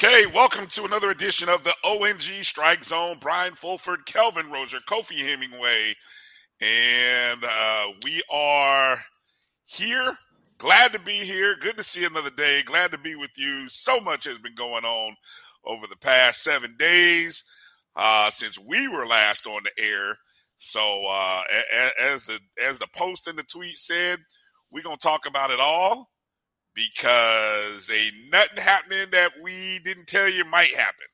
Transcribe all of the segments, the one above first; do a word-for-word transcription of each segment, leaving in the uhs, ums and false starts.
Okay, welcome to another edition of the O M G Strike Zone. Brian Fulford, Kelvin Rozier, Kofi Hemingway, and uh, we are here. Glad to be here. Good to see another day. Glad to be with you. So much has been going on over the past seven days uh, since we were last on the air. So uh, as the as the post and the tweet said, we're going to talk about it all. Because ain't nothing happening that we didn't tell you might happen,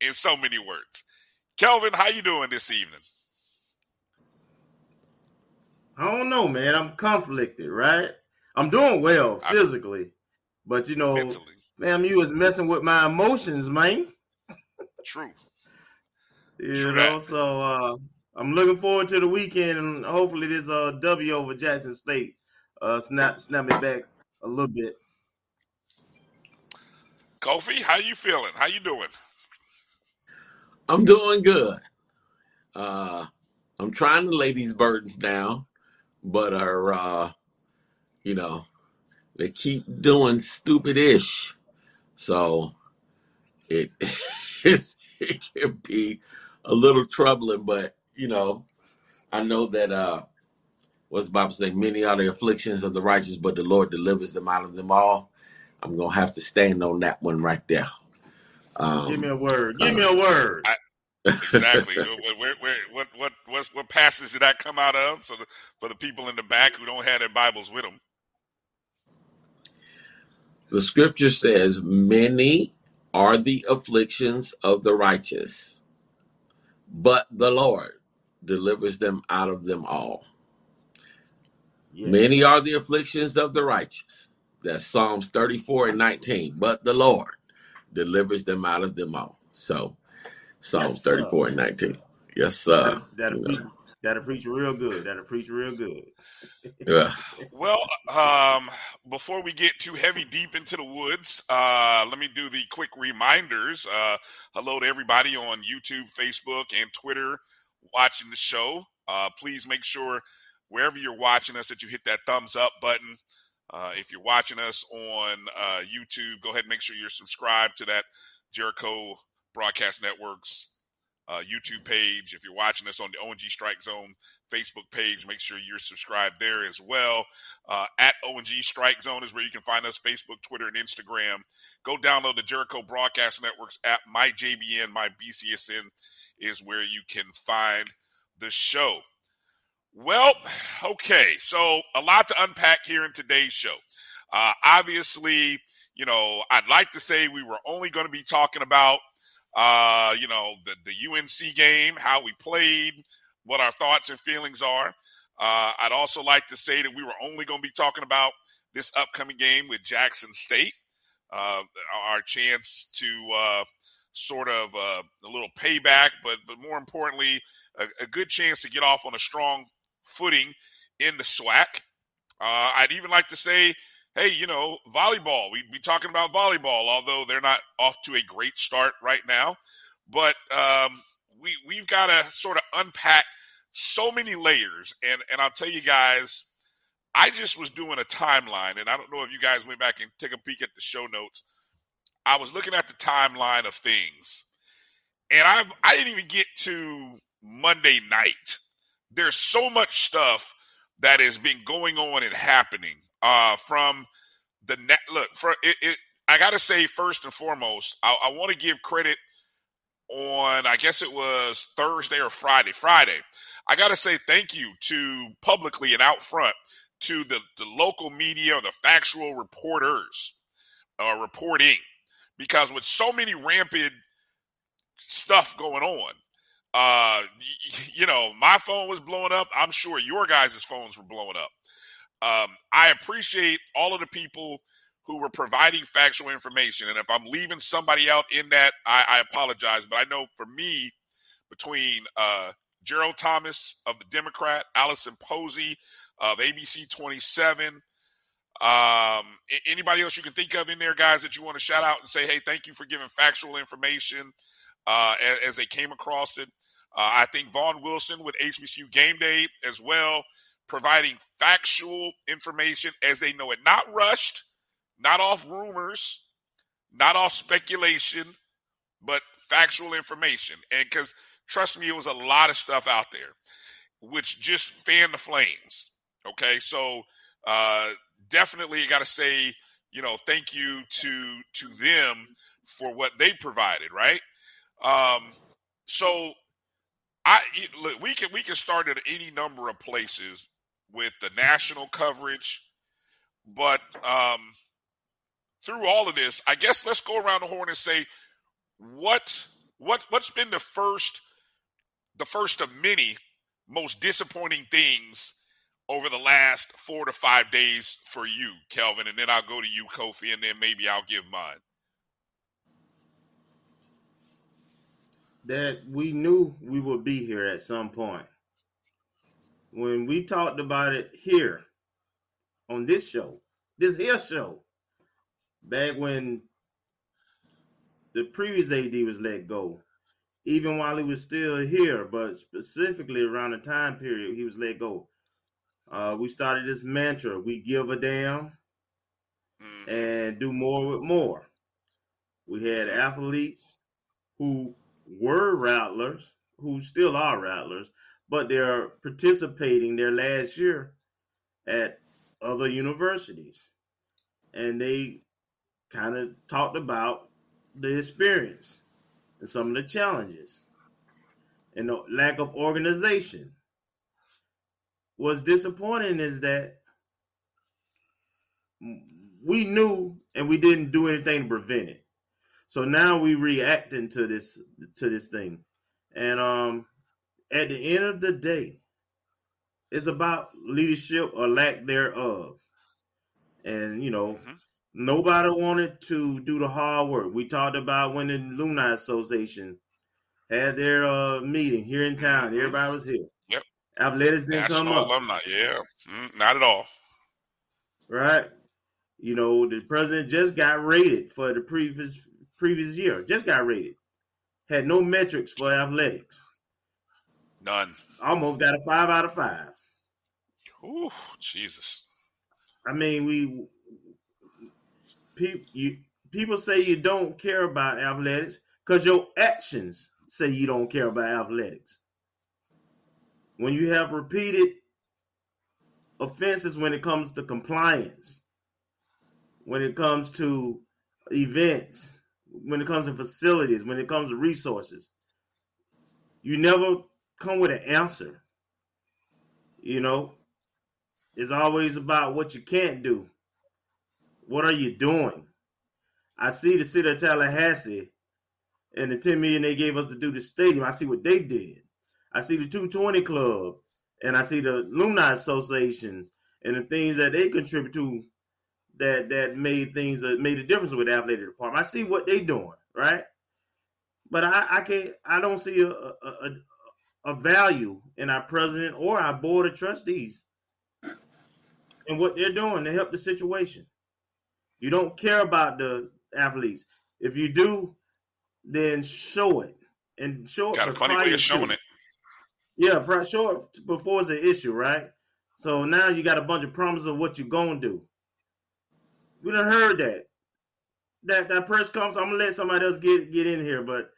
in so many words. Kelvin, how you doing this evening? I don't know, man. I'm conflicted, right? I'm doing well physically. I, but, you know, mentally. Ma'am, you was messing with my emotions, man. True. you True know, that. so uh, I'm looking forward to the weekend, and hopefully this uh, W over Jackson State uh, snap, snap me back a little bit. Kofi, how you feeling? How you doing? I'm doing good. Uh, I'm trying to lay these burdens down, but are uh, you know, they keep doing stupid-ish. So it it's, it can be a little troubling, but you know, I know that. Uh, What's the Bible say? Many are the afflictions of the righteous, but the Lord delivers them out of them all. I'm going to have to stand on that one right there. Um, Give me a word. Give uh, me a word. I, exactly. where, where, what, what, what, what passage did I come out of? So the, for the people in the back who don't have their Bibles with them. The scripture says, many are the afflictions of the righteous, but the Lord delivers them out of them all. Yeah. Many are the afflictions of the righteous. That's Psalms thirty-four and nineteen. But the Lord delivers them out of them all. So Psalms yes, thirty-four sir. and nineteen. Yes, sir. That'll, that'll, you know. preach, that'll preach real good. That'll preach real good. Yeah. Well, um, before we get too heavy deep into the woods, uh, let me do the quick reminders. Uh, hello to everybody on YouTube, Facebook, and Twitter watching the show. Uh, please make sure wherever you're watching us, that you hit that thumbs up button. Uh, if you're watching us on uh, YouTube, go ahead and make sure you're subscribed to that Jericho Broadcast Networks uh, YouTube page. If you're watching us on the O N G Strike Zone Facebook page, make sure you're subscribed there as well. Uh, at O N G Strike Zone is where you can find us, Facebook, Twitter, and Instagram. Go download the Jericho Broadcast Networks app. My J B N, My B C S N is where you can find the show. Well, okay, so a lot to unpack here in today's show. Uh, obviously, you know, I'd like to say we were only going to be talking about, uh, you know, the, the U N C game, how we played, what our thoughts and feelings are. Uh, I'd also like to say that we were only going to be talking about this upcoming game with Jackson State, uh, our chance to uh, sort of uh, a little payback, but, but more importantly, a, a good chance to get off on a strong footing in the SWAC. Uh, I'd even like to say, hey, you know, volleyball. We'd be talking about volleyball, although they're not off to a great start right now. But um, we, we've got to sort of unpack so many layers. And, and I'll tell you guys, I just was doing a timeline, and I don't know if you guys went back and took a peek at the show notes. I was looking at the timeline of things, and I've, I didn't even get to Monday night. There's so much stuff that has been going on and happening uh, from the net. Look, for it, it, I got to say, first and foremost, I, I want to give credit on, I guess it was Thursday or Friday, Friday. I got to say thank you to publicly and out front to the, the local media or the factual reporters uh, reporting. Because with so many rampant stuff going on, uh, you know, my phone was blowing up. I'm sure your guys' phones were blowing up. Um, I appreciate all of the people who were providing factual information. And if I'm leaving somebody out in that, I, I apologize. But I know for me, between uh, Gerald Thomas of the Democrat, Allison Posey of A B C twenty-seven, um, anybody else you can think of in there, guys, that you want to shout out and say, hey, thank you for giving factual information uh, as, as they came across it. Uh, I think Vaughn Wilson with H B C U Game Day as well, providing factual information as they know it, not rushed, not off rumors, not off speculation, but factual information. And because, trust me, it was a lot of stuff out there, which just fanned the flames. Okay, so uh, definitely got to say, you know, thank you to to them for what they provided, right? Um, so I look, we can we can start at any number of places with the national coverage, but um, through all of this, I guess let's go around the horn and say what what what's been the first the first of many most disappointing things over the last four to five days for you, Kelvin, and then I'll go to you, Kofi, and then maybe I'll give mine. That we knew we would be here at some point. When we talked about it here on this show, this here show, back when the previous A D was let go, even while he was still here, but specifically around the time period he was let go, uh, we started this mantra, we give a damn and do more with more. We had athletes who were Rattlers, who still are Rattlers, but they're participating their last year at other universities. And they kind of talked about the experience and some of the challenges. And the lack of organization. What's disappointing is that we knew and we didn't do anything to prevent it. So now we reacting to this to this thing. And um, at the end of the day, it's about leadership or lack thereof. And, you know, mm-hmm. nobody wanted to do the hard work. We talked about when the Alumni Association had their uh, meeting here in town. Mm-hmm. Everybody was here. Yep. Athletics didn't National come up. Alumni, yeah. Mm, not at all. Right. You know, the president just got rated for the previous previous year. Just got rated. Had no metrics for athletics. None. Almost got a five out of five. Ooh, Jesus. I mean, we people you, people say you don't care about athletics because your actions say you don't care about athletics. When you have repeated offenses when it comes to compliance, when it comes to events, when it comes to facilities, when it comes to resources, you never come with an answer. You know, it's always about what you can't do. What are you doing? I see the city of Tallahassee and the ten million dollars they gave us to do the stadium. I see what they did. I see the two twenty Club, and I see the alumni associations and the things that they contribute to that that made things that made a difference with the athletic department. I see what they doing, right? But I, I can't. I don't see a, a, a A value in our president or our board of trustees and what they're doing to help the situation. You don't care about the athletes. If you do, then show it and show it. Got a funny way of showing it. Yeah, show it before it's an issue, right? So now you got a bunch of promises of what you're gonna do. We done heard that. That that press conference. I'm gonna let somebody else get get in here, but.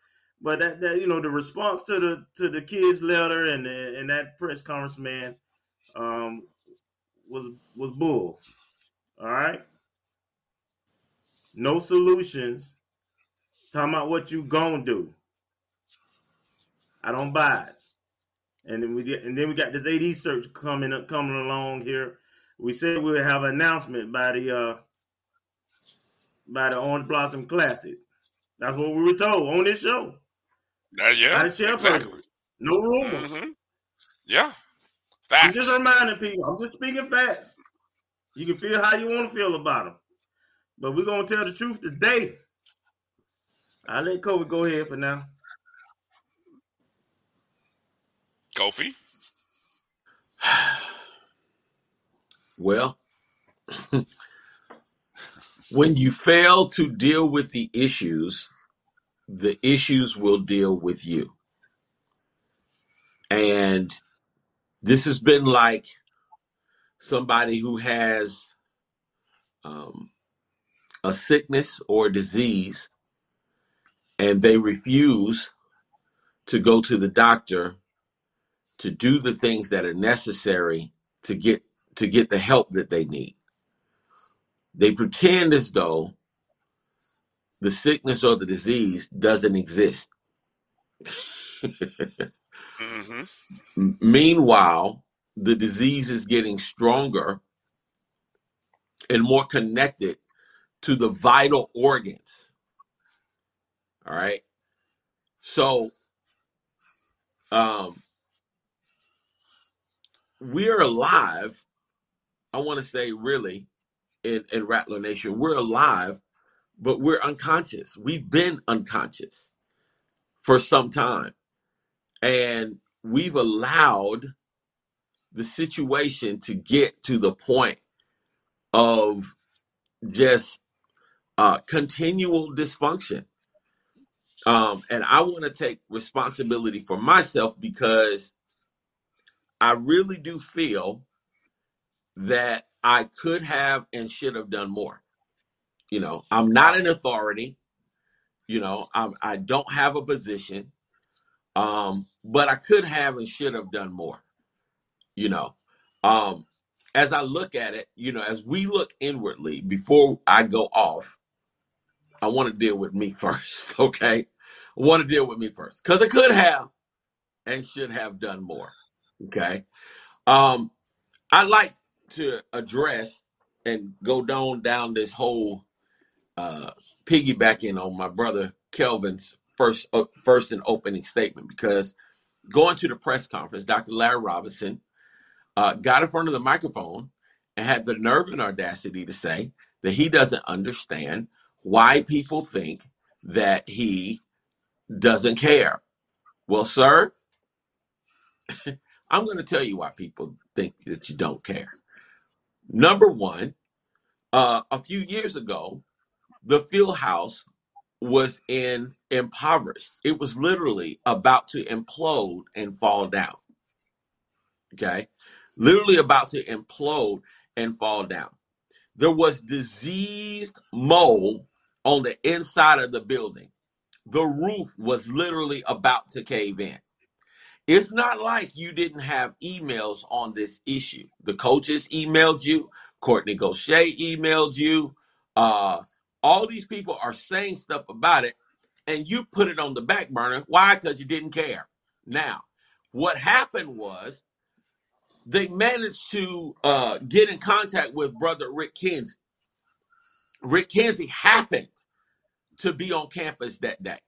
But that, that you know, the response to the to the kids' letter and the, and that press conference, man, um, was was bull. All right, no solutions. Talking about what you gonna do. I don't buy it. And then we get, and then we got this A D search coming up, coming along here we said we would have an announcement by the uh, by the Orange Blossom Classic. That's what we were told on this show. Uh, yeah, exactly. No rumors. Mm-hmm. Yeah, facts. I'm just reminding people. I'm just speaking facts. You can feel how you want to feel about them, but we're gonna tell the truth today. I'll let Kofi go ahead for now. Kofi? Well, when you fail to deal with the issues, the issues will deal with you. And this has been like somebody who has um, a sickness or a disease, and they refuse to go to the doctor to do the things that are necessary to get to get the help that they need. They pretend as though the sickness or the disease doesn't exist. Mm-hmm. Meanwhile, the disease is getting stronger and more connected to the vital organs. All right. So um, we're alive. I want to say really in, in Rattler Nation, we're alive, but we're unconscious. We've been unconscious for some time. And we've allowed the situation to get to the point of just uh, continual dysfunction. Um, and I want to take responsibility for myself, because I really do feel that I could have and should have done more. You know, I'm not an authority. You know, I, I don't have a position, um, but I could have and should have done more. You know, um, as I look at it, you know, as we look inwardly, before I go off, I want to deal with me first, okay? I want to deal with me first, because I could have and should have done more, okay? Um, I'd like to address and go down, down this whole uh, piggybacking on my brother Kelvin's first, uh, first and opening statement, because going to the press conference, Doctor Larry Robinson uh, got in front of the microphone and had the nerve and audacity to say that he doesn't understand why people think that he doesn't care. Well, sir, I'm going to tell you why people think that you don't care. Number one, uh, a few years ago, the field house was in impoverished. It was literally about to implode and fall down. Okay? Literally about to implode and fall down. There was diseased mold on the inside of the building. The roof was literally about to cave in. It's not like you didn't have emails on this issue. The coaches emailed you. Courtney Gaucher emailed you. Uh, all these people are saying stuff about it, and you put it on the back burner. Why? Because you didn't care. Now, what happened was they managed to uh, get in contact with brother Rick Kinsey. Rick Kinsey happened to be on campus that day.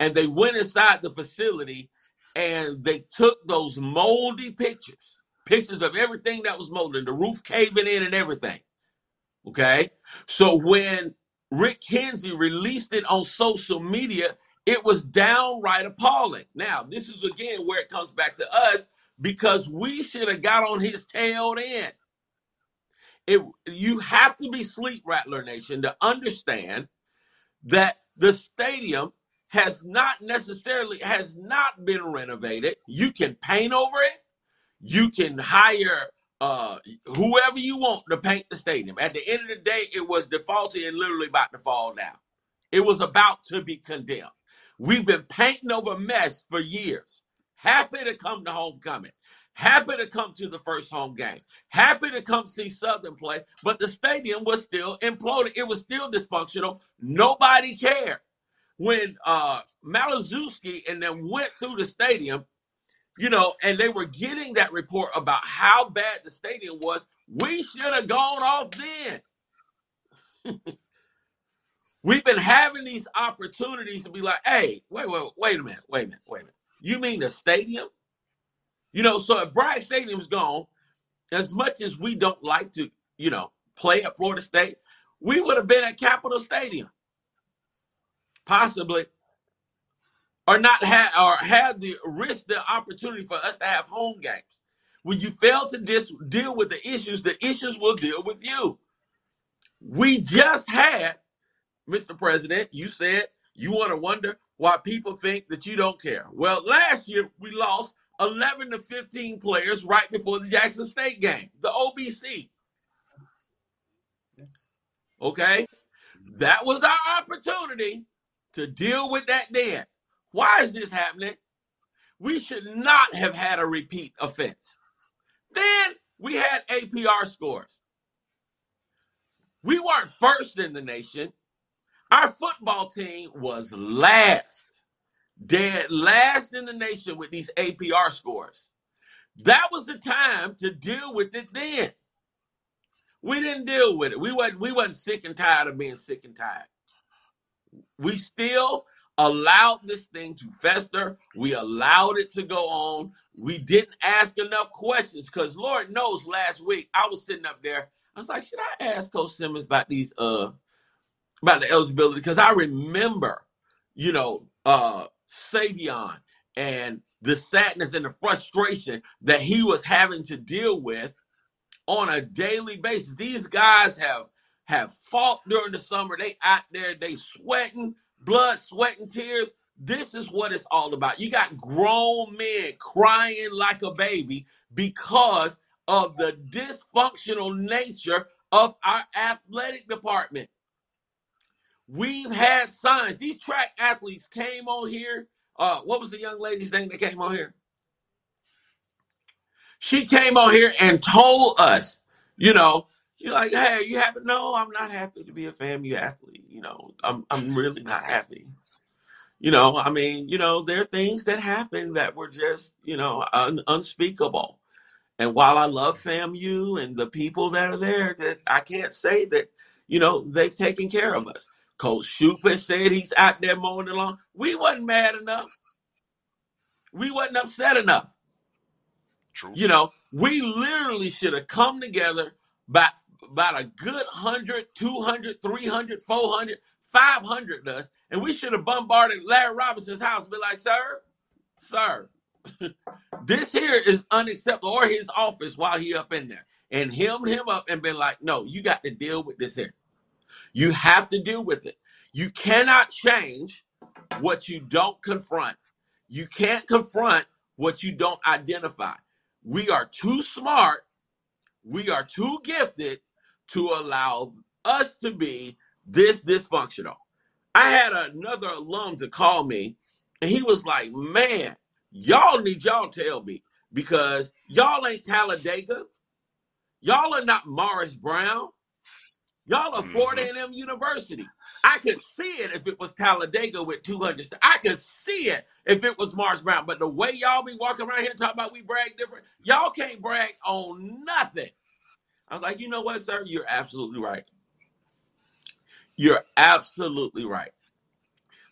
And they went inside the facility and they took those moldy pictures, pictures of everything that was molded, the roof caving in and everything. Okay? So when Rick Kinsey released it on social media, it was downright appalling. Now, this is again where it comes back to us, because we should have got on his tail end. It, you have to be sleep, Rattler Nation, to understand that the stadium has not necessarily, has not been renovated. You can paint over it. You can hire uh, whoever you want to paint the stadium. At the end of the day, it was defaulted and literally about to fall down. It was about to be condemned. We've been painting over mess for years. Happy to come to homecoming. Happy to come to the first home game. Happy to come see Southern play. But the stadium was still imploded. It was still dysfunctional. Nobody cared. When uh, Malachowski and them went through the stadium, you know, and they were getting that report about how bad the stadium was. We should have gone off then. We've been having these opportunities to be like, hey, wait, wait, wait a minute, wait a minute, wait a minute. You mean the stadium? You know, so if Bryant Stadium's gone, as much as we don't like to, you know, play at Florida State, we would have been at Capitol Stadium, possibly, or not had or had the risk, the opportunity for us to have home games. When you fail to dis- deal with the issues, the issues will deal with you. We just had, Mister President, you said you want to wonder why people think that you don't care. Well, last year we lost eleven to fifteen players right before the Jackson State game, the O B C. Okay? That was our opportunity to deal with that then. Why is this happening? We should not have had a repeat offense. Then we had A P R scores. We weren't first in the nation. Our football team was last, dead last in the nation with these A P R scores. That was the time to deal with it then. We didn't deal with it. We wasn't, we wasn't sick and tired of being sick and tired. We still allowed this thing to fester. We allowed it to go on. We didn't ask enough questions because Lord knows last week I was sitting up there. I was like, should I ask Coach Simmons about these, uh, about the eligibility? Because I remember, you know, uh, Savion and the sadness and the frustration that he was having to deal with on a daily basis. These guys have have fought during the summer. They out there, they sweating, blood, sweat, and tears. This is what it's all about. You got grown men crying like a baby because of the dysfunctional nature of our athletic department. We've had signs. These track athletes came on here. Uh, what was the young lady's name that came on here? She came on here and told us, you know, you're like, hey, you happy? No, I'm not happy to be a FAMU athlete. You know, I'm I'm really not happy. You know, I mean, you know, there are things that happen that were just, you know, un- unspeakable. And while I love FAMU and the people that are there, that I can't say that, you know, they've taken care of us. Coach Shupa said he's out there mowing the lawn. We wasn't mad enough. We wasn't upset enough. True. You know, we literally should have come together by about a good one hundred, two hundred, three hundred, four hundred, five hundred of us, and we should have bombarded Larry Robinson's house and be like, sir, sir, this here is unacceptable, or his office while he up in there, and him him up and been like, no, you got to deal with this here. You have to deal with it. You cannot change what you don't confront. You can't confront what you don't identify. We are too smart. We are too gifted to allow us to be this dysfunctional. I had another alum to call me, and he was like, man, y'all need y'all tell me because y'all ain't Talladega. Y'all are not Morris Brown. Y'all are Florida A and M University. I could see it if it was Talladega with two hundred. St- I could see it if it was Morris Brown. But the way y'all be walking around here talking about we brag different, y'all can't brag on nothing. I was like, you know what, sir? You're absolutely right. You're absolutely right.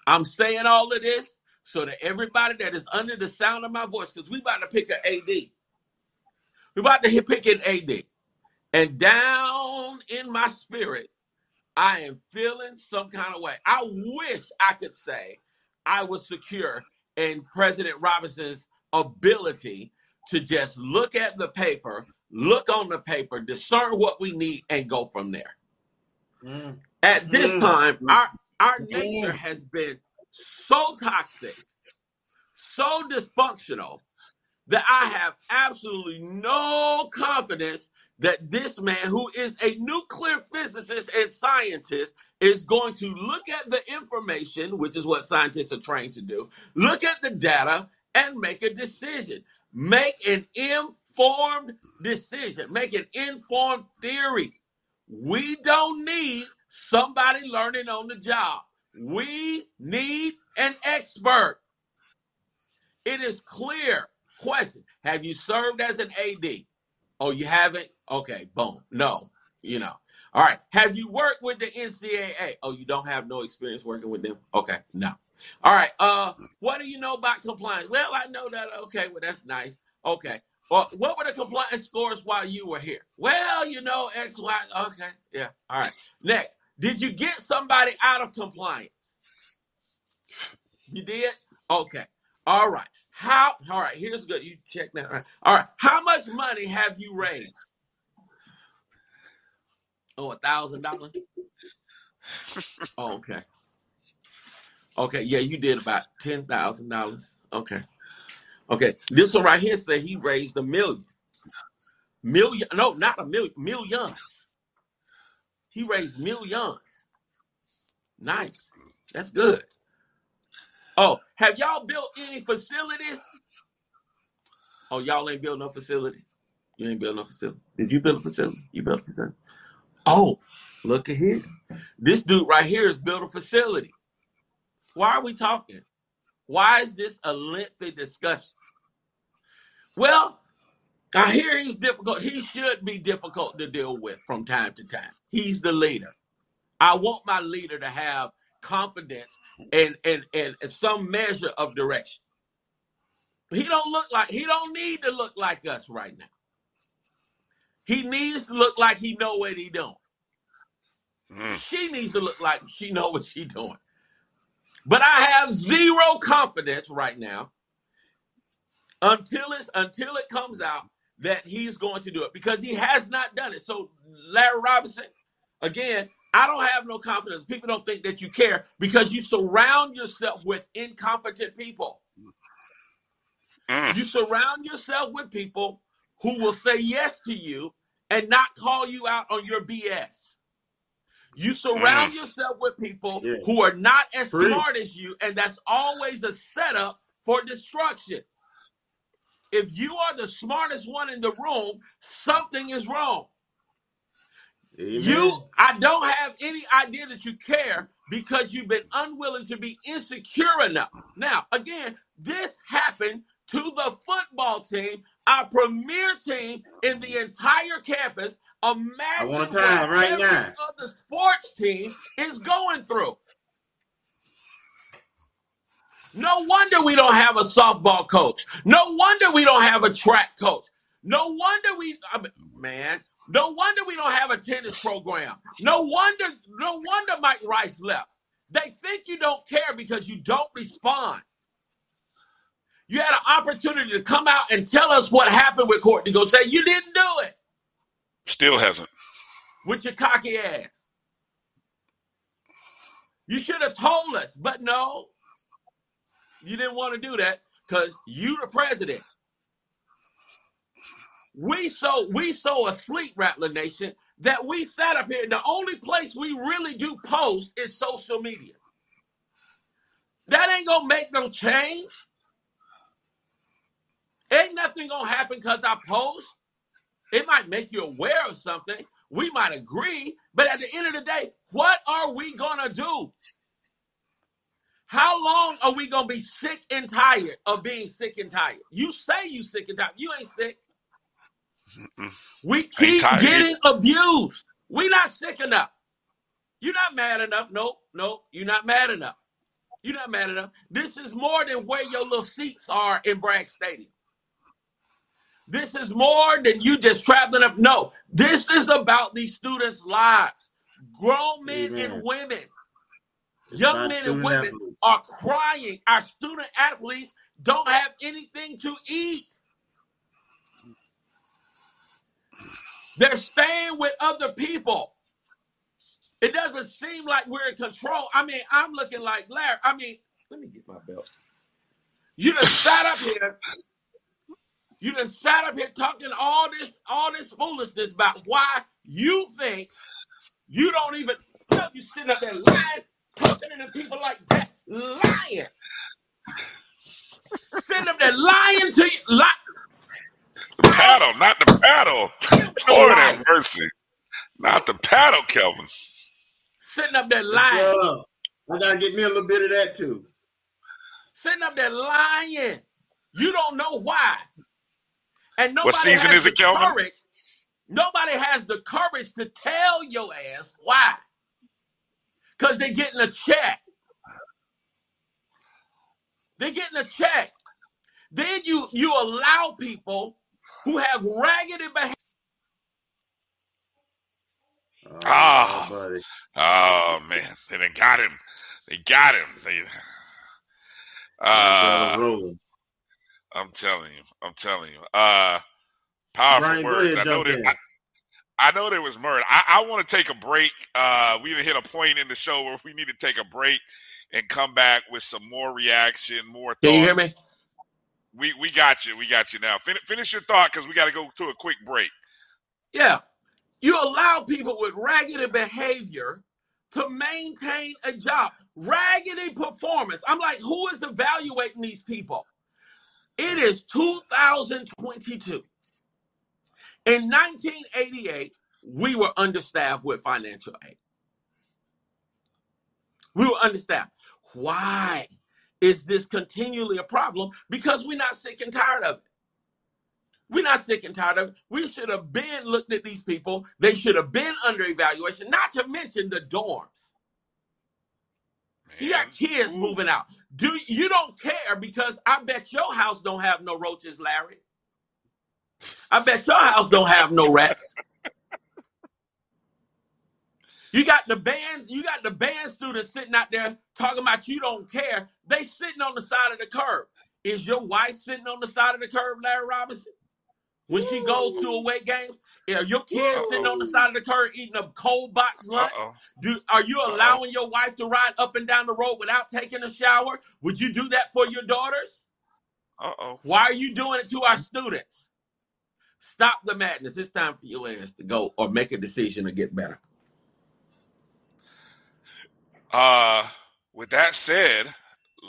I'm saying all of this so that everybody that is under the sound of my voice, because we about to pick an A D. We're about to pick an A D. And down in my spirit, I am feeling some kind of way. I wish I could say I was secure in President Robinson's ability to just look at the paper, look on the paper, discern what we need, and go from there. Mm. At this mm. time, our, our nature has been so toxic, so dysfunctional, that I have absolutely no confidence that this man, who is a nuclear physicist and scientist, is going to look at the information, which is what scientists are trained to do, look at the data and make a decision. Make an informed decision. Make an informed theory. We don't need somebody learning on the job. We need an expert. It is clear Question, have you served as an A D? Oh, you haven't? Okay, boom. No, you know. All right. Have you worked with the N C double A? Oh, you don't have no experience working with them? Okay, no. All right. Uh, what do you know about compliance? Well, I know that. Okay, well, that's nice. Okay. Well, what were the compliance scores while you were here? Well, you know, X, Y. Okay, yeah. All right. Next, did you get somebody out of compliance? You did? Okay. All right. How? All right. Here's good. You check that. All right. All right. How much money have you raised? Oh, a thousand dollars. Okay. Okay. Yeah, you did about ten thousand dollars. Okay. Okay. This one right here said he raised a million. Million? No, not a million. Millions. He raised millions. Nice. That's good. Oh, have y'all built any facilities? Oh, y'all ain't built no facility. You ain't built no facility. Did you build a facility? You built a facility. Oh, look at here. This dude right here is built a facility. Why are we talking? Why is this a lengthy discussion? Well, I hear he's difficult. He should be difficult to deal with from time to time. He's the leader. I want my leader to have confidence and and and some measure of direction. He don't look like he don't need to look like us right now. He needs to look like he know what he doing. Mm. She needs to look like she know what she doing. But I have zero confidence right now until it's until it comes out that he's going to do it, because he has not done it. So Larry Robinson, again, I don't have no confidence. People don't think that you care because you surround yourself with incompetent people. Mm. You surround yourself with people who will say yes to you and not call you out on your B S. You surround mm. yourself with people yeah. who are not as Free. smart as you, and that's always a setup for destruction. If you are the smartest one in the room, something is wrong. Amen. You, I don't have any idea that you care because you've been unwilling to be insecure enough. Now, again, this happened to the football team, our premier team in the entire campus. Imagine I want time, what right every now. other sports team is going through. No wonder we don't have a softball coach. No wonder we don't have a track coach. No wonder we, I mean, man. No wonder we don't have a tennis program. No wonder, no wonder Mike Rice left. They think you don't care because you don't respond. You had an opportunity to come out and tell us what happened with Courtney. Go say you didn't do it. Still hasn't. With your cocky ass. You should have told us, but no. You didn't want to do that because you the president. We so we so asleep, Rattler Nation, that we sat up here. And the only place we really do post is social media. That ain't gonna make no change. Ain't nothing gonna happen because I post. It might make you aware of something. We might agree, but at the end of the day, what are we gonna do? How long are we gonna be sick and tired of being sick and tired? You say you sick and tired. You ain't sick. Mm-mm. We keep getting either. abused. We're not sick enough. You're not mad enough. Nope, nope. You're not mad enough. You're not mad enough. This is more than where your little seats are in Bragg Stadium. This is more than you just traveling up. No, this is about these students' lives. Grown men Amen. and women, young not men and women athletes. are crying. Our student athletes don't have anything to eat. They're staying with other people. It doesn't seem like we're in control. I mean, I'm looking like Larry. I mean, let me get my belt. You done sat up here. You done sat up here talking all this, all this foolishness about why you think you don't even know. You sitting up there lying, talking to people like that, lying. Sitting up there lying to you. Lying. The paddle, not the paddle. Lord have mercy. Not the paddle, Kelvin. Sitting up there lying. Uh, I got to get me a little bit of that, too. Sitting up there lying. You don't know why. And nobody what season has is it, Kelvin? Courage, nobody has the courage to tell your ass why. Because they're getting a check. They're getting a check. Then you, you allow people who have raggedy behavior. Oh, oh, buddy. Oh, man. They done got him. They got him. They, uh, they I'm telling you. I'm telling you. Uh, powerful Brian, words. Ahead, I, know there, I, I know there was murder. I, I want to take a break. Uh, we done hit a point in the show where we need to take a break and come back with some more reaction, more thoughts. Can you hear me? We we got you. We got you now. Fin- finish your thought because we got to go to a quick break. Yeah. You allow people with raggedy behavior to maintain a job. Raggedy performance. I'm like, who is evaluating these people? It is two thousand twenty-two. In nineteen eighty-eight, we were understaffed with financial aid. We were understaffed. Why is this continually a problem? Because we're not sick and tired of it. We're not sick and tired of it. We should have been looked at these people. They should have been under evaluation, not to mention the dorms. Man. You got kids Ooh. moving out. Do you don't care because I bet your house don't have no roaches, Larry. I bet your house don't have no rats. You got the band, you got the band students sitting out there talking about you don't care. They sitting on the side of the curb. Is your wife sitting on the side of the curb, Larry Robinson? When she goes to away games, are your kids Uh-oh. sitting on the side of the curb eating a cold box lunch? Do, are you allowing Uh-oh. your wife to ride up and down the road without taking a shower? Would you do that for your daughters? Uh-oh. Why are you doing it to our students? Stop the madness. It's time for your ass to go or make a decision to get better. Uh, with that said,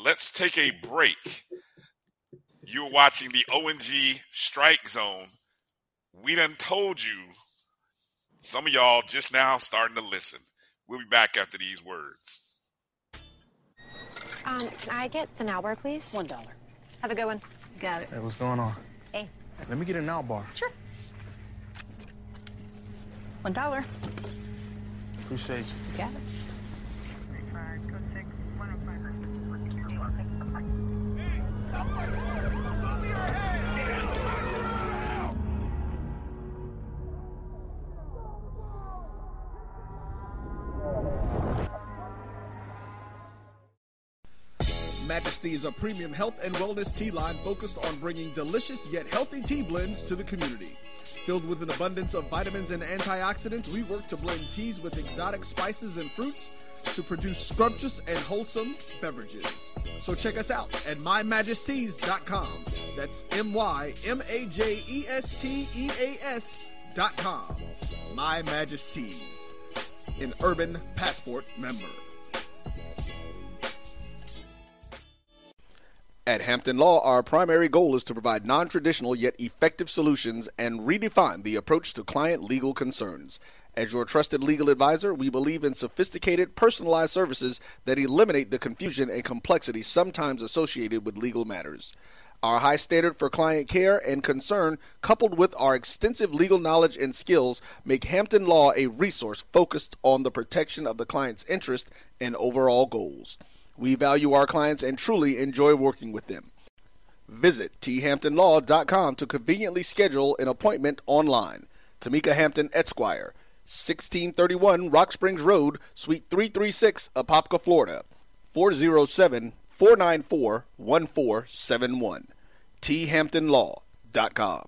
let's take a break. You're watching the O M G Strike Zone. We done told you. Some of y'all just now starting to listen. We'll be back after these words. Um, can I get an Al bar, please? One dollar. Have a good one. Got it. Hey, what's going on? Hey. Let me get an Al bar. Sure. One dollar. Appreciate you. You got it. Majesty is a premium health and wellness tea line focused on bringing delicious yet healthy tea blends to the community. Filled with an abundance of vitamins and antioxidants, we work to blend teas with exotic spices and fruits to produce scrumptious and wholesome beverages. So check us out at my majesties dot com. That's M Y M A J E S T E A S dot com. My Majesties, an Urban Passport member. At Hampton Law, our primary goal is to provide non-traditional yet effective solutions and redefine the approach to client legal concerns. As your trusted legal advisor, we believe in sophisticated, personalized services that eliminate the confusion and complexity sometimes associated with legal matters. Our high standard for client care and concern, coupled with our extensive legal knowledge and skills, make Hampton Law a resource focused on the protection of the client's interest and overall goals. We value our clients and truly enjoy working with them. Visit t hampton law dot com to conveniently schedule an appointment online. Tamika Hampton, Esquire. sixteen thirty-one Rock Springs Road, Suite three thirty-six, Apopka, Florida, four oh seven, four nine four, one four seven one, t hampton law dot com.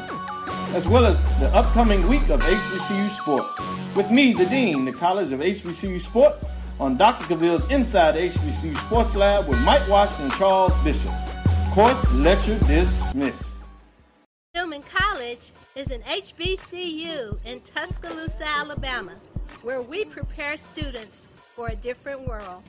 as well as the upcoming week of H B C U sports. With me, the Dean, the College of H B C U Sports, on Doctor Cavill's Inside the H B C U Sports Lab with Mike Watson and Charles Bishop. Course lecture dismissed. Stillman College is an H B C U in Tuscaloosa, Alabama, where we prepare students for a different world.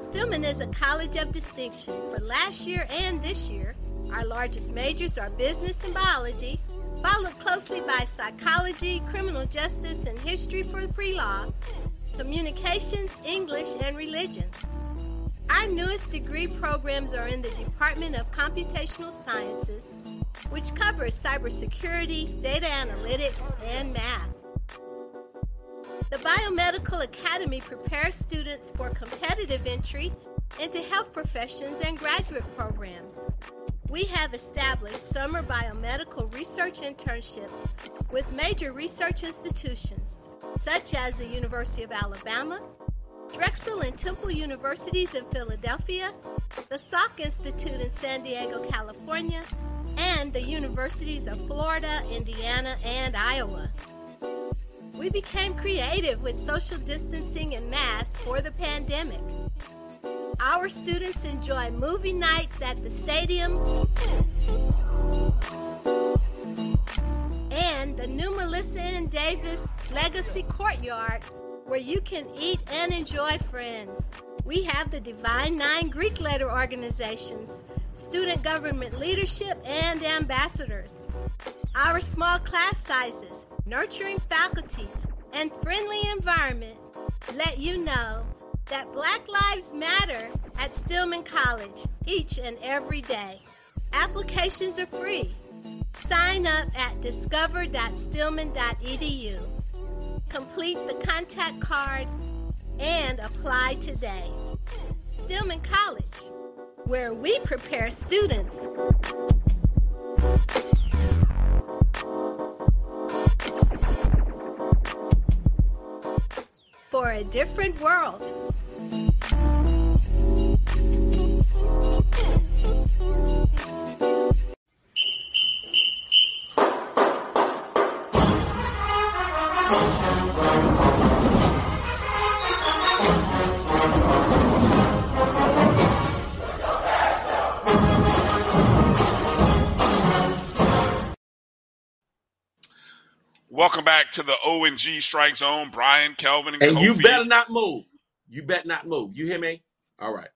Stillman is a college of distinction. For last year and this year, our largest majors are business and biology, followed closely by psychology, criminal justice, and history for pre-law, communications, English, and religion. Our newest degree programs are in the Department of Computational Sciences, which covers cybersecurity, data analytics, and math. The Biomedical Academy prepares students for competitive entry into health professions and graduate programs. We have established summer biomedical research internships with major research institutions, such as the University of Alabama, Drexel and Temple Universities in Philadelphia, the S W A C Institute in San Diego, California, and the universities of Florida, Indiana, and Iowa. We became creative with social distancing and masks for the pandemic. Our students enjoy movie nights at the stadium and the new Melissa and Davis Legacy Courtyard, where you can eat and enjoy friends. We have the Divine Nine Greek letter organizations, student government leadership, and ambassadors. Our small class sizes, nurturing faculty, and friendly environment let you know that Black Lives Matter at Stillman College each and every day. Applications are free. Sign up at discover dot stillman dot e d u. Complete the contact card and apply today. Stillman College, where we prepare students. For a different world. Welcome back to the O M G Strike Zone. Brian, Kelvin, and, and Kofi. You better not move. You better not move. You hear me? All right.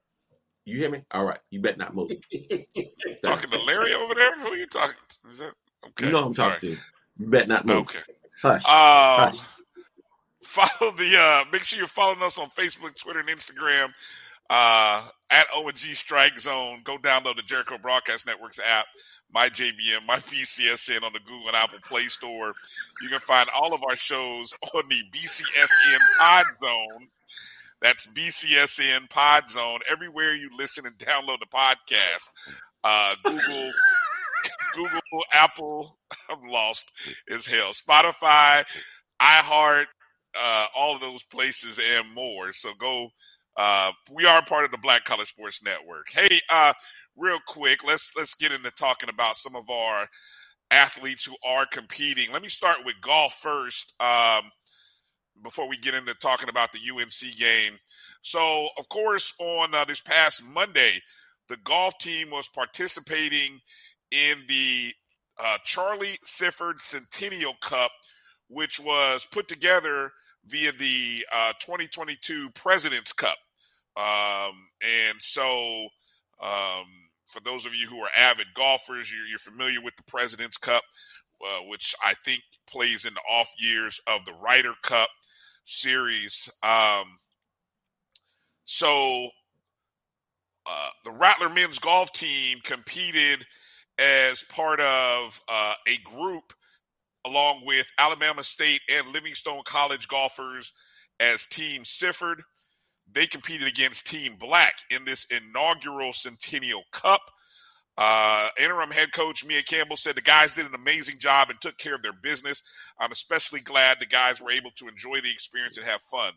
You hear me? All right. You better not move. Talking to Larry over there? Who are you talking to? Is that okay? You know who I'm Sorry. talking to. You better not move. Okay. Hush. Uh, Hush. Follow the. Uh, make sure you're following us on Facebook, Twitter, and Instagram uh, at O M G Strike Zone. Go download the Jericho Broadcast Networks app. My J B N, My B C S N on the Google and Apple Play Store. You can find all of our shows on the B C S N Pod Zone. That's B C S N Pod Zone. Everywhere you listen and download the podcast, uh, Google, Google, Apple, I'm lost as hell. Spotify, iHeart, uh, all of those places and more. So go. Uh, we are part of the Black College Sports Network. Hey, uh, Real quick, let's let's get into talking about some of our athletes who are competing. Let me start with golf first um, before we get into talking about the U N C game. So, of course, on uh, this past Monday, the golf team was participating in the uh, Charlie Sifford Centennial Cup, which was put together via the uh, twenty twenty-two President's Cup. Um, and so um, – For those of you who are avid golfers, you're, you're familiar with the President's Cup, uh, which I think plays in the off years of the Ryder Cup series. Um, so uh, the Rattler men's golf team competed as part of uh, a group along with Alabama State and Livingstone College golfers as Team Sifford. They competed against Team Black in this inaugural Centennial Cup. Uh, interim head coach Mia Campbell said the guys did an amazing job and took care of their business. I'm especially glad the guys were able to enjoy the experience and have fun.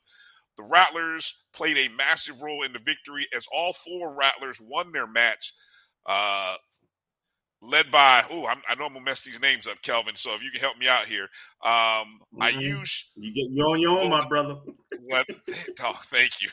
The Rattlers played a massive role in the victory as all four Rattlers won their match. Uh, led by, oh, I'm, I know I'm going to mess these names up, Kelvin, so if you can help me out here. Um, mm-hmm. I use – You get you on your own, my brother. What? Oh, thank you.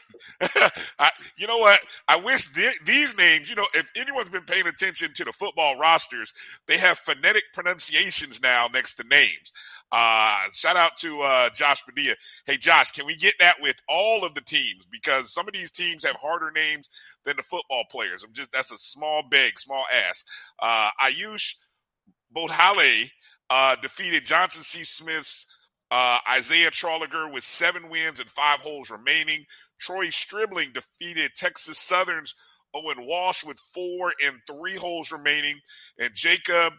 I, you know what? I wish th- these names, you know, if anyone's been paying attention to the football rosters, they have phonetic pronunciations now next to names. Uh, shout out to uh, Josh Padilla. Hey, Josh, can we get that with all of the teams? Because some of these teams have harder names than the football players. I'm just that's a small beg, small ass. Uh, Ayush Bodhale uh, defeated Johnson C. Smith's uh, Isaiah Trolliger with seven wins and five holes remaining. Troy Stribling defeated Texas Southern's Owen Walsh with four and three holes remaining. And Jacob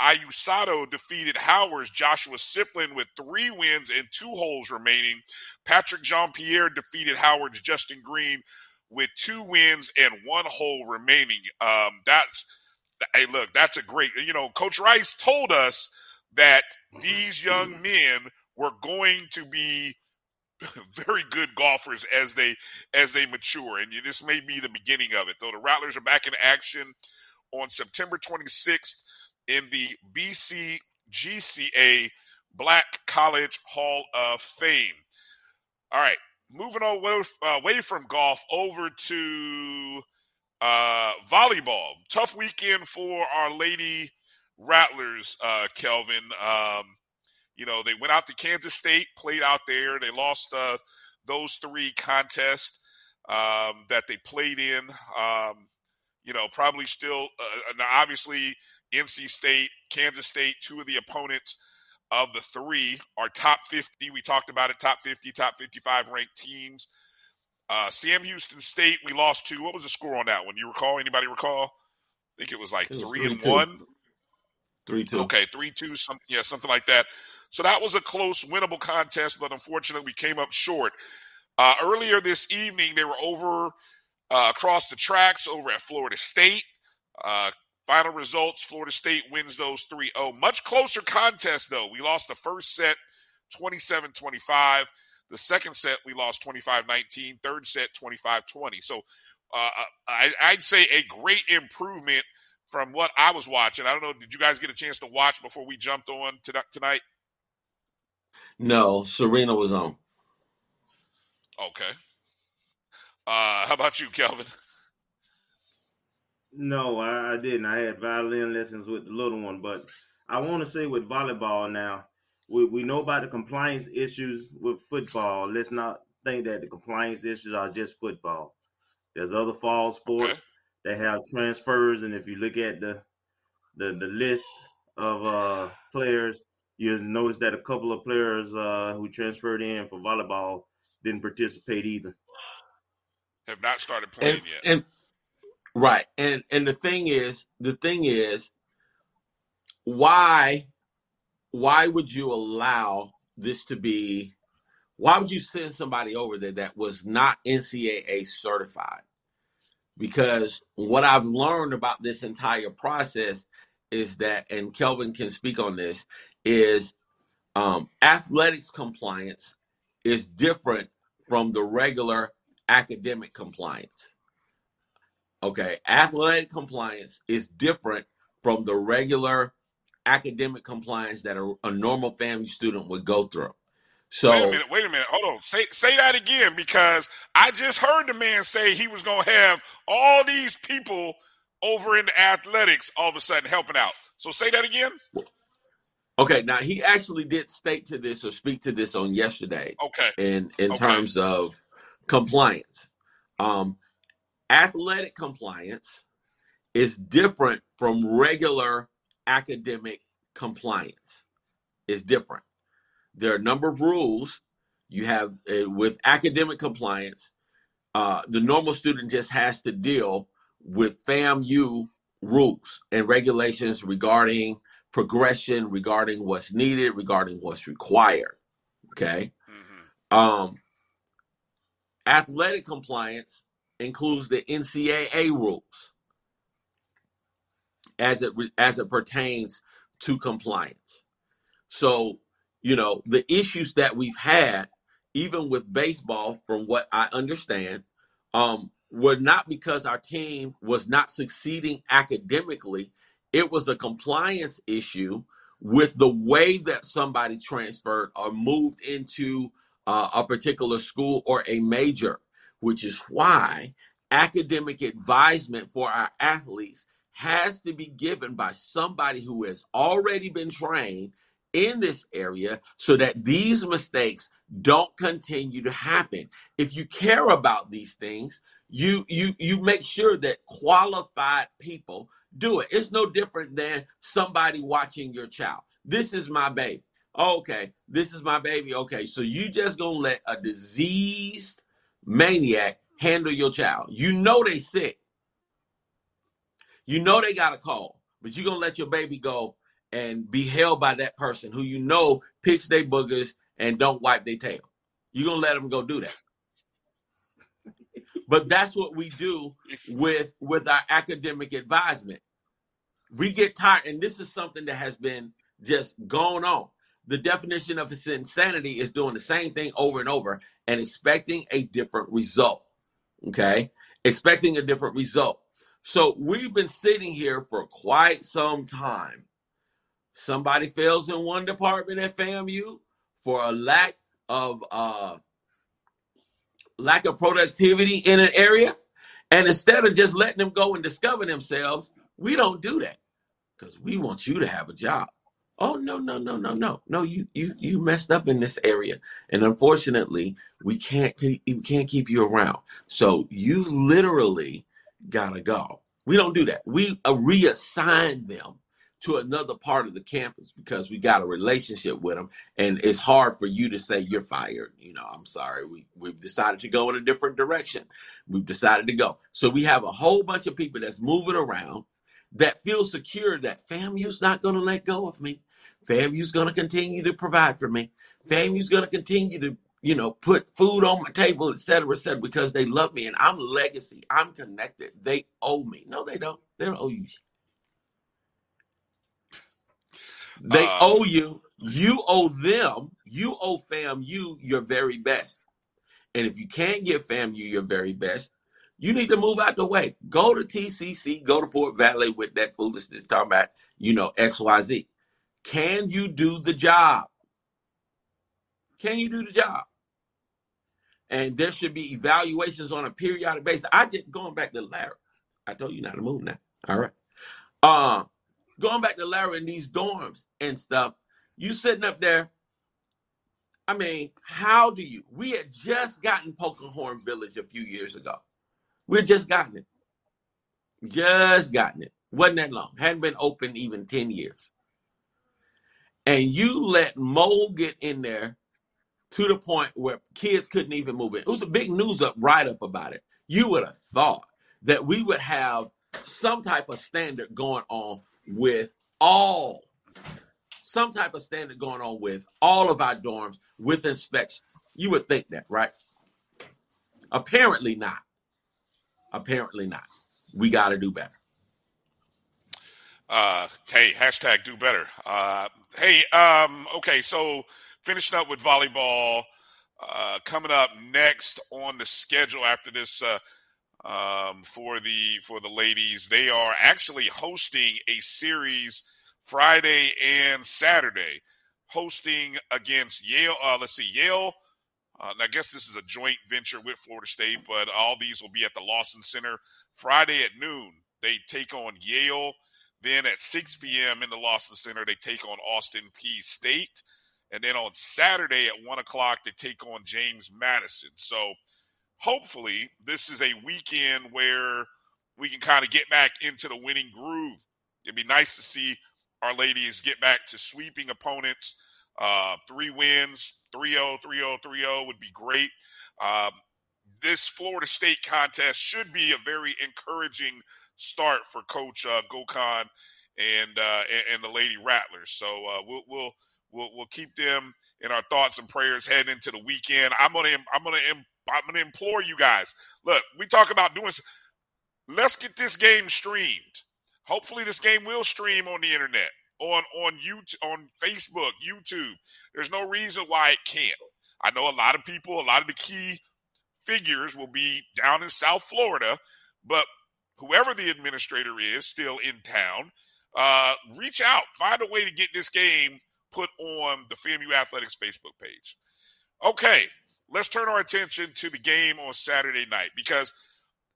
Ayusato defeated Howard's Joshua Siplin with three wins and two holes remaining. Patrick Jean-Pierre defeated Howard's Justin Green with two wins and one hole remaining. Um, that's, hey, look, that's a great, you know, Coach Rice told us that these young men were going to be very good golfers as they, as they mature. And this may be the beginning of it, though. The Rattlers are back in action on September twenty-sixth in the B C G C A Black College Hall of Fame. All right. Moving away, uh, away from golf over to uh, volleyball. Tough weekend for our Lady Rattlers, uh, Kelvin. Um, you know, they went out to Kansas State, played out there. They lost uh, those three contests um, that they played in. Um, you know, probably still, uh, now obviously, N C State, Kansas State, two of the opponents of the three are top fifty. We talked about it, top fifty, top fifty-five ranked teams. Uh, Sam Houston State, we lost to. What was the score on that one? You recall? Anybody recall? I think it was like it was three, three and two. one. three two Okay, three two Some, yeah, something like that. So that was a close, winnable contest, but unfortunately we came up short. Uh, earlier this evening, they were over uh, across the tracks over at Florida State. Uh Final results, Florida State wins those three oh. Much closer contest, though. We lost the first set, twenty-seven twenty-five. The second set, we lost twenty-five nineteen. Third set, twenty-five twenty. So uh, I, I'd say a great improvement from what I was watching. I don't know, did you guys get a chance to watch before we jumped on to tonight? No, Serena was on. Okay. Uh, how about you, Kelvin? No, I, I didn't. I had violin lessons with the little one, but I want to say with volleyball now, we, we know about the compliance issues with football. Let's not think that the compliance issues are just football. There's other fall sports okay. that have transfers, and if you look at the the, the list of uh, players, you'll notice that a couple of players uh, who transferred in for volleyball didn't participate either. Have not started playing and, yet. And- Right. And and the thing is, the thing is, why why would you allow this to be, why would you send somebody over there that was not N C double A certified? Because what I've learned about this entire process is that, and Kelvin can speak on this, is um, athletics compliance is different from the regular academic compliance. Okay, athletic compliance is different from the regular academic compliance that a, a normal family student would go through. So wait a minute, wait a minute, hold on. Say say that again, because I just heard the man say he was going to have all these people over in the athletics all of a sudden helping out. So say that again. Okay, now he actually did state to this or speak to this on yesterday. Okay, in in okay. terms of compliance. Um. Athletic compliance is different from regular academic compliance. It's different. There are a number of rules you have uh, with academic compliance. Uh, the normal student just has to deal with FAMU rules and regulations regarding progression, regarding what's needed, regarding what's required. Okay. Mm-hmm. Um, athletic compliance includes the N C double A rules as it as it pertains to compliance. So, you know, the issues that we've had, even with baseball, from what I understand, um, were not because our team was not succeeding academically. It was a compliance issue with the way that somebody transferred or moved into uh, a particular school or a major, which is why academic advisement for our athletes has to be given by somebody who has already been trained in this area so that these mistakes don't continue to happen. If you care about these things, you you you make sure that qualified people do it. It's no different than somebody watching your child. This is my baby. Okay, this is my baby. Okay, so you just gonna let a diseased maniac handle your child. You know they sick. You know they got a call, but you're gonna let your baby go and be held by that person who you know picks their boogers and don't wipe their tail. You're gonna let them go do that. But that's what we do with, with our academic advisement. We get tired, and this is something that has been just gone on. The definition of insanity is doing the same thing over and over and expecting a different result, okay? Expecting a different result. So we've been sitting here for quite some time. Somebody fails in one department at F A M U for a lack of uh, lack of productivity in an area. And instead of just letting them go and discover themselves, we don't do that because we want you to have a job. Oh, no, no, no, no, no. No, you you you messed up in this area. And unfortunately, we can't, we can't keep you around. So you literally got to go. We don't do that. We uh, reassign them to another part of the campus because we got a relationship with them. And it's hard for you to say you're fired. You know, I'm sorry. We, we've decided to go in a different direction. We've decided to go. So we have a whole bunch of people that's moving around that feel secure that FAMU's not going to let go of me. FAMU's going to continue to provide for me. FAMU's going to continue to, you know, put food on my table, et cetera, et cetera, because they love me and I'm legacy. I'm connected. They owe me. No, they don't. They don't owe you. They uh, owe you. You owe them. You owe FAMU your very best. And if you can't give FAMU your very best, you need to move out the way. Go to T C C. Go to Fort Valley with that foolishness talking about, you know, X Y Z. Can you do the job? Can you do the job? And there should be evaluations on a periodic basis. I did going back to Larry. I told you not to move now. All right. Um, uh, going back to Larry in these dorms and stuff, you sitting up there. I mean, how do you? We had just gotten Polkinghorne Village a few years ago. We had just gotten it. Just gotten it. Wasn't that long. Hadn't been open even ten years. And you let mold get in there to the point where kids couldn't even move in. It was a big news up, write-up about it. You would have thought that we would have some type of standard going on with all, some type of standard going on with all of our dorms with inspection. You would think that, right? Apparently not. Apparently not. We got to do better. Uh, hey, hashtag do better. Uh, hey, um, okay, so finishing up with volleyball, uh, coming up next on the schedule after this uh, um, for the for the ladies, they are actually hosting a series Friday and Saturday, hosting against Yale. Uh, let's see, Yale. Uh, and I guess this is a joint venture with Florida State, but all these will be at the Lawson Center Friday at noon. They take on Yale. Then at six p.m. in the Lawson Center, they take on Austin Peay State. And then on Saturday at one o'clock, they take on James Madison. So hopefully this is a weekend where we can kind of get back into the winning groove. It'd be nice to see our ladies get back to sweeping opponents. Uh, three wins, three oh, three oh, three oh would be great. Um, this Florida State contest should be a very encouraging start for Coach uh, Gokhan and, uh, and and the Lady Rattlers. So uh, we'll we'll we'll we'll keep them in our thoughts and prayers heading into the weekend. I'm gonna I'm gonna I'm gonna implore you guys. Look, we talk about doing. Let's get this game streamed. Hopefully, this game will stream on the internet. On on YouTube, on Facebook, YouTube. There's no reason why it can't. I know a lot of people, a lot of the key figures will be down in South Florida, but whoever the administrator is still in town, uh, reach out. Find a way to get this game put on the F A M U Athletics Facebook page. Okay, let's turn our attention to the game on Saturday night, because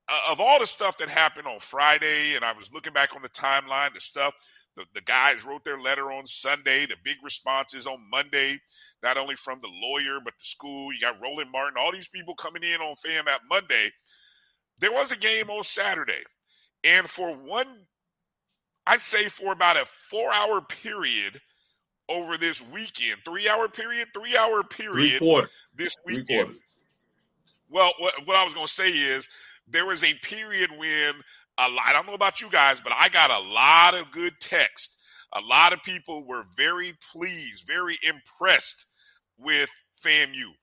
uh, of all the stuff that happened on Friday, and I was looking back on the timeline, the stuff, the, the guys wrote their letter on Sunday, the big responses on Monday, not only from the lawyer but the school. You got Roland Martin, all these people coming in on F A M at Monday. There was a game on Saturday, and for one, I'd say for about a four-hour period over this weekend, three-hour period, three-hour period Report. this weekend. Report. Well, what, what I was going to say is there was a period when a lot, I don't know about you guys, but I got a lot of good text. A lot of people were very pleased, very impressed with FAMU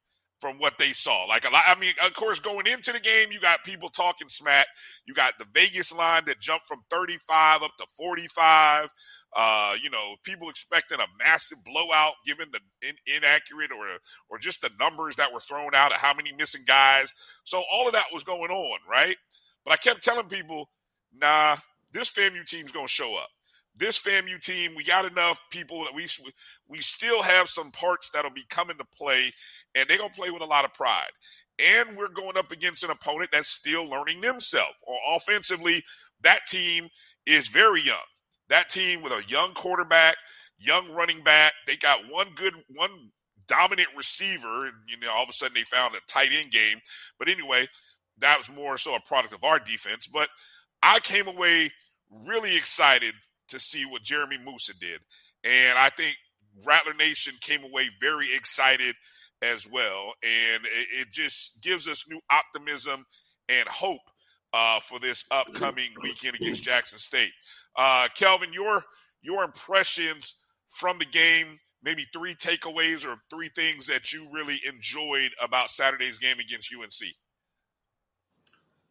from what they saw. Like a lot, I mean, of course, going into the game, you got people talking smack. You got the Vegas line that jumped from thirty-five up to forty-five. Uh, you know, people expecting a massive blowout given the in, inaccurate or or just the numbers that were thrown out of how many missing guys. So all of that was going on, right? But I kept telling people, nah, this FAMU team's going to show up. This FAMU team, we got enough people that we we still have some parts that'll be coming to play, and they're going to play with a lot of pride. And we're going up against an opponent that's still learning themselves. Or offensively, that team is very young. That team with a young quarterback, young running back, they got one good, one dominant receiver, and you know all of a sudden they found a tight end game. But anyway, that was more so a product of our defense. But I came away really excited to see what Jeremy Moussa did, and I think Rattler Nation came away very excited as well. And it, it just gives us new optimism and hope uh, for this upcoming weekend against Jackson State. Uh, Kelvin, your your impressions from the game, maybe three takeaways or three things that you really enjoyed about Saturday's game against U N C.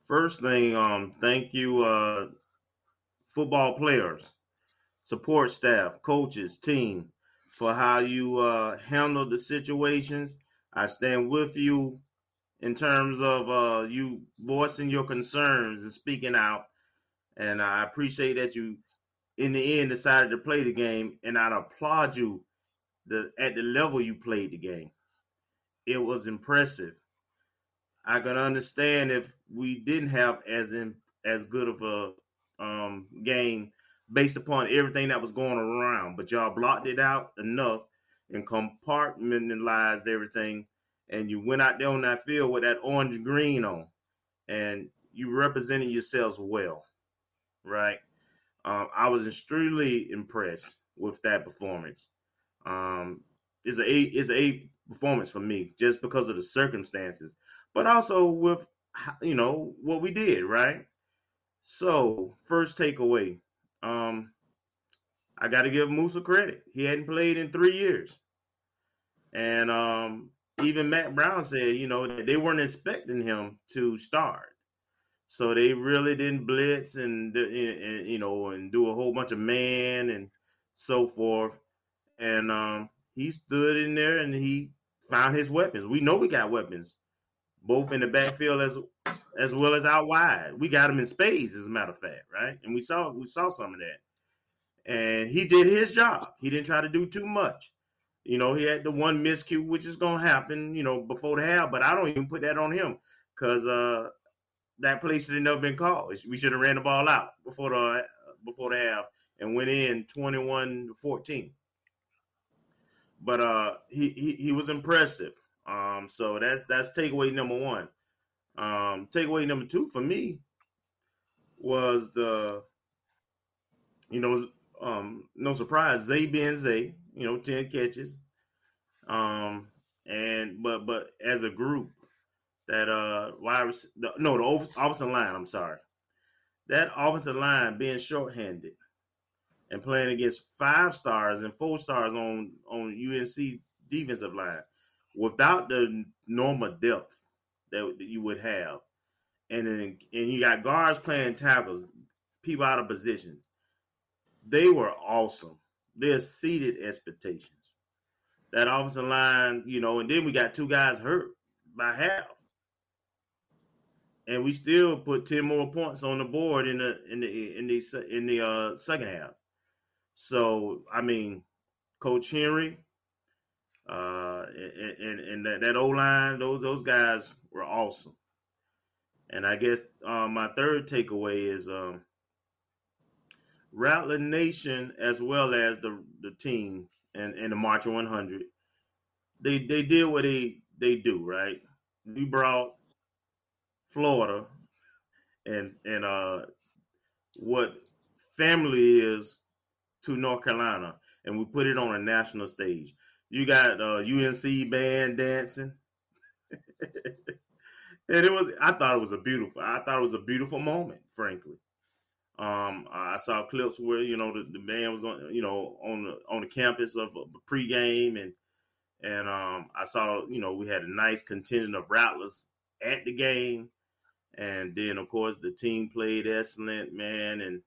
First thing, um, thank you, uh, football players, support staff, coaches, team, for how you uh, handled the situations. I stand with you in terms of uh, you voicing your concerns and speaking out. And I appreciate that you, in the end, decided to play the game, and I'd applaud you the, at the level you played the game. It was impressive. I can understand if we didn't have as in, as good of a um, game based upon everything that was going around, but y'all blocked it out enough and compartmentalized everything, and you went out there on that field with that orange-green on, and you represented yourselves well. Right. Um, I was extremely impressed with that performance. Um, it's a it's a performance for me just because of the circumstances, but also with, you know, what we did. Right. So first takeaway, um, I got to give Moussa credit. He hadn't played in three years. And um, even Matt Brown said, you know, that they weren't expecting him to start. So they really didn't blitz and, and, you know, and do a whole bunch of man and so forth. And um, he stood in there and he found his weapons. We know we got weapons, both in the backfield as as well as out wide. We got them in spades, as a matter of fact, right? And we saw we saw some of that. And he did his job. He didn't try to do too much. You know, he had the one miscue, which is going to happen, you know, before the half. But I don't even put that on him because – uh that play should have never been called. We should have ran the ball out before the before the half and went in twenty-one to fourteen. But uh, he, he he was impressive. Um, so that's that's takeaway number one. Um, takeaway number two for me was the, you know, um, no surprise, Zay being Zay, you know, ten catches. Um, and but but as a group. That uh, wide no, the offensive line. I'm sorry, that offensive line being shorthanded and playing against five stars and four stars on on U N C defensive line without the normal depth that, that you would have, and then, and you got guards playing tackles, people out of position. They were awesome. They exceeded expectations. That offensive line, you know, and then we got two guys hurt by half. And we still put ten more points on the board in the in the in the in the uh, second half. So, I mean, Coach Henry uh, and, and, and that, that O-line, those, those guys were awesome. And I guess uh, my third takeaway is um, Rattler Nation, as well as the, the team and, and the March one hundred, they they did what they, they do, right? We brought Florida and and uh, what family is to North Carolina, and we put it on a national stage. You got uh, U N C band dancing. And it was, I thought it was a beautiful, I thought it was a beautiful moment, frankly. Um, I saw clips where, you know, the, the band was on, you know, on the, on the campus of a pregame, and, and um, I saw, you know, we had a nice contingent of Rattlers at the game. And then of course the team played excellent, man. And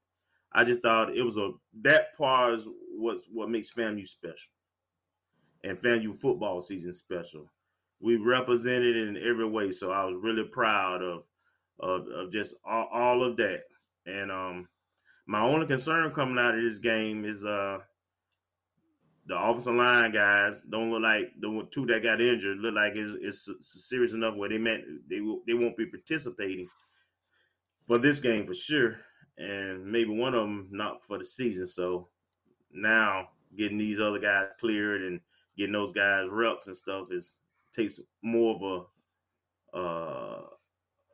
I just thought it was a, that part is what's, what makes FAMU special, and FAMU football season special. We represented in every way, so I was really proud of of, of just all, all of that. And um, my only concern coming out of this game is uh, the offensive line guys don't look like the two that got injured look like it's, it's serious enough where they meant they will, they won't be participating for this game for sure, and maybe one of them not for the season. So now getting these other guys cleared and getting those guys reps and stuff is takes more of a uh,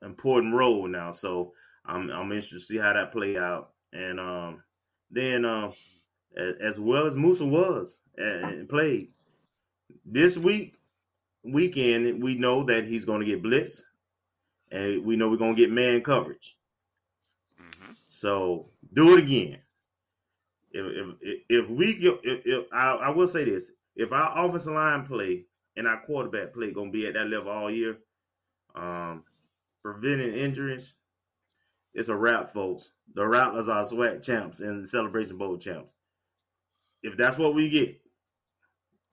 important role now, so I'm I'm interested to see how that play out. And um, then uh, as, as well as Moussa was and, and played this week weekend, we know that he's going to get blitzed, and we know we're going to get man coverage. Mm-hmm. So do it again. If if, if we get, if, if I, I will say this, if our offensive line play and our quarterback play going to be at that level all year, Um, preventing injuries, it's a wrap, folks. The Rattlers are SWAC champs and the Celebration Bowl champs. If that's what we get,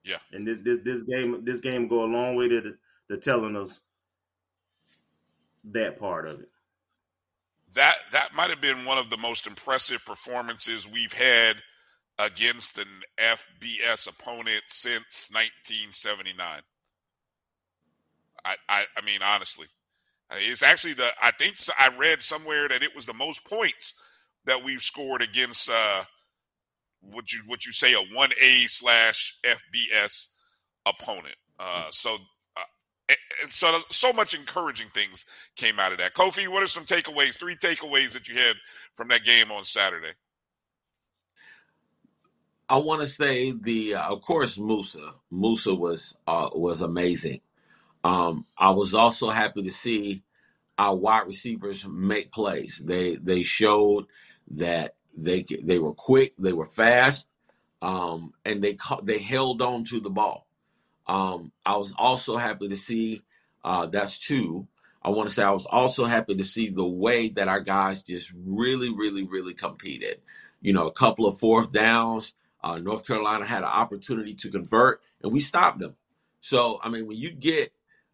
yeah. And this this this game this game go a long way to the, to telling us that part of it. That that might have been one of the most impressive performances we've had against an F B S opponent since nineteen seventy-nine. I, I, I mean, honestly, it's actually the, I think I read somewhere that it was the most points that we've scored against, uh, what you, what you say, a one A slash F B S opponent. Uh, so, uh, and, and so, so much encouraging things came out of that. Kofi, what are some takeaways, three takeaways that you had from that game on Saturday? I want to say the, uh, of course, Moussa. Moussa was uh, was amazing. Um, I was also happy to see our wide receivers make plays. They they showed that they they were quick, they were fast, um, and they ca- they held on to the ball. Um, I was also happy to see uh, that's two. I want to say I was also happy to see the way that our guys just really, really, really competed. You know, a couple of fourth downs. Uh, North Carolina had an opportunity to convert, and we stopped them. So, I mean, when you get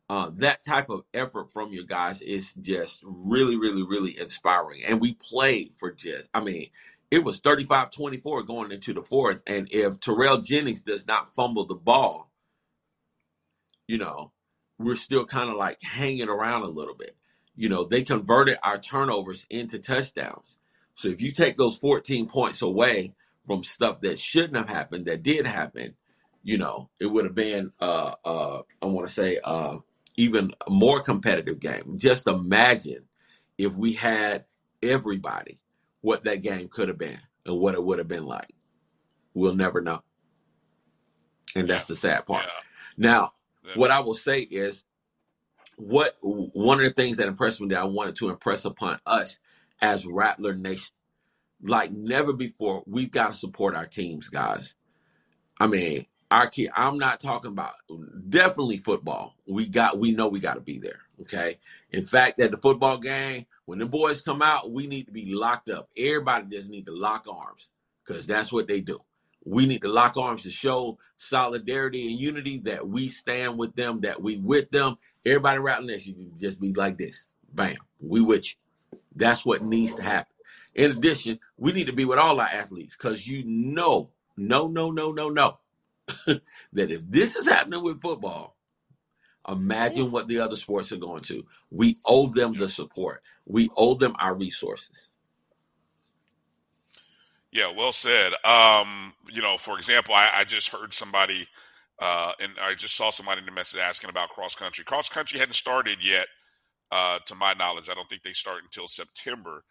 uh, that type of effort from your guys, it's just really, really, really inspiring. And we played for just, I mean, it was thirty-five twenty-four going into the fourth. And if Terrell Jennings does not fumble the ball, you know, we're still kind of like hanging around a little bit. You know, they converted our turnovers into touchdowns. So if you take those fourteen points away from stuff that shouldn't have happened, that did happen, you know, it would have been, uh, uh, I want to say, uh, even more competitive game. Just imagine if we had everybody, what that game could have been and what it would have been like. We'll never know. And that's the sad part. Yeah. Now, yeah. What I will say is, what one of the things that impressed me that I wanted to impress upon us as Rattler Nation, like never before, we've got to support our teams, guys. I mean, our kid, I'm not talking about definitely football. We got, we know we got to be there, okay? In fact, at the football game, when the boys come out, we need to be locked up. Everybody just need to lock arms because that's what they do. We need to lock arms to show solidarity and unity that we stand with them, that we with them. Everybody right now, you can just be like this. Bam, we with you. That's what needs to happen. In addition, we need to be with all our athletes, because you know, no, no, no, no, no, that if this is happening with football, imagine what the other sports are going to. We owe them the support. We owe them our resources. Yeah, well said. Um, you know, for example, I, I just heard somebody, uh, and I just saw somebody in the message asking about cross country. Cross country hadn't started yet, uh, to my knowledge. I don't think they start until September.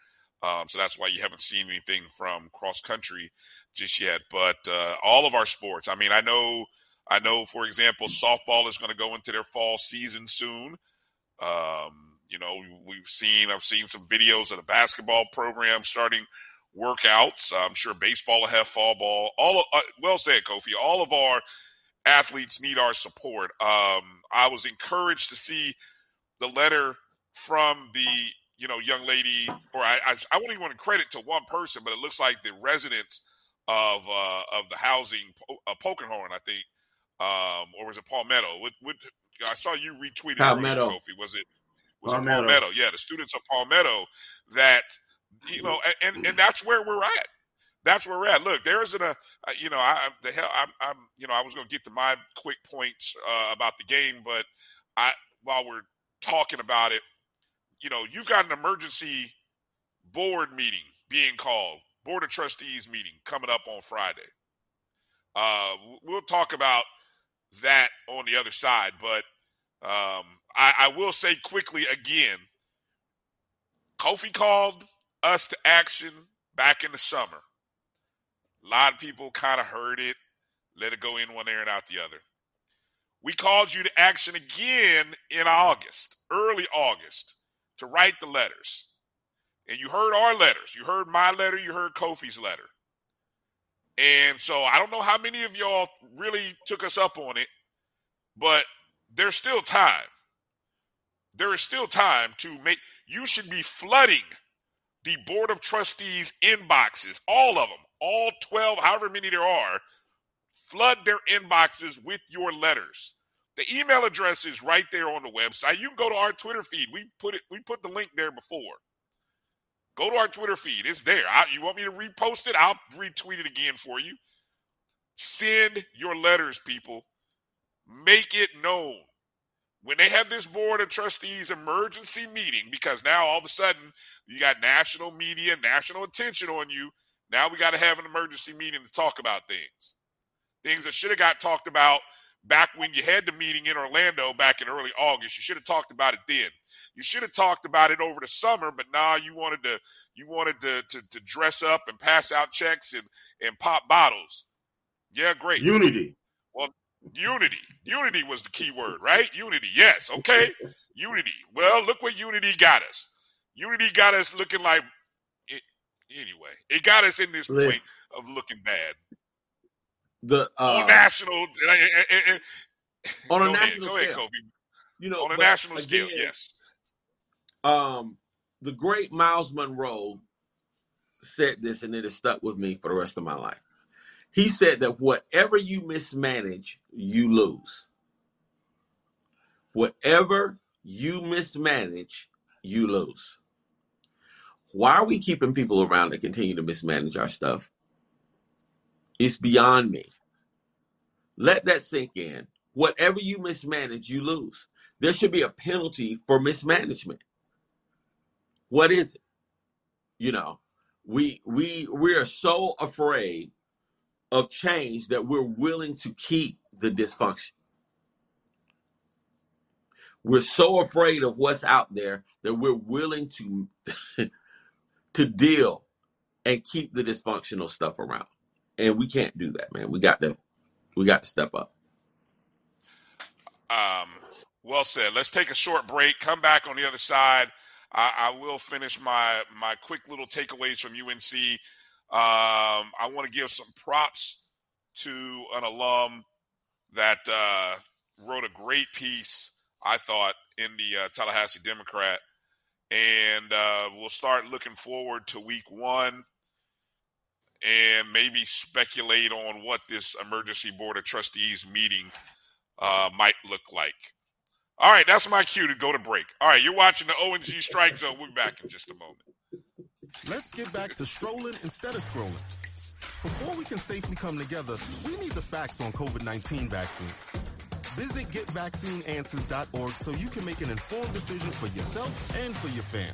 Um, so that's why you haven't seen anything from cross country just yet. But uh, all of our sports, I mean, I know, I know, for example, softball is going to go into their fall season soon. Um, you know, we've seen, I've seen some videos of the basketball program starting workouts. I'm sure baseball will have fall ball. All of, uh, well said, Kofi. All of our athletes need our support. Um, I was encouraged to see the letter from the, you know, young lady, or I, I, I won't even want to credit to one person, but it looks like the residents of uh, of the housing, uh, Polkinghorne, I think, um, or was it Palmetto? What, what, I saw you retweeted Palmetto. Kofi. Was it was Palmetto. it Palmetto? Yeah, the students of Palmetto that. You know, and, and that's where we're at. That's where we're at. Look, there isn't a, you know, I the hell, I'm, I'm you know, I was going to get to my quick points uh, about the game, but I, while we're talking about it, you know, you've got an emergency board meeting being called, Board of Trustees meeting coming up on Friday. Uh, we'll talk about that on the other side, but um, I, I will say quickly again, Kofi called us to action back in the summer. A lot of people kind of heard it, let it go in one ear and out the other. We called you to action again in August, early August, to write the letters. And you heard our letters. You heard my letter. You heard Kofi's letter. And so I don't know how many of y'all really took us up on it, but there's still time. There is still time to make, you should be flooding the Board of Trustees inboxes, all of them, all twelve, however many there are, flood their inboxes with your letters. The email address is right there on the website. You can go to our Twitter feed. We put it, we put the link there before. Go to our Twitter feed. It's there. I, you want me to repost it? I'll retweet it again for you. Send your letters, people. Make it known. When they have this Board of Trustees emergency meeting, because now all of a sudden you got national media, national attention on you. Now we got to have an emergency meeting to talk about things. Things that should have got talked about back when you had the meeting in Orlando back in early August. You should have talked about it then. You should have talked about it over the summer, but now nah, you wanted to you wanted to, to, to dress up and pass out checks and, and pop bottles. Yeah, great. Unity. Well, Unity. Unity was the key word, right? Unity. Yes. Okay. Unity. Well, look what unity got us. Unity got us looking like it, anyway. It got us in this Listen. point of looking bad. The uh, on national on a national ahead, scale, ahead, you know, on a national again, scale. Yes. Um, the great Miles Monroe said this, and it has stuck with me for the rest of my life. He said that whatever you mismanage, you lose. Whatever you mismanage, you lose. Why are we keeping people around that continue to mismanage our stuff? It's beyond me. Let that sink in. Whatever you mismanage, you lose. There should be a penalty for mismanagement. What is it? You know, we we we are so afraid of change that we're willing to keep the dysfunction. We're so afraid of what's out there that we're willing to, to deal and keep the dysfunctional stuff around. And we can't do that, man. We got to, we got to step up. Um, well said. Let's take a short break, come back on the other side. I, I will finish my, my quick little takeaways from U N C. Um, I want to give some props to an alum that uh, wrote a great piece, I thought, in the uh, Tallahassee Democrat. And uh, we'll start looking forward to week one and maybe speculate on what this emergency Board of Trustees meeting uh, might look like. All right, that's my cue to go to break. All right, you're watching the O M G Strike Zone. We'll be back in just a moment. Let's get back to strolling instead of scrolling. Before we can safely come together, we need the facts on COVID nineteen vaccines. Visit get vaccine answers dot org so you can make an informed decision for yourself and for your fam.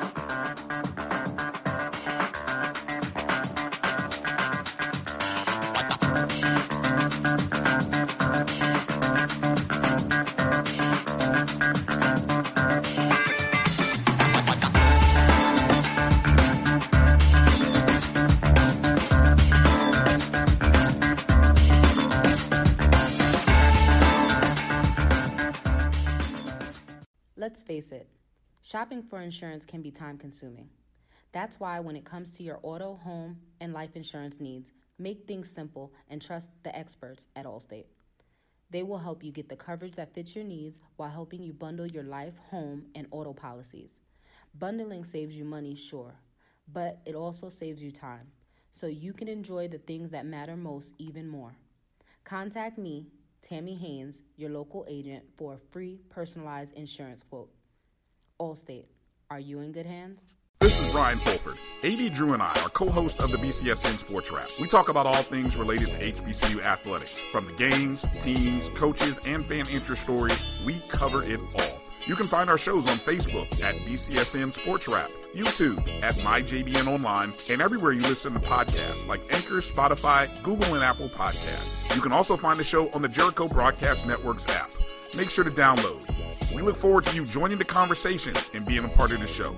Let's face it, shopping for insurance can be time-consuming. That's why when it comes to your auto, home, and life insurance needs, make things simple and trust the experts at Allstate. They will help you get the coverage that fits your needs while helping you bundle your life, home, and auto policies. Bundling saves you money, sure, but it also saves you time, so you can enjoy the things that matter most even more. Contact me, Tammy Haynes, your local agent, for a free personalized insurance quote. Allstate, are you in good hands? This is Brian Fulford. A D Drew and I are co-hosts of the B C S N Sports Wrap. We talk about all things related to H B C U athletics. From the games, teams, coaches, and fan interest stories, we cover it all. You can find our shows on Facebook at B C S N Sports Wrap, YouTube at My J B N Online, and everywhere you listen to podcasts like Anchor, Spotify, Google, and Apple Podcasts. You can also find the show on the Jericho Broadcast Networks app. Make sure to download. We look forward to you joining the conversation and being a part of the show.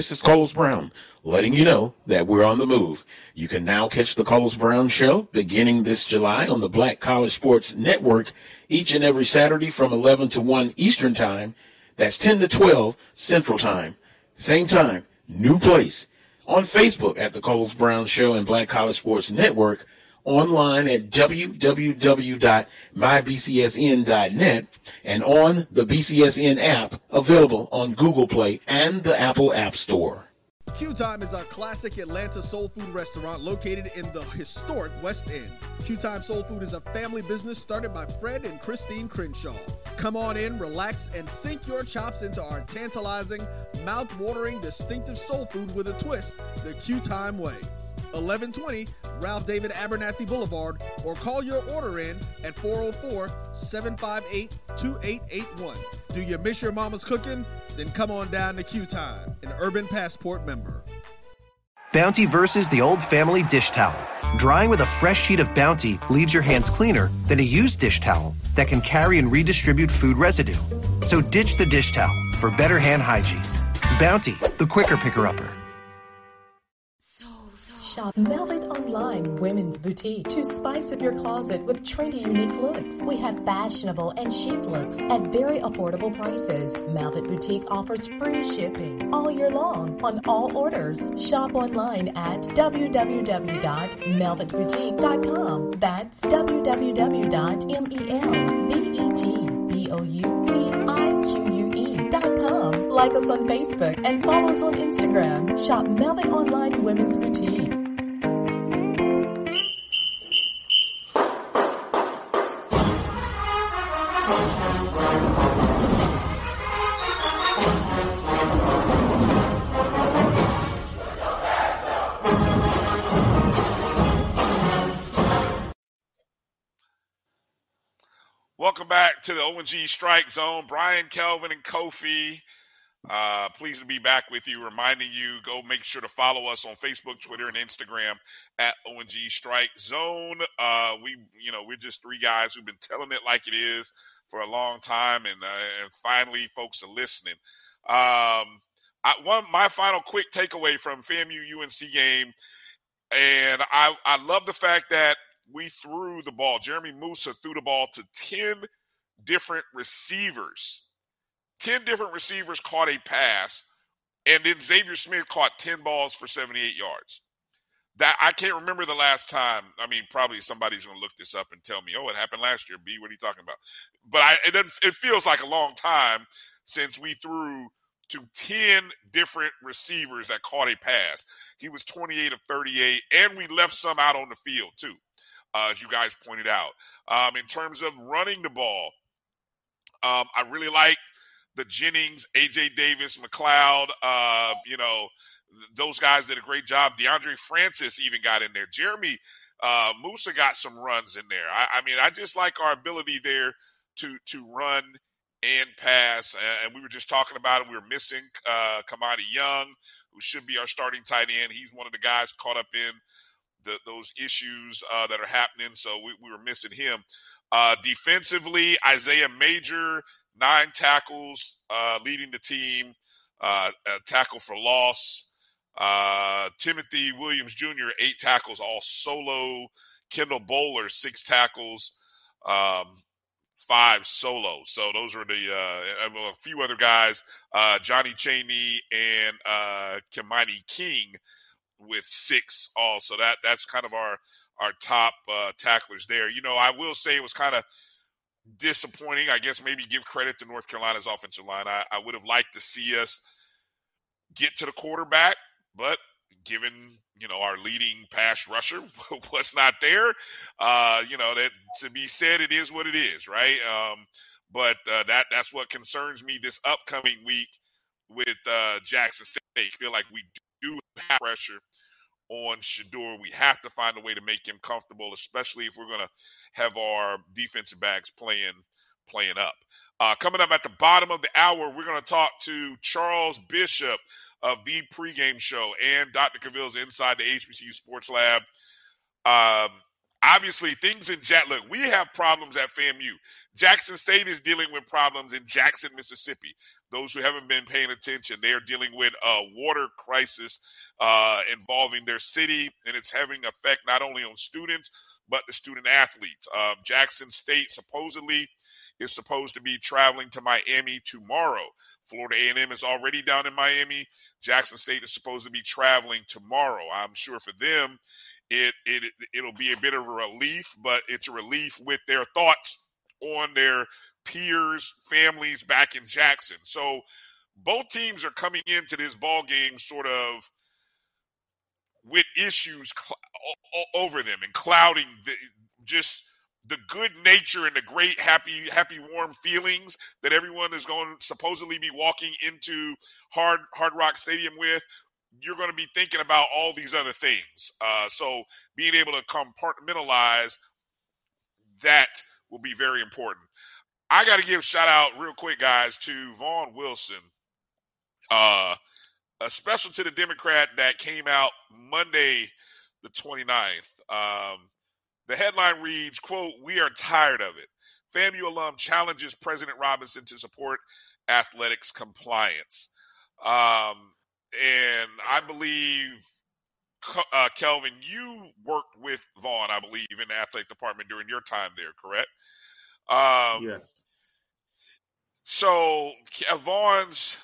This is Carlos Brown, letting you know that we're on the move. You can now catch the Carlos Brown Show beginning this July on the Black College Sports Network each and every Saturday from eleven to one Eastern Time. That's ten to twelve Central Time. Same time, new place. On Facebook at the Carlos Brown Show and Black College Sports Network. Online at w w w dot my b c s n dot net and on the B C S N app, available on Google Play and the Apple App Store. Q Time is our classic Atlanta soul food restaurant located in the historic West End. Q Time Soul Food is a family business started by Fred and Christine Crenshaw. Come on in, relax, and sink your chops into our tantalizing, mouth-watering, distinctive soul food with a twist, the Q Time way. eleven twenty Ralph David Abernathy Boulevard, or call your order in at four oh four, seven five eight, two eight eight one. Do you miss your mama's cooking? Then come on down to Q Time, an Urban Passport member. Bounty versus the old family dish towel. Drying with a fresh sheet of Bounty leaves your hands cleaner than a used dish towel that can carry and redistribute food residue. So ditch the dish towel for better hand hygiene. Bounty, the quicker picker-upper. Shop Velvet Online Women's Boutique to spice up your closet with trendy, unique looks. We have fashionable and chic looks at very affordable prices. Velvet Boutique offers free shipping all year long on all orders. Shop online at w w w dot velvet boutique dot com. That's w w w dot melvet boutique dot com. Like us on Facebook and follow us on Instagram. Shop Velvet Online Women's Boutique. Welcome back to the O M G Strike Zone. Brian, Kelvin, and Kofi, uh, pleased to be back with you. Reminding you, go make sure to follow us on Facebook, Twitter, and Instagram at O M G Strike Zone. Uh, we, you know, we're just three guys who've been telling it like it is for a long time, and, uh, and finally, folks are listening. Um, I, one, my final quick takeaway from FAMU U N C game, and I, I love the fact that we threw the ball. Jeremy Moussa threw the ball to ten different receivers. ten different receivers caught a pass, and then Xavier Smith caught ten balls for seventy-eight yards. That I can't remember the last time. I mean, probably somebody's going to look this up and tell me, oh, it happened last year, B, what are you talking about? But I, it, it feels like a long time since we threw to ten different receivers that caught a pass. He was twenty-eight of thirty-eight, and we left some out on the field, too. Uh, as you guys pointed out, um, in terms of running the ball, um, I really like the Jennings, A J Davis, McLeod, uh, you know, th- those guys did a great job. DeAndre Francis even got in there. Jeremy uh, Moussa got some runs in there. I, I mean, I just like our ability there to to run and pass. Uh, and we were just talking about it. We were missing uh, Kamadi Young, who should be our starting tight end. He's one of the guys caught up in The, those issues uh, that are happening, so we, we were missing him. Uh, defensively, Isaiah Major, nine tackles, uh, leading the team, uh, a tackle for loss. Uh, Timothy Williams Junior, eight tackles, all solo. Kendall Bowler, six tackles, um, five solo. So those are the uh, a few other guys, uh, Johnny Chaney and uh, Kimani King, with six all. So that, that's kind of our, our top uh, tacklers there. You know, I will say it was kind of disappointing. I guess maybe give credit to North Carolina's offensive line. I, I would have liked to see us get to the quarterback, but given, you know, our leading pass rusher was not there, uh, you know, that to be said, it is what it is, right? Um, but uh, that that's what concerns me this upcoming week with uh, Jackson State. I feel like we do do have pressure on Shador. We have to find a way to make him comfortable, especially if we're going to have our defensive backs playing playing up. Uh, coming up at the bottom of the hour, we're going to talk to Charles Bishop of the Pregame Show and Doctor Cavill's Inside the H B C U Sports Lab. Um, obviously, things in Jack. Look, we have problems at FAMU. Jackson State is dealing with problems in Jackson, Mississippi. Those who haven't been paying attention, they are dealing with a water crisis uh, involving their city, and it's having effect not only on students but the student athletes. Um, Jackson State supposedly is supposed to be traveling to Miami tomorrow. Florida A and M is already down in Miami. Jackson State is supposed to be traveling tomorrow. I'm sure for them, it it it'll be a bit of a relief, but it's a relief with their thoughts on their peers, families back in Jackson. So both teams are coming into this ball game sort of with issues cl- over them and clouding the, just the good nature and the great, happy, happy, warm feelings that everyone is going to supposedly be walking into Hard Hard Rock Stadium with. You're going to be thinking about all these other things. Uh, so being able to compartmentalize that will be very important. I got to give a shout out real quick, guys, to Vaughn Wilson, uh, a special to the Democrat that came out Monday, the twenty-ninth. Um, the headline reads, quote, "We are tired of it. FAMU alum challenges President Robinson to support athletics compliance." Um, and I believe, uh, Kelvin, you worked with Vaughn, I believe, in the athletic department during your time there, correct? Um, yes. So Vaughn's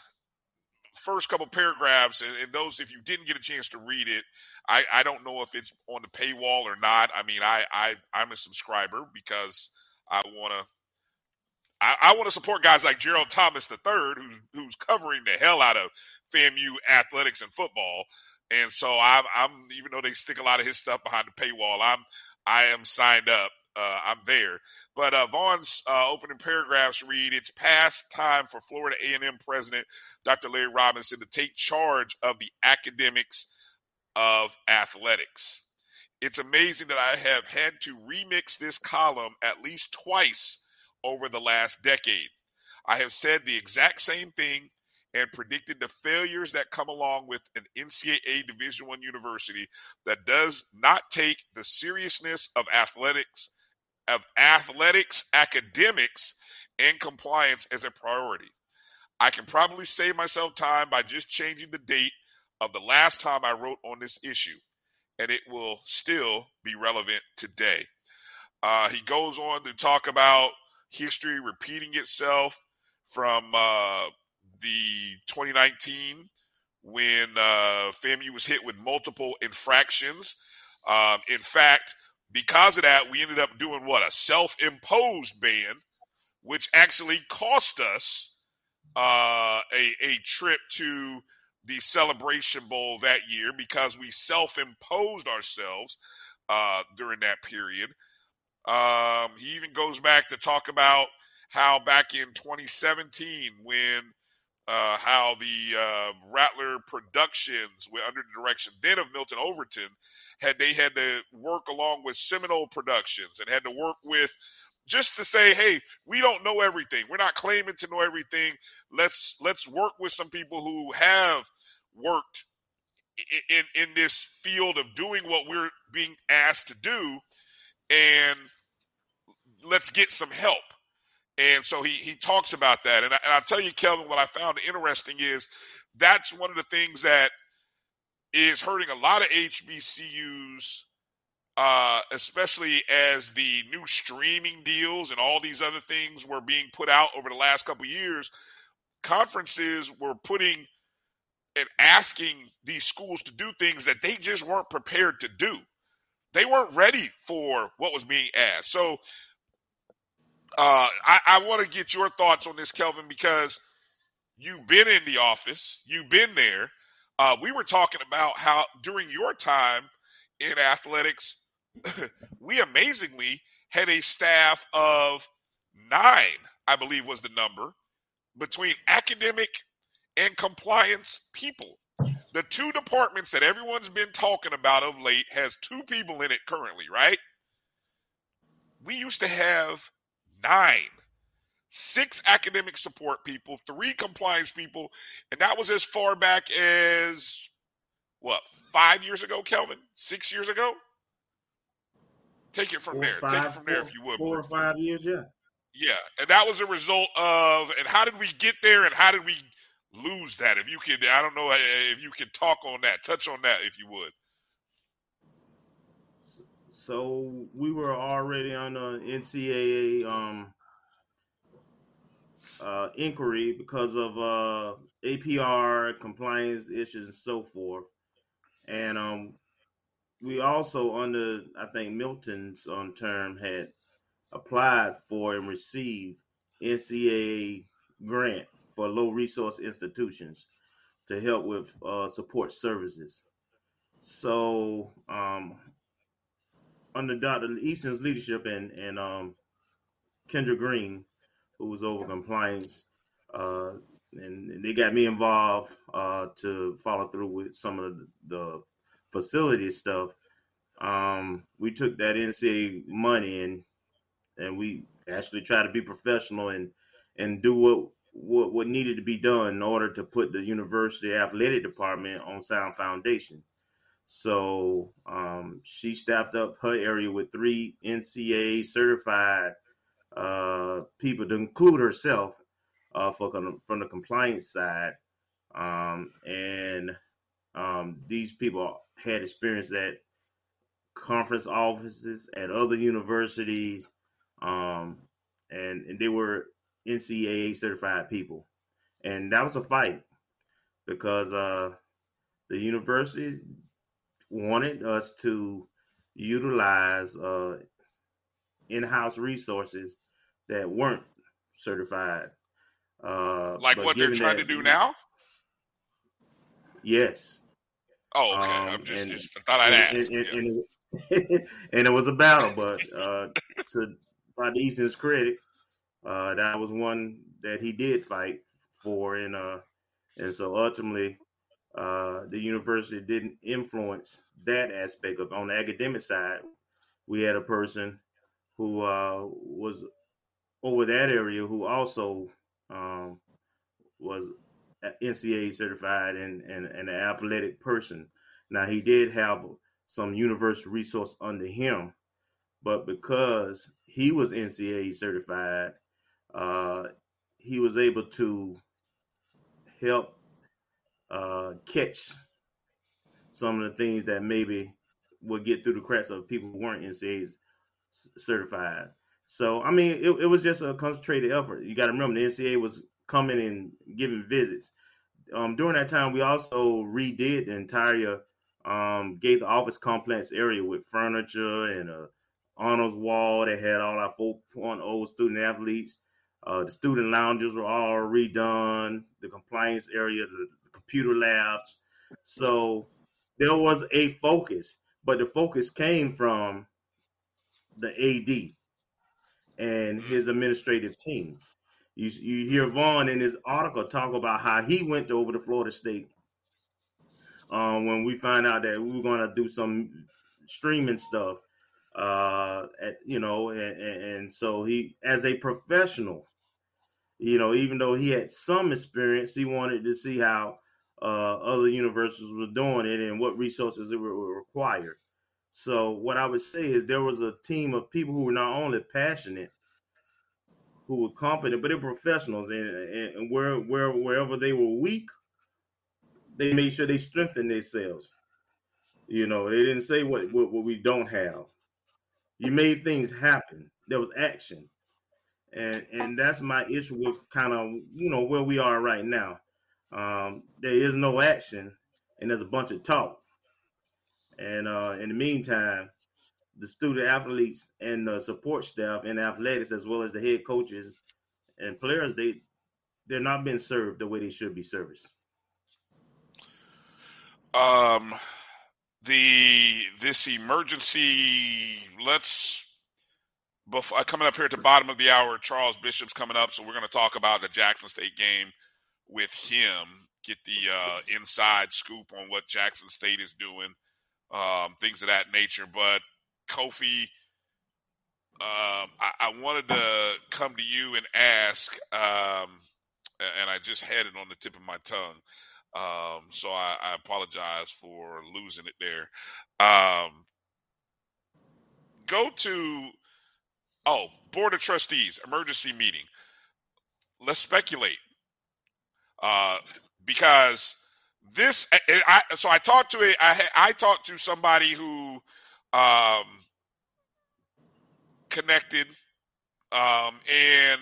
first couple paragraphs, and, and those, if you didn't get a chance to read it, I, I don't know if it's on the paywall or not. I mean, I, I, I'm a subscriber because I want to I, I want to support guys like Gerald Thomas the third, who's, who's covering the hell out of FAMU athletics and football. And so I'm, I'm, even though they stick a lot of his stuff behind the paywall, I'm, I am signed up. Uh, I'm there. But uh, Vaughn's uh, opening paragraphs read, "It's past time for Florida A and M President Doctor Larry Robinson to take charge of the academics of athletics. It's amazing that I have had to remix this column at least twice over the last decade. I have said the exact same thing and predicted the failures that come along with an N C double A Division One university that does not take the seriousness of athletics, of athletics, academics, and compliance as a priority. I can probably save myself time by just changing the date of the last time I wrote on this issue, and it will still be relevant today." Uh, he goes on to talk about history repeating itself from uh, the twenty nineteen when uh, FAMU was hit with multiple infractions. Um, in fact, because of that, we ended up doing what? A self-imposed ban, which actually cost us uh, a, a trip to the Celebration Bowl that year because we self-imposed ourselves uh, during that period. Um, he even goes back to talk about how back in twenty seventeen when uh, how the uh, Rattler Productions were under the direction then of Milton Overton, had they had to work along with Seminole Productions and had to work with just to say, hey, we don't know everything. We're not claiming to know everything. Let's let's work with some people who have worked in, in this field of doing what we're being asked to do, and let's get some help. And so he he talks about that. And, I, and I'll tell you, Kelvin, what I found interesting is that's one of the things that is hurting a lot of H B C Us, uh, especially as the new streaming deals and all these other things were being put out over the last couple of years. Conferences were putting and asking these schools to do things that they just weren't prepared to do. They weren't ready for what was being asked. So uh, I, I want to get your thoughts on this, Kelvin, because you've been in the office. You've been there. Uh, we were talking about how during your time in athletics, we amazingly had a staff of nine, I believe was the number, between academic and compliance people. The two departments that everyone's been talking about of late has two people in it currently, right? We used to have nine, six academic support people, three compliance people, and that was as far back as, what, five years ago, Kelvin? Six years ago? Take it from four there. Five, Take it from four, there if you would. Four or five years, yeah. Yeah, and that was a result of, and how did we get there and how did we lose that? If you could, I don't know if you could talk on that, touch on that if you would. So we were already on the N C double A um, uh, inquiry because of uh, A P R, compliance issues, and so forth. And um, we also under, I think, Milton's um, term had applied for and received N C double A grant for low resource institutions to help with uh, support services. So um, under Doctor Easton's leadership and, and um, Kendra Green, who was over compliance, uh, and, and they got me involved uh, to follow through with some of the, the facility stuff. Um, we took that N C double A money and, and we actually tried to be professional and, and do what what, what needed to be done in order to put the university athletic department on sound foundation. So um, she staffed up her area with three N C A A certified uh, people to include herself uh, for, from the compliance side. Um, and um, these people had experience at conference offices at other universities, um, and, and they were N C A A certified people. And that was a fight because uh, the university wanted us to utilize uh, in-house resources that weren't certified. Uh, like what they're trying that, to do now? Yes. Oh, okay. Um, I'm just, and, just I thought I'd and, ask. And, yeah. and, it, and it was a battle, but uh, to Bob Easton's credit, uh, that was one that he did fight for, and uh, and so ultimately, uh, the university didn't influence that aspect of. On the academic side, we had a person who uh, was over that area who also um, was N C A A certified and, and, and an athletic person. Now, he did have some university resource under him, but because he was N C A A certified, uh, he was able to help uh, catch some of the things that maybe would get through the cracks of people who weren't N C A A certified. So, I mean, it, it was just a concentrated effort. You got to remember the N C A A was coming and giving visits. Um, during that time, we also redid the entire um, gave the office complex area with furniture and a honors wall that had all our four point oh student athletes. Uh, the student lounges were all redone, the compliance area, the, the computer labs. So there was a focus, but the focus came from the A D and his administrative team. You, you hear Vaughn in his article talk about how he went over to Florida State um, when we find out that we were going to do some streaming stuff, uh, at, you know, and, and so he, as a professional, you know, even though he had some experience, he wanted to see how uh, other universities were doing it and what resources it were, were required. So what I would say is there was a team of people who were not only passionate, who were competent, but they're professionals, and, and, and where, where, wherever they were weak, they made sure they strengthened themselves. You know, they didn't say what, what, what we don't have. You made things happen. There was action. And, and that's my issue with kind of, you know, where we are right now. Um, there is no action, and there's a bunch of talk. And uh, in the meantime, the student athletes and the support staff in athletics, as well as the head coaches and players, they, they're not being served the way they should be serviced. Um, the, this emergency, let's, before, coming up here at the bottom of the hour, Charles Bishop's coming up. So we're going to talk about the Jackson State game with him, get the uh, inside scoop on what Jackson State is doing, um, things of that nature. But Kofi, um, I, I wanted to come to you and ask, um, and I just had it on the tip of my tongue, um, so I, I apologize for losing it there. Um, go to, oh, Board of Trustees, emergency meeting. Let's speculate. Uh, because this, I, I, so I talked to a, I, I talked to somebody who, Um, connected. Um, and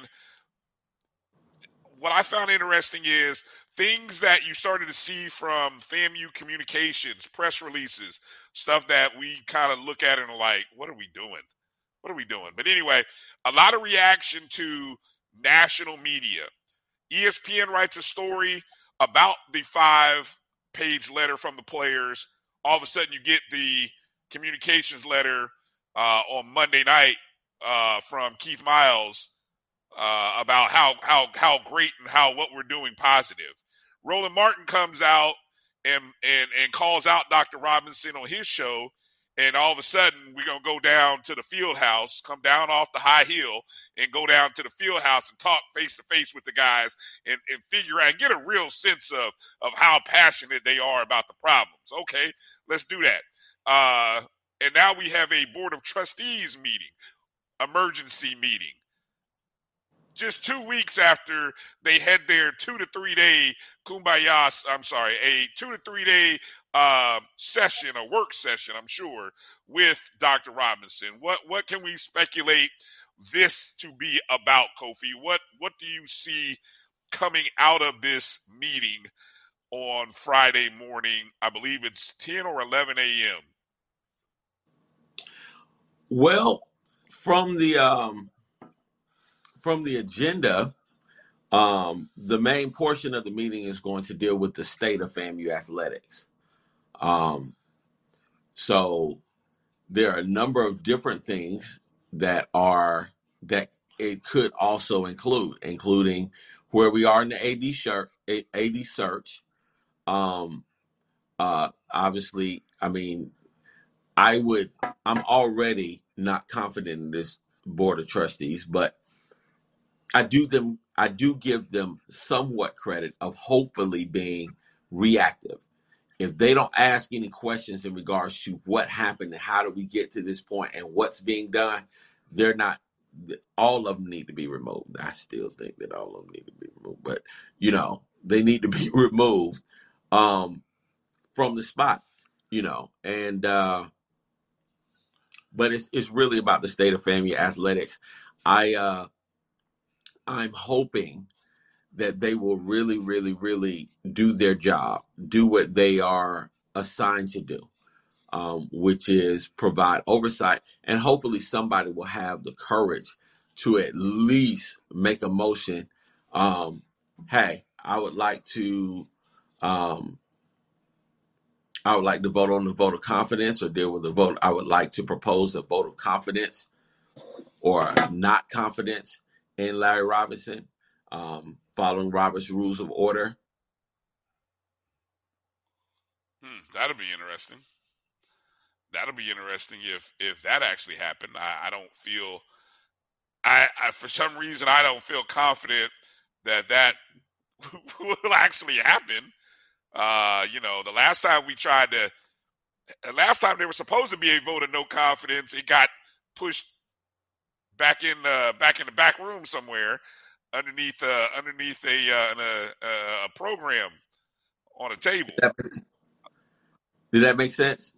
what I found interesting is things that you started to see from FAMU communications, press releases, stuff that we kind of look at and are like, what are we doing? What are we doing? But anyway, a lot of reaction to national media. E S P N writes a story about the five-page letter from the players. All of a sudden you get the communications letter uh, on Monday night uh, from Keith Miles uh, about how how how great and how what we're doing positive. Roland Martin comes out and and and calls out Doctor Robinson on his show And all of a sudden, we're going to go down to the field house, come down off the high hill, and go down to the field house and talk face-to-face with the guys and, and figure out and get a real sense of, of how passionate they are about the problems. Okay, let's do that. Uh, and now we have a Board of Trustees meeting, emergency meeting, just two weeks after they had their two- to three-day kumbaya, I'm sorry, a two- to three-day Uh, session, a work session, I'm sure, with Doctor Robinson. What what can we speculate this to be about, Kofi? What what do you see coming out of this meeting on Friday morning? I believe it's ten or eleven a.m. Well, from the um, from the agenda, um, the main portion of the meeting is going to deal with the state of FAMU athletics. Um, so there are a number of different things that are, that it could also include, including where we are in the A D search, A D search. Um, uh, obviously, I mean, I would, I'm already not confident in this Board of Trustees, but I do them, I do give them somewhat credit of hopefully being reactive. If they don't ask any questions in regards to what happened and how do we get to this point and what's being done, they're not, all of them need to be removed. I still think that all of them need to be removed, but you know, they need to be removed um, from the spot, you know, and, uh, but it's, it's really about the state of FAMU athletics. I, uh, I'm hoping that they will really, really, really do their job, do what they are assigned to do, um, which is provide oversight. And hopefully somebody will have the courage to at least make a motion. Um, hey, I would like to, um, I would like to vote on the vote of confidence or deal with the vote. I would like to propose a vote of confidence or not confidence in Larry Robinson. Um, following Robert's rules of order. Hmm, that'll be interesting. That'll be interesting if if that actually happened. I, I don't feel, I, I for some reason, I don't feel confident that that will actually happen. Uh, you know, the last time we tried to, the last time there was supposed to be a vote of no confidence, it got pushed back in the, back in the back room somewhere. Underneath, uh, underneath a uh, a, a program on a table. Did that make, Did that make sense?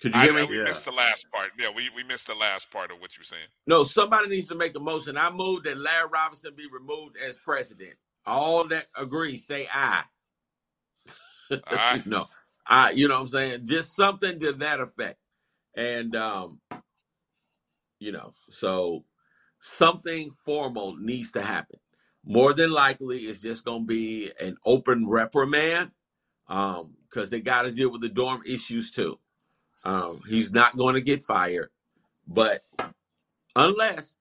Could you I hear know, me? We yeah. missed the last part. Yeah, we, we missed the last part of what you were saying. No, somebody needs to make a motion. I move that Larry Robinson be removed as president. All that agree, say aye. aye. No, I. You know what I'm saying? Just something to that effect, and um, you know, so. Something formal needs to happen. More than likely, it's just going to be an open reprimand because um, they got to deal with the dorm issues too. Um, he's not going to get fired, but unless,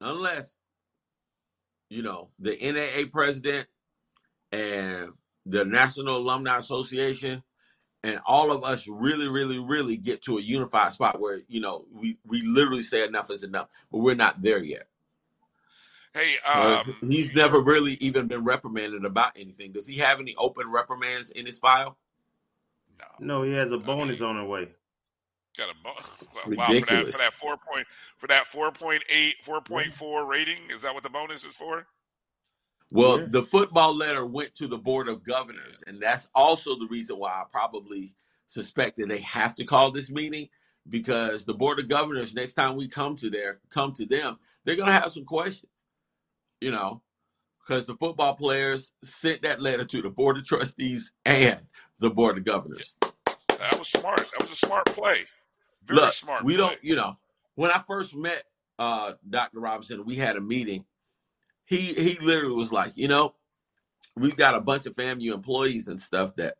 unless, you know, the N A A president and the National Alumni Association and all of us really, really, really get to a unified spot where, you know, we, we literally say enough is enough, but we're not there yet. Hey, um, he's never really even been reprimanded about anything. Does he have any open reprimands in his file? No, no, he has a bonus I mean, on the way. Got a bonus. Wow, ridiculous. For that, for that four point, for that four point eight, four point four rating, is that what the bonus is for? Well, yeah. The football letter went to the Board of Governors, and that's also the reason why I probably suspect that they have to call this meeting, because the Board of Governors, next time we come to their, come to them, they're going to have some questions, you know, because the football players sent that letter to the Board of Trustees and the Board of Governors. That was smart. That was a smart play. Very Look, smart we play. Don't, you know, when I first met uh, Doctor Robinson, we had a meeting. He he literally was like, you know, we've got a bunch of FAMU employees and stuff that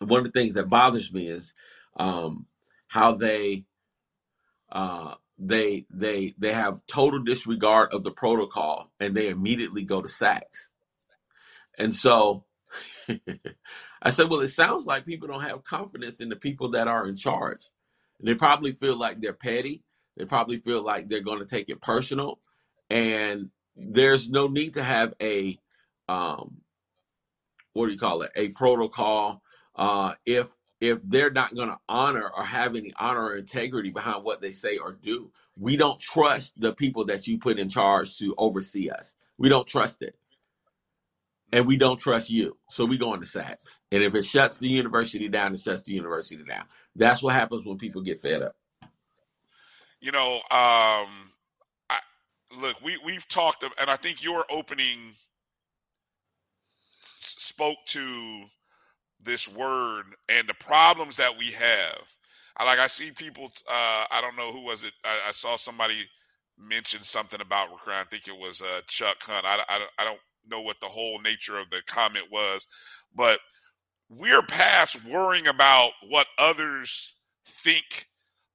one of the things that bothers me is um, how they uh, they they they have total disregard of the protocol and they immediately go to sacks. And so I said, well, it sounds like people don't have confidence in the people that are in charge. And they probably feel like they're petty. They probably feel like they're going to take it personal. And there's no need to have a, um, what do you call it, a protocol uh, if if they're not going to honor or have any honor or integrity behind what they say or do. We don't trust the people that you put in charge to oversee us. We don't trust it. And we don't trust you. So we go into sacks. And if it shuts the university down, it shuts the university down. That's what happens when people get fed up. You know, um, I, look, we, we've talked, and I think your opening s- spoke to this word and the problems that we have. I, like I see people, uh, I don't know who was it. I, I saw somebody mention something about recruiting. I think it was uh, Chuck Hunt. I, I, I don't know what the whole nature of the comment was, but we're past worrying about what others think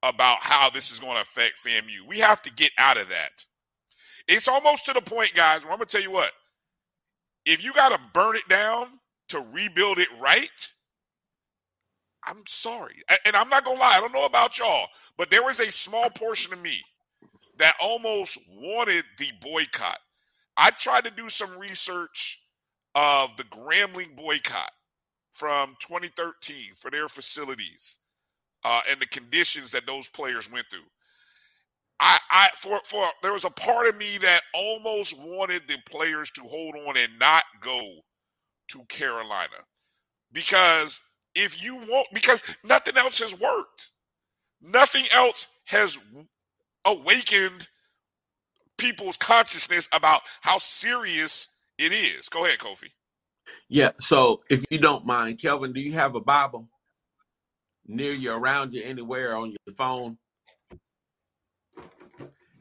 about how this is going to affect F A M U. We have to get out of that. It's almost to the point, guys, where I'm going to tell you what, if you got to burn it down to rebuild it right, I'm sorry. And I'm not going to lie. I don't know about y'all, but there was a small portion of me that almost wanted the boycott. I tried to do some research of the Grambling boycott from twenty thirteen for their facilities uh, and the conditions that those players went through. I, I for for there was a part of me that almost wanted the players to hold on and not go to Carolina, because if you want, because nothing else has worked, nothing else has awakened people's consciousness about how serious it is. Go ahead, Kofi. Yeah, so if you don't mind, Kelvin, do you have a Bible near you, around you, anywhere, on your phone?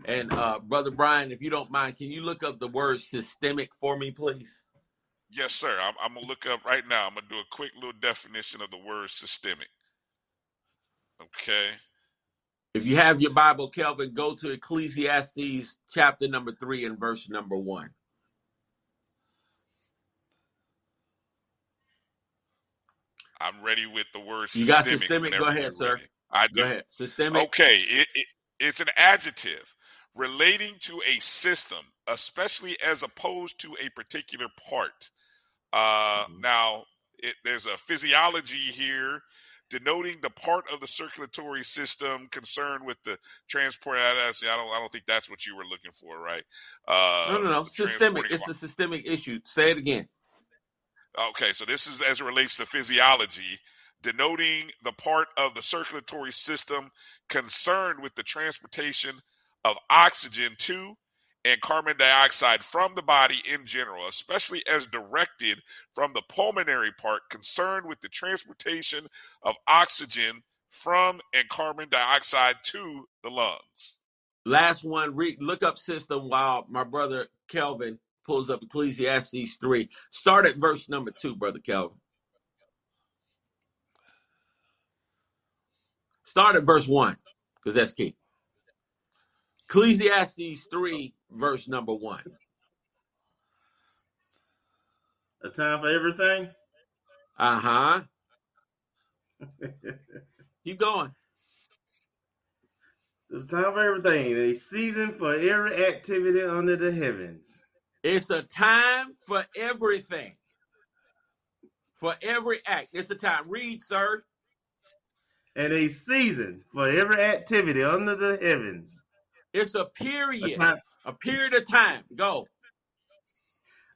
And uh, Brother Brian, if you don't mind, can you look up the word systemic for me, please? Yes, sir. I'm, I'm going to look up right now. I'm going to do a quick little definition of the word systemic. Okay. If you have your Bible, Kelvin, go to Ecclesiastes chapter number three and verse number one. I'm ready with the word systemic. You got systemic? Go ahead, sir. I do. Go ahead. Systemic. Okay. It, it, it's an adjective relating to a system, especially as opposed to a particular part. Uh, mm-hmm. Now, it, there's a physiology here, denoting the part of the circulatory system concerned with the transport. I don't, I don't think that's what you were looking for, right? Uh, no, no, no. Systemic. It's a systemic issue. Say it again. Okay, so this is as it relates to physiology, denoting the part of the circulatory system concerned with the transportation of oxygen to and carbon dioxide from the body in general, especially as directed from the pulmonary part concerned with the transportation of oxygen from and carbon dioxide to the lungs. Last one, Rick, look up system while my brother Kelvin pulls up Ecclesiastes three. Start at verse number two, Brother Kelvin. Start at verse one, because that's key. Ecclesiastes three, verse number one. A time for everything? Uh-huh. Keep going. There's a time for everything. A season for every activity under the heavens. It's a time for everything. For every act. It's a time. Read, sir. And a season for every activity under the heavens. It's a period, a, time, a period of time. Go.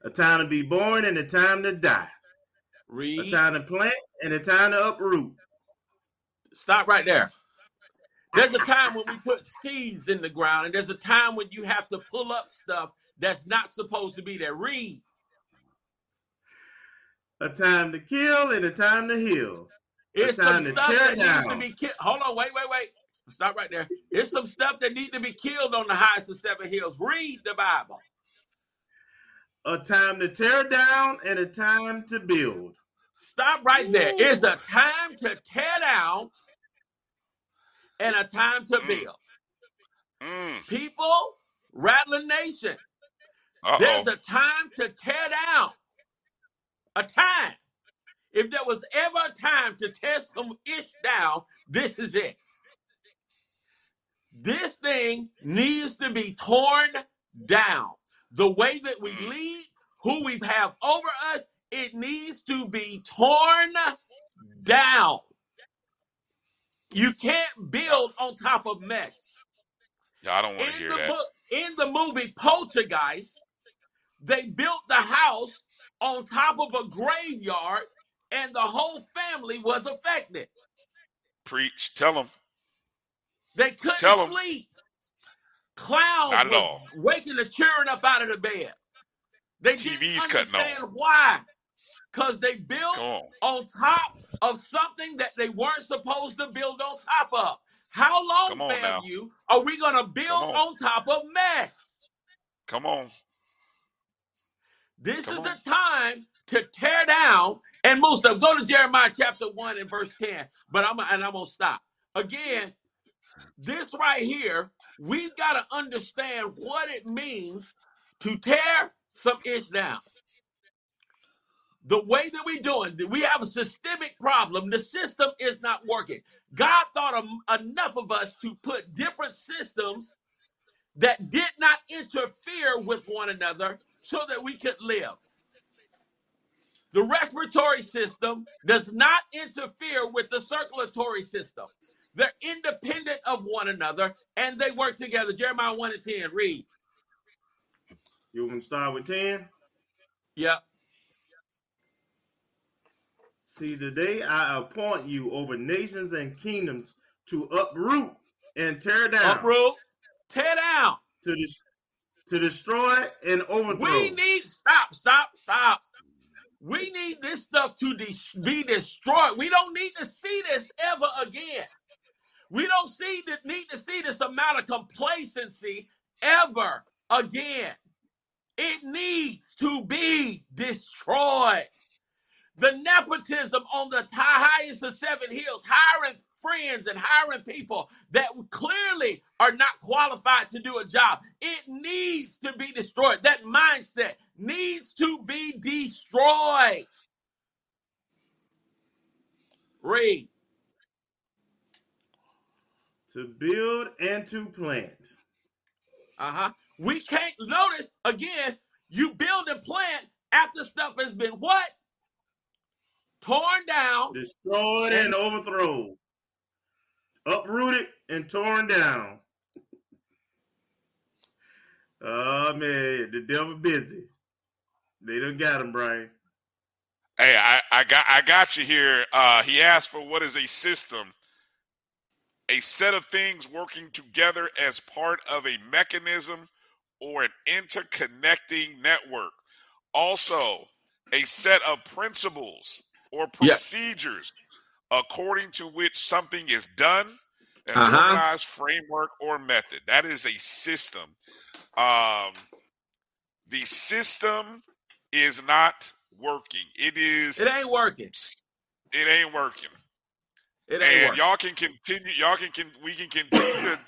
A time to be born and a time to die. Read. A time to plant and a time to uproot. Stop right there. There's a time when we put seeds in the ground, and there's a time when you have to pull up stuff that's not supposed to be there. Read. A time to kill and a time to heal. It's a time some to stuff tear that down. Needs to be killed. Hold on, wait, wait, wait. Stop right there. There's some stuff that need to be killed on the highest of seven hills. Read the Bible. A time to tear down and a time to build. Stop right there. Ooh. It's a time to tear down and a time to build. Mm. People, Rattler Nation, Uh-oh. There's a time to tear down. A time. If there was ever a time to tear some ish down, this is it. thing needs to be torn down. The way that we lead, who we have over us, it needs to be torn down. You can't build on top of mess. Yeah, I don't want to hear that. Book, in the movie Poltergeist, they built the house on top of a graveyard, and the whole family was affected. Preach. Tell them. They couldn't Tell sleep. Clowns Not at all. Waking the children up out of the bed. They T V's didn't understand why. Because they built on. on top of something that they weren't supposed to build on top of. How long, fam, now. you, are we going to build on. on top of mess? Come on. This Come is on. a time to tear down and move stuff. Go to Jeremiah chapter one and verse ten, but I'm and I'm going to stop. Again, this right here, we've got to understand what it means to tear some ish down. The way that we're doing, we have a systemic problem. The system is not working. God thought of enough of us to put different systems that did not interfere with one another so that we could live. The respiratory system does not interfere with the circulatory system. They're independent of one another, and they work together. Jeremiah one and ten, read. You want to start with ten? Yeah. See, today I appoint you over nations and kingdoms to uproot and tear down. Uproot, tear down. To, de- to destroy and overthrow. We need, stop, stop, stop. We need this stuff to de- be destroyed. We don't need to see this ever again. We don't see the, need to see this amount of complacency ever again. It needs to be destroyed. The nepotism on the highest of seven hills, hiring friends and hiring people that clearly are not qualified to do a job, it needs to be destroyed. That mindset needs to be destroyed. Read. To build and to plant. Uh-huh. We can't notice, again, you build and plant after stuff has been what? Torn down. Destroyed and, and overthrown. Uprooted and torn down. Oh, man, the devil busy. They done got him, Brian. Hey, I, I, got, I got you here. Uh, he asked for what is a system. A set of things working together as part of a mechanism or an interconnecting network. Also, a set of principles or procedures yes. according to which something is done, an uh-huh. organized framework or method. That is a system. Um, the system is not working. It is. It ain't working. It ain't working. It ain't and work. y'all can continue. Y'all can, can we can continue to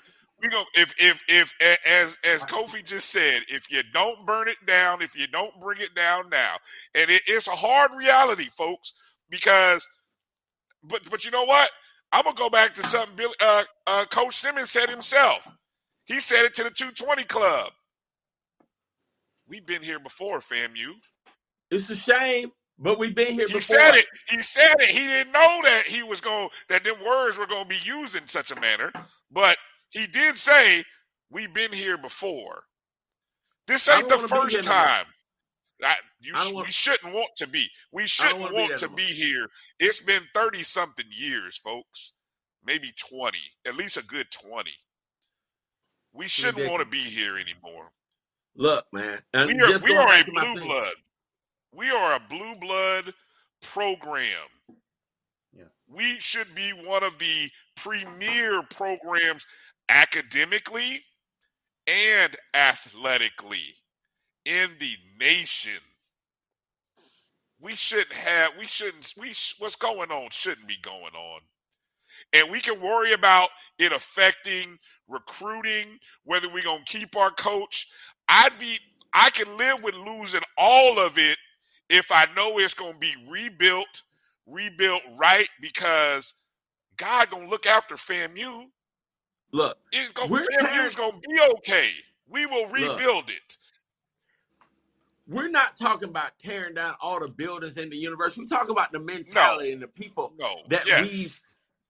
we go if if if as as Kofi just said, if you don't burn it down, if you don't bring it down now, and it, it's a hard reality, folks, because but but you know what? I'm gonna go back to something Billy, uh, uh, Coach Simmons said himself. He said it to the two twenty Club. We've been here before, FAMU. It's a shame. But we've been here before. He said it. He said it. He didn't know that he was going that them words were going to be used in such a manner. But he did say, we've been here before. This ain't the first time. I, you, I we shouldn't want to be. We shouldn't want to be here. It's been thirty-something years, folks. Maybe twenty. At least a good twenty. We shouldn't want to be here anymore. Look, man. We are, we are a blue blood. We are a blue blood program. Yeah. We should be one of the premier programs academically and athletically in the nation. We shouldn't have, we shouldn't, we sh- what's going on shouldn't be going on. And we can worry about it affecting recruiting, whether we're going to keep our coach. I'd be, I can live with losing all of it if I know it's going to be rebuilt, rebuilt right, because God going to look after FAMU. Look, it's going to be okay. We will rebuild look, it. We're not talking about tearing down all the buildings in the universe. We're talking about the mentality no. and the people no. that yes. we've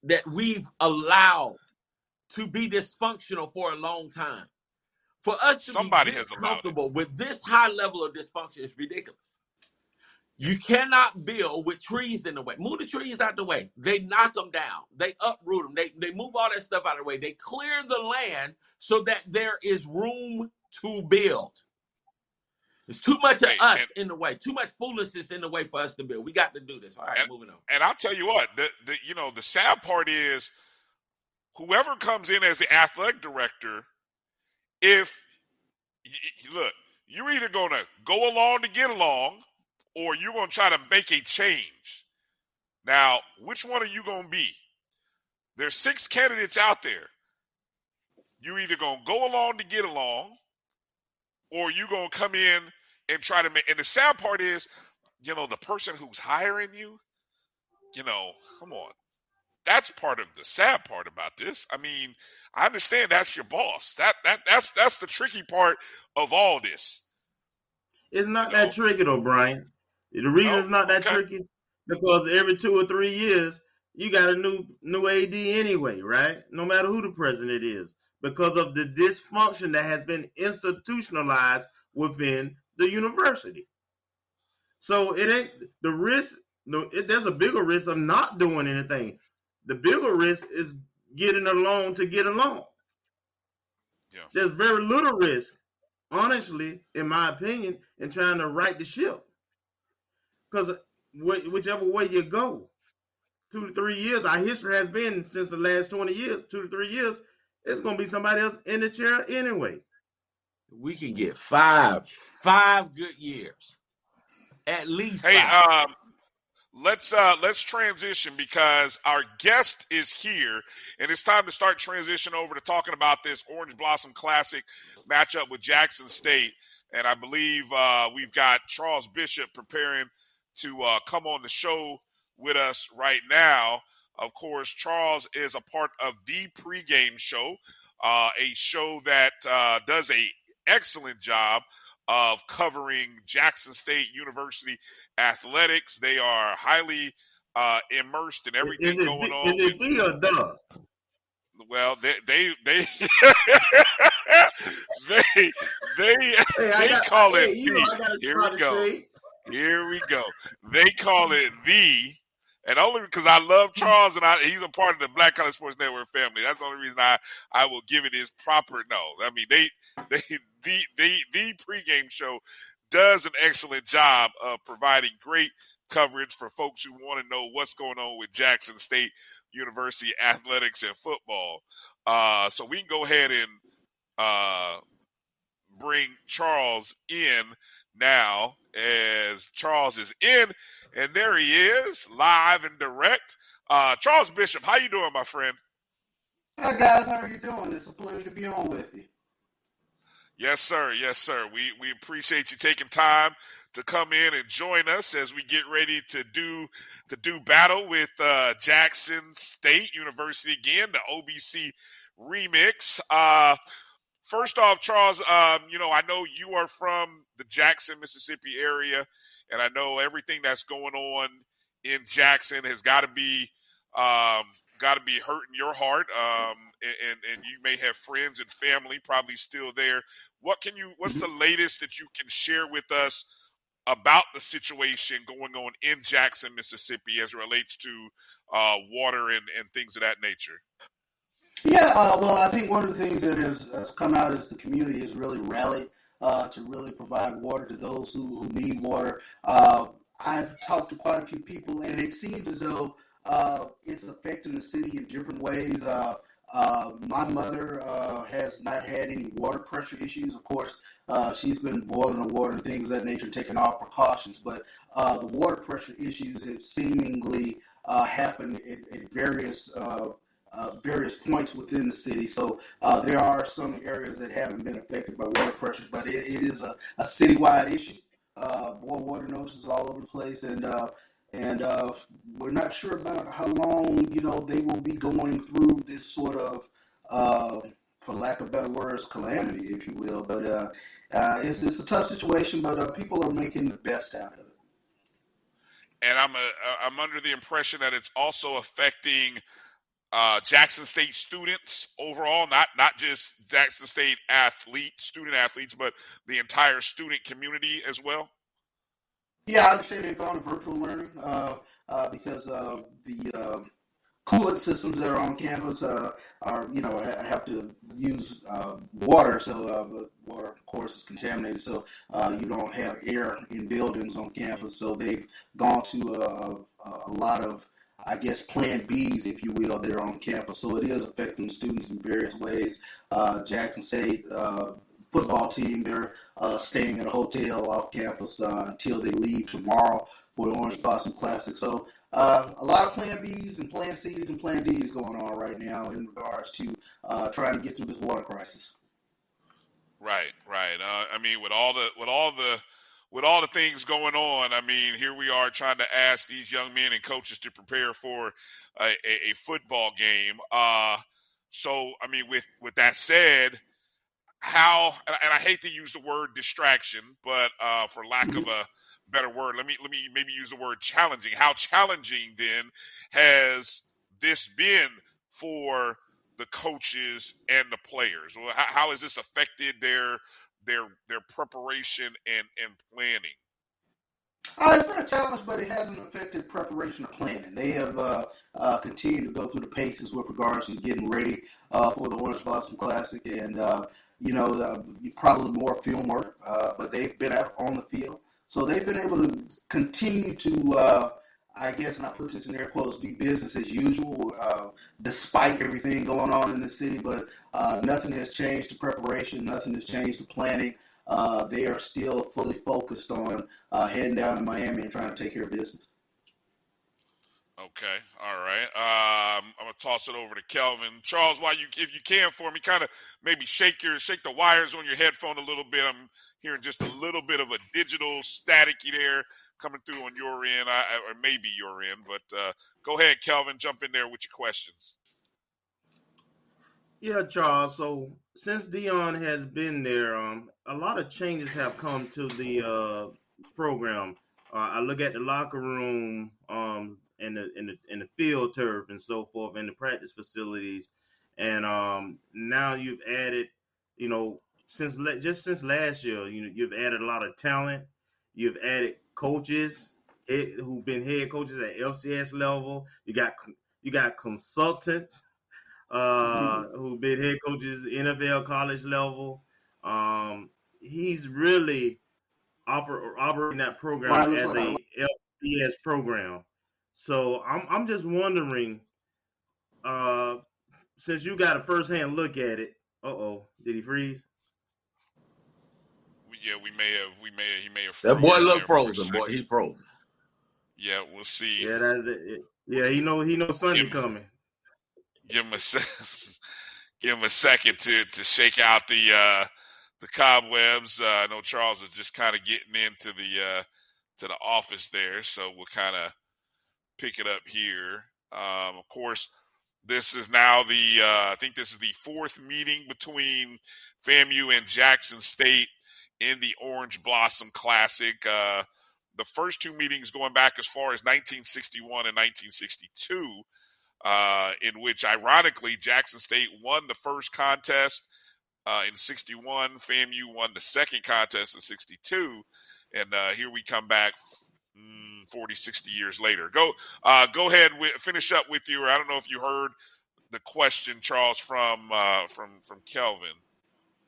that we've allowed to be dysfunctional for a long time. For us to Somebody be comfortable with this high level of dysfunction is ridiculous. You cannot build with trees in the way. Move the trees out the way. They knock them down. They uproot them. They, they move all that stuff out of the way. They clear the land so that there is room to build. There's too much of hey, us and, in the way. Too much foolishness in the way for us to build. We got to do this. All right, and, moving on. And I'll tell you what, the, the you know, the sad part is whoever comes in as the athletic director, if, look, you're either going to go along to get along, or you're going to try to make a change. Now, which one are you going to be? There's six candidates out there. You're either going to go along to get along, or you're going to come in and try to make, and the sad part is, you know, the person who's hiring you, you know, come on. That's part of the sad part about this. I mean, I understand that's your boss. That that that's that's the tricky part of all this. It's not you know? that tricky though, Brian. The reason no, it's not that okay. tricky, because every two or three years, you got a new new A D anyway, right? No matter who the president is, because of the dysfunction that has been institutionalized within the university. So it ain't the risk, no, it, there's a bigger risk of not doing anything. The bigger risk is getting along to get along. Yeah. There's very little risk, honestly, in my opinion, in trying to right the ship. Because whichever way you go, two to three years, our history has been since the last twenty years, two to three years, it's going to be somebody else in the chair anyway. We can get five, five good years. At least hey, five. Um, Let's uh, let's transition, because our guest is here, and it's time to start transition over to talking about this Orange Blossom Classic matchup with Jackson State. And I believe uh, we've got Charles Bishop preparing to uh, come on the show with us right now. Of course, Charles is a part of the Pregame Show, uh, a show that uh, does an excellent job of covering Jackson State University athletics. They are highly uh, immersed in everything it, going on. Is it D or duh? Well, they they they they they, they, hey, they got, call hey, it you know, here we go. Say. Here we go. They call it the, and only because I love Charles and I, he's a part of the Black College Sports Network family. That's the only reason I, I will give it his proper no. I mean they they the the the Pregame Show does an excellent job of providing great coverage for folks who want to know what's going on with Jackson State University athletics and football. Uh, so we can go ahead and uh, bring Charles in now, as Charles is in, and there he is, live and direct. Uh, Charles Bishop, how you doing, my friend? Hi, guys. How are you doing? It's a pleasure to be on with you. Yes, sir. Yes, sir. We we appreciate you taking time to come in and join us as we get ready to do to do battle with uh, Jackson State University again, the O B C remix. Uh, first off, Charles, um, you know, I know you are from the Jackson, Mississippi area, and I know everything that's going on in Jackson has got to be um, got to be hurting your heart. Um, And, and you may have friends and family probably still there. What can you? What's the latest that you can share with us about the situation going on in Jackson, Mississippi, as it relates to uh, water and, and things of that nature? Yeah, uh, well, I think one of the things that has, has come out is the community has really rallied uh, to really provide water to those who, who need water. Uh, I've talked to quite a few people, and it seems as though uh, it's affecting the city in different ways. Uh, Uh, my mother uh, has not had any water pressure issues. Of course, uh, she's been boiling the water and things of that nature, taking all precautions. But uh, the water pressure issues have seemingly uh, happened at, at various uh, uh, various points within the city. So uh, there are some areas that haven't been affected by water pressure, but it, it is a, a citywide issue. Uh, more water notices all over the place, and uh, And uh, we're not sure about how long, you know, they will be going through this sort of uh, for lack of better words, calamity, if you will. But uh, uh, it's, it's a tough situation, but uh, people are making the best out of it. And I'm a, I'm under the impression that it's also affecting uh, Jackson State students overall, not not just Jackson State athletes, student athletes, but the entire student community as well. Yeah, I understand they've gone to virtual learning uh, uh, because uh, the uh, coolant systems that are on campus uh, are, you know, have to use uh, water. So uh, the water, of course, is contaminated. So uh, you don't have air in buildings on campus. So they've gone to uh, a lot of, I guess, plan Bs, if you will, that are on campus. So it is affecting students in various ways. Uh, Jackson State uh football team, they're uh, staying at a hotel off campus uh, until they leave tomorrow for the Orange Blossom Classic. So uh, a lot of plan Bs and plan Cs and plan Ds going on right now in regards to uh, trying to get through this water crisis. Right, right. Uh, I mean, with all the with all the with all the things going on, I mean, here we are trying to ask these young men and coaches to prepare for a, a, a football game. Uh, so, I mean, with with that said. How, and I hate to use the word distraction, but uh, for lack of a better word, let me let me maybe use the word challenging. How challenging then has this been for the coaches and the players? Well, how, how has this affected their their their preparation and, and planning? Uh, it's been a challenge, but it hasn't affected preparation or planning. They have uh, uh, continued to go through the paces with regards to getting ready uh, for the Orange Blossom Classic and. Uh, You know, uh, probably more film work, uh, but they've been out on the field. So they've been able to continue to, uh, I guess, and I put this in air quotes, be business as usual, uh, despite everything going on in the city. But uh, nothing has changed the preparation. Nothing has changed the planning. Uh, they are still fully focused on uh, heading down to Miami and trying to take care of business. Okay, all right. Um, I'm gonna toss it over to Kelvin. Charles, while you, if you can for me, kind of maybe shake your, shake the wires on your headphone a little bit. I'm hearing just a little bit of a digital staticky there coming through on your end, I, or maybe your end. But uh, go ahead, Kelvin, jump in there with your questions. Yeah, Charles. So since Dion has been there, um, a lot of changes have come to the uh, program. Uh, I look at the locker room. Um, In the, in the in the field turf and so forth, in the practice facilities, and um, now you've added, you know, since le- just since last year, you know, you've added a lot of talent. You've added coaches head, who've been head coaches at L C S level. You got you got consultants uh, mm-hmm. who've been head coaches N F L college level. Um, he's really oper- operating that program wow, as a L C S program. So I'm I'm just wondering, uh, since you got a firsthand look at it. Uh oh, did he freeze? Yeah, we may have. We may have, he may have. That boy looked frozen. Boy, he froze. Yeah, we'll see. Yeah, that's it. Yeah, he know he know Sunday coming. Give him a se- give him a second to to shake out the uh, the cobwebs. Uh, I know Charles is just kind of getting into the uh, to the office there, so we'll kind of. Pick it up here. Um, of course, this is now the, uh, I think this is the fourth meeting between FAMU and Jackson State in the Orange Blossom Classic. Uh, the first two meetings going back as far as nineteen sixty-one and nineteen sixty-two, uh, in which, ironically, Jackson State won the first contest uh, in sixty-one. FAMU won the second contest in sixty-two. And uh, here we come back forty, sixty years later. Go uh, go ahead, with, finish up with you. I don't know if you heard the question, Charles, from uh, from, from Kelvin.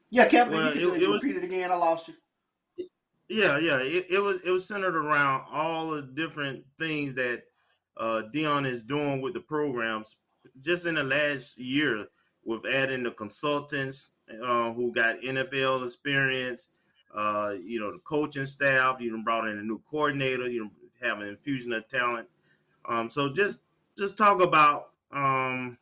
Yeah, Kelvin, well, you it, it was, repeat it again. I lost you. Yeah, yeah. It, it was it was centered around all the different things that uh, Dion is doing with the programs just in the last year with adding the consultants uh, who got N F L experience, uh, you know, the coaching staff. You done brought in a new coordinator. You done have an infusion of talent. Um, so just just talk about um,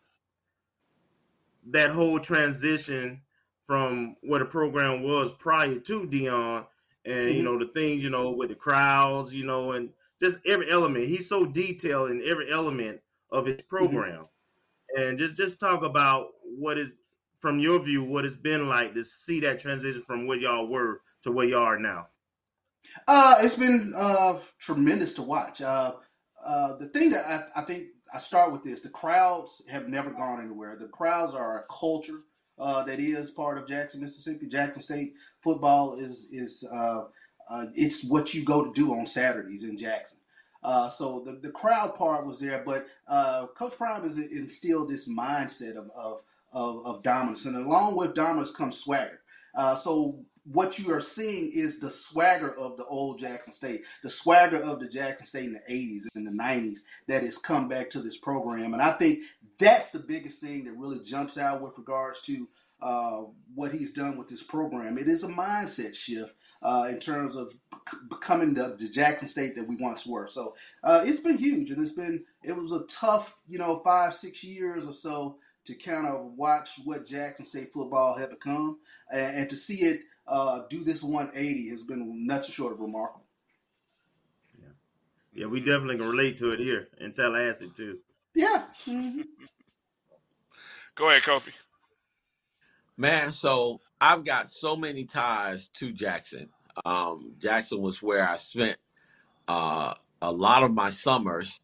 that whole transition from what the program was prior to Dion and, mm-hmm. you know, the things, you know, with the crowds, you know, and just every element. He's so detailed in every element of his program. Mm-hmm. And just, just talk about what is from your view, what it's been like to see that transition from where y'all were to where y'all are now? Uh, it's been uh, tremendous to watch. Uh, uh, the thing that I, I think I start with is the crowds have never gone anywhere. The crowds are a culture uh, that is part of Jackson, Mississippi. Jackson State football is is uh, uh, it's what you go to do on Saturdays in Jackson. Uh, so the, the crowd part was there, but uh, Coach Prime has instilled this mindset of, of of of dominance, and along with dominance comes swagger. Uh, so what you are seeing is the swagger of the old Jackson State, the swagger of the Jackson State in the eighties and the nineties that has come back to this program. And I think that's the biggest thing that really jumps out with regards to uh, what he's done with this program. It is a mindset shift uh, in terms of c- becoming the, the Jackson State that we once were. So uh, it's been huge, and it's been, it was a tough, you know, five, six years or so to kind of watch what Jackson State football had become, and, and to see it Uh, do this one eighty has been nothing short of remarkable. Yeah, yeah, we definitely can relate to it here in Tallahassee too. Yeah. Mm-hmm. Go ahead, Kofi. Man, so I've got so many ties to Jackson. Um, Jackson was where I spent uh, a lot of my summers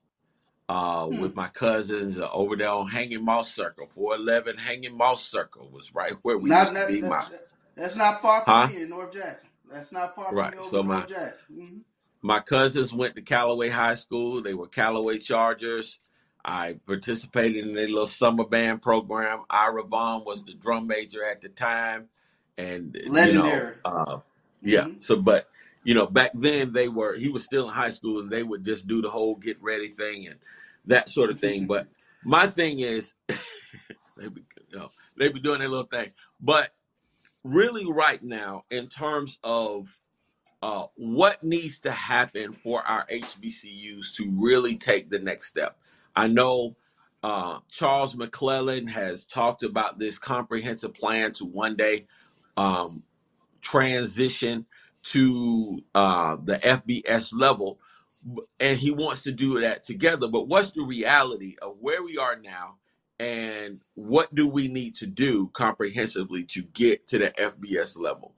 uh, hmm. with my cousins uh, over there on Hanging Moss Circle. four eleven Hanging Moss Circle was right where we not, used not, to be. Not, my That's not far from huh? here in North Jackson. That's not far right. from so North my, Jackson. Mm-hmm. My cousins went to Callaway High School. They were Callaway Chargers. I participated in their little summer band program. Ira Vaughn was the drum major at the time. And, legendary. You know, uh, yeah. Mm-hmm. So, but, you know, back then they were, he was still in high school, and they would just do the whole get ready thing and that sort of thing. But my thing is, they be, you know, they be doing their little thing. But really right now, in terms of uh, what needs to happen for our H B C Us to really take the next step. I know uh, Charles McClellan has talked about this comprehensive plan to one day um, transition to uh, the F B S level, and he wants to do that together. But what's the reality of where we are now? And what do we need to do comprehensively to get to the F B S level?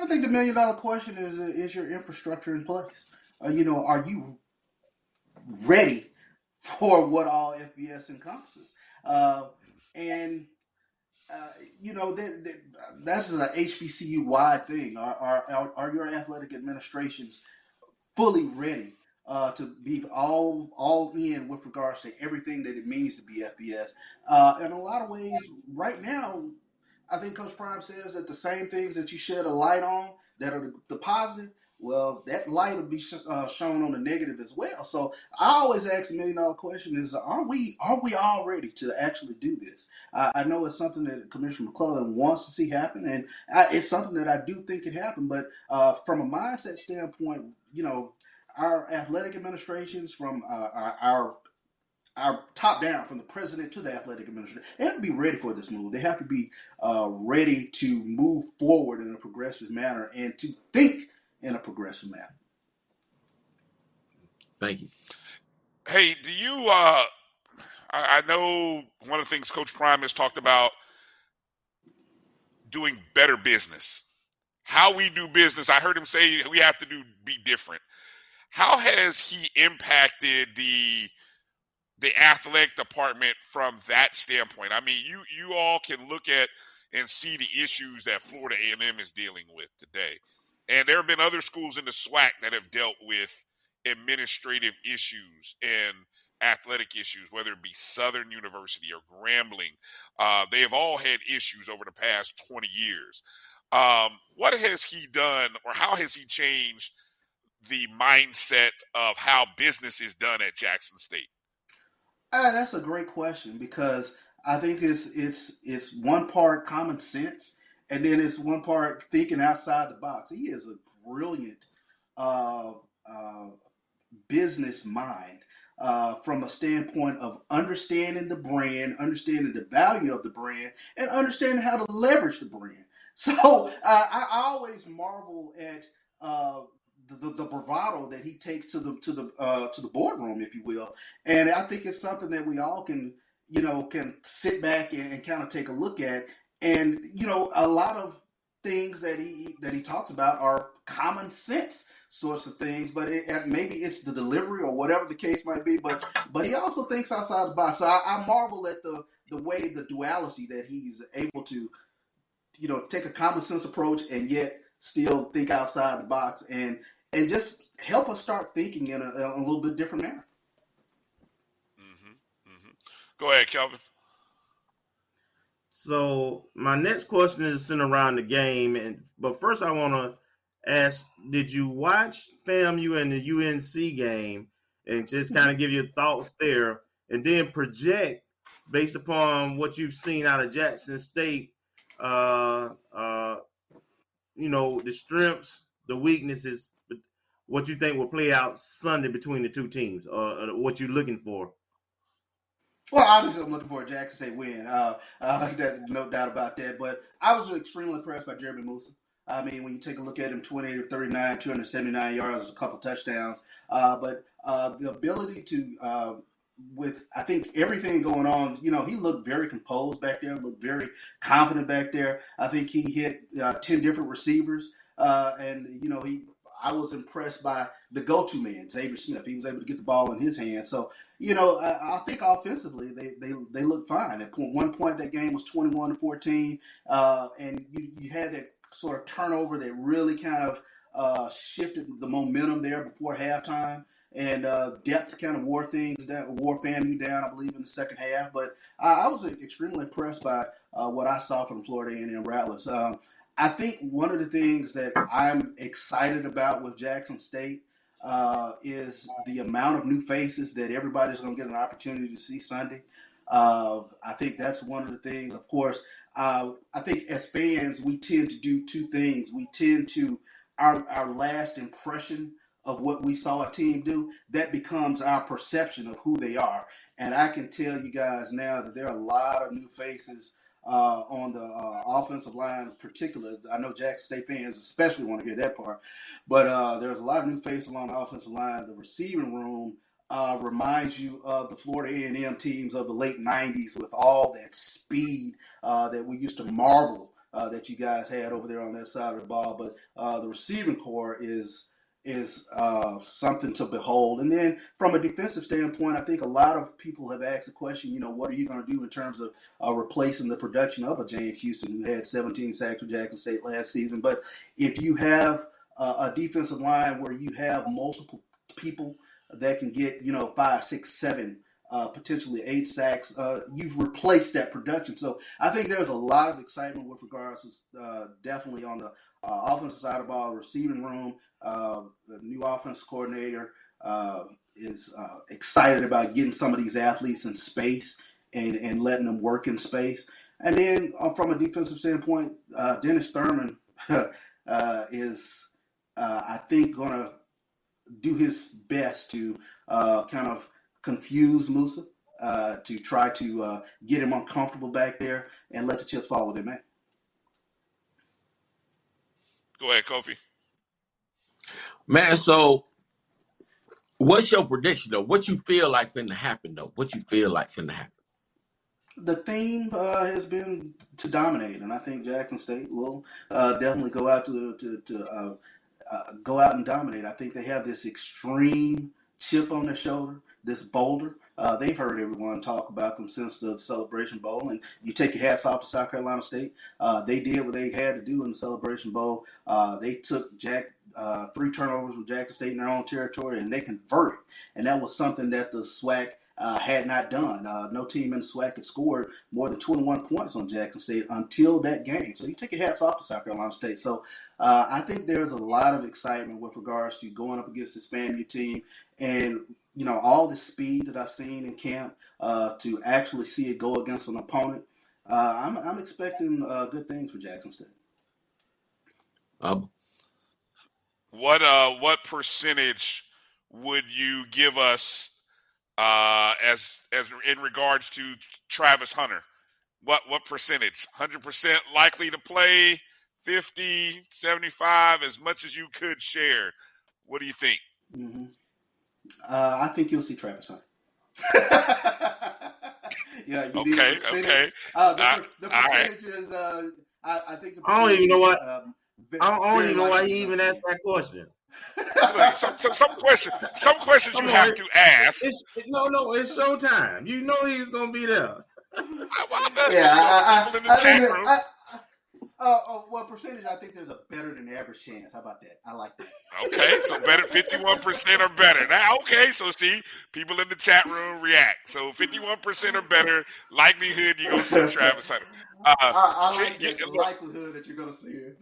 I think the million dollar question is, is your infrastructure in place? Uh, you know, are you ready for what all F B S encompasses? Uh, and, uh, you know, that, that, that's an H B C U-wide thing. Are, are, are your athletic administrations fully ready Uh, to be all all in with regards to everything that it means to be F B S? Uh, in a lot of ways, right now, I think Coach Prime says that the same things that you shed a light on that are the positive, well, that light will be sh- uh, shown on the negative as well. So I always ask the million dollar question is, are we are we all ready to actually do this? Uh, I know it's something that Commissioner McClellan wants to see happen, and I, it's something that I do think can happen. But uh, from a mindset standpoint, you know, our athletic administrations from uh, our, our our top down, from the president to the athletic administrator, they have to be ready for this move. They have to be uh, ready to move forward in a progressive manner and to think in a progressive manner. Thank you. Hey, do you uh, – I, I know one of the things Coach Prime has talked about, doing better business, how we do business. I heard him say we have to do be different. How has he impacted the the athletic department from that standpoint? I mean, you you all can look at and see the issues that Florida A and M is dealing with today. And there have been other schools in the SWAC that have dealt with administrative issues and athletic issues, whether it be Southern University or Grambling. Uh, they have all had issues over the past twenty years. Um, what has he done, or how has he changed the mindset of how business is done at Jackson State? Uh, that's a great question, because I think it's it's it's one part common sense, and then it's one part thinking outside the box. He is a brilliant uh, uh, business mind uh, from a standpoint of understanding the brand, understanding the value of the brand, and understanding how to leverage the brand. So uh, I always marvel at uh, The, the bravado that he takes to the to the uh, to the boardroom, if you will, and I think it's something that we all can, you know, can sit back and, and kind of take a look at And, you know, a lot of things that he that he talks about are common sense sorts of things, but it, and maybe it's the delivery or whatever the case might be. But but he also thinks outside the box. So I, I marvel at the the way the duality that he's able to, you know, take a common sense approach and yet still think outside the box and and just help us start thinking in a, a little bit different manner. Mm-hmm. Mm-hmm. Go ahead, Kelvin. So my next question is centered around the game, and but first I want to ask: did you watch FAMU and the U N C game, and just kind of give your thoughts there, and then project based upon what you've seen out of Jackson State? Uh, uh, you know, the strengths, the weaknesses, what you think will play out Sunday between the two teams, or uh, what you're looking for. Well, obviously, I'm looking for a Jackson State win. Uh, uh, no doubt about that. But I was extremely impressed by Jeremy Moussa. I mean, when you take a look at him, twenty-eight of thirty-nine, two hundred seventy-nine yards, a couple touchdowns. Uh, but uh, the ability to, uh, with I think everything going on, you know, he looked very composed back there, looked very confident back there. I think he hit uh, ten different receivers. Uh, and, you know, he I was impressed by the go-to man, Xavier Smith. He was able to get the ball in his hands. So, you know, I, I think offensively they they they look fine. At point, one point, that game was twenty-one to fourteen, uh, and you, you had that sort of turnover that really kind of uh, shifted the momentum there before halftime, and uh, depth kind of wore things that wore FAMU down, I believe, in the second half. But I, I was extremely impressed by uh, what I saw from Florida A and M Rattlers. Um, I think one of the things that I'm excited about with Jackson State Uh, is the amount of new faces that everybody's going to get an opportunity to see Sunday. Uh, I think that's one of the things. Of course, uh, I think as fans, we tend to do two things. We tend to, our, our last impression of what we saw a team do, that becomes our perception of who they are. And I can tell you guys now that there are a lot of new faces Uh, on the uh, offensive line in particular. I know Jackson State fans especially want to hear that part, but uh, there's a lot of new faces along the offensive line. The receiving room uh, reminds you of the Florida A and M teams of the late nineties with all that speed uh, that we used to marvel uh, that you guys had over there on that side of the ball. But uh, the receiving corps is is uh, something to behold. And then from a defensive standpoint, I think a lot of people have asked the question, you know, what are you going to do in terms of uh, replacing the production of a James Houston who had seventeen sacks with Jackson State last season? But if you have uh, a defensive line where you have multiple people that can get, you know, five, six, seven, uh, potentially eight sacks, uh, you've replaced that production. So I think there's a lot of excitement with regards to uh, definitely on the Uh, offensive side of the ball, receiving room, uh, the new offense coordinator uh, is uh, excited about getting some of these athletes in space and, and letting them work in space. And then uh, from a defensive standpoint, uh, Dennis Thurman uh, is, uh, I think, going to do his best to uh, kind of confuse Moussa, uh, to try to uh, get him uncomfortable back there and let the chips fall where they may. Go ahead, Kofi. Man, so what's your prediction, though? What you feel like finna happen, though? What you feel like finna happen? The theme uh, has been to dominate, and I think Jackson State will uh, definitely go out to to, to uh, uh, go out and dominate. I think they have this extreme chip on their shoulder, this boulder. Uh, they've heard everyone talk about them since the Celebration Bowl, and you take your hats off to South Carolina State. Uh, they did what they had to do in the Celebration Bowl. Uh, they took Jack uh, three turnovers from Jackson State in their own territory, and they converted. And that was something that the SWAC uh, had not done. Uh, no team in the SWAC had scored more than twenty-one points on Jackson State until that game. So you take your hats off to South Carolina State. So uh, I think there's a lot of excitement with regards to going up against this FAMU team and – you know, all the speed that I've seen in camp uh, to actually see it go against an opponent. Uh, I'm, I'm expecting uh, good things for Jackson State. Um, what uh, what percentage would you give us uh, as as in regards to Travis Hunter? What what percentage? one hundred percent likely to play, fifty, seventy-five, as much as you could share. What do you think? Mm-hmm. Uh, I think you'll see Travis Hunter. Yeah. You okay. Okay. Uh, the, I, the percentage right. is. Uh, I, I think. The I don't even know what. Um, I don't, I don't even know why he even asked that question. some, some, some questions. Some questions Come you on, have it, to ask. It's, no, no, it's showtime. You know he's gonna be there. I, well, yeah. I, I, in the I, chat room. I, Uh, oh, well, percentage, I think there's a better than average chance. How about that? I like that. Okay, so better, fifty-one percent or better. Now, okay, so see, people in the chat room react. So fifty-one percent or better, likelihood you're going to see Travis Hunter. Uh, I, I like the yeah, likelihood that you're going to see him.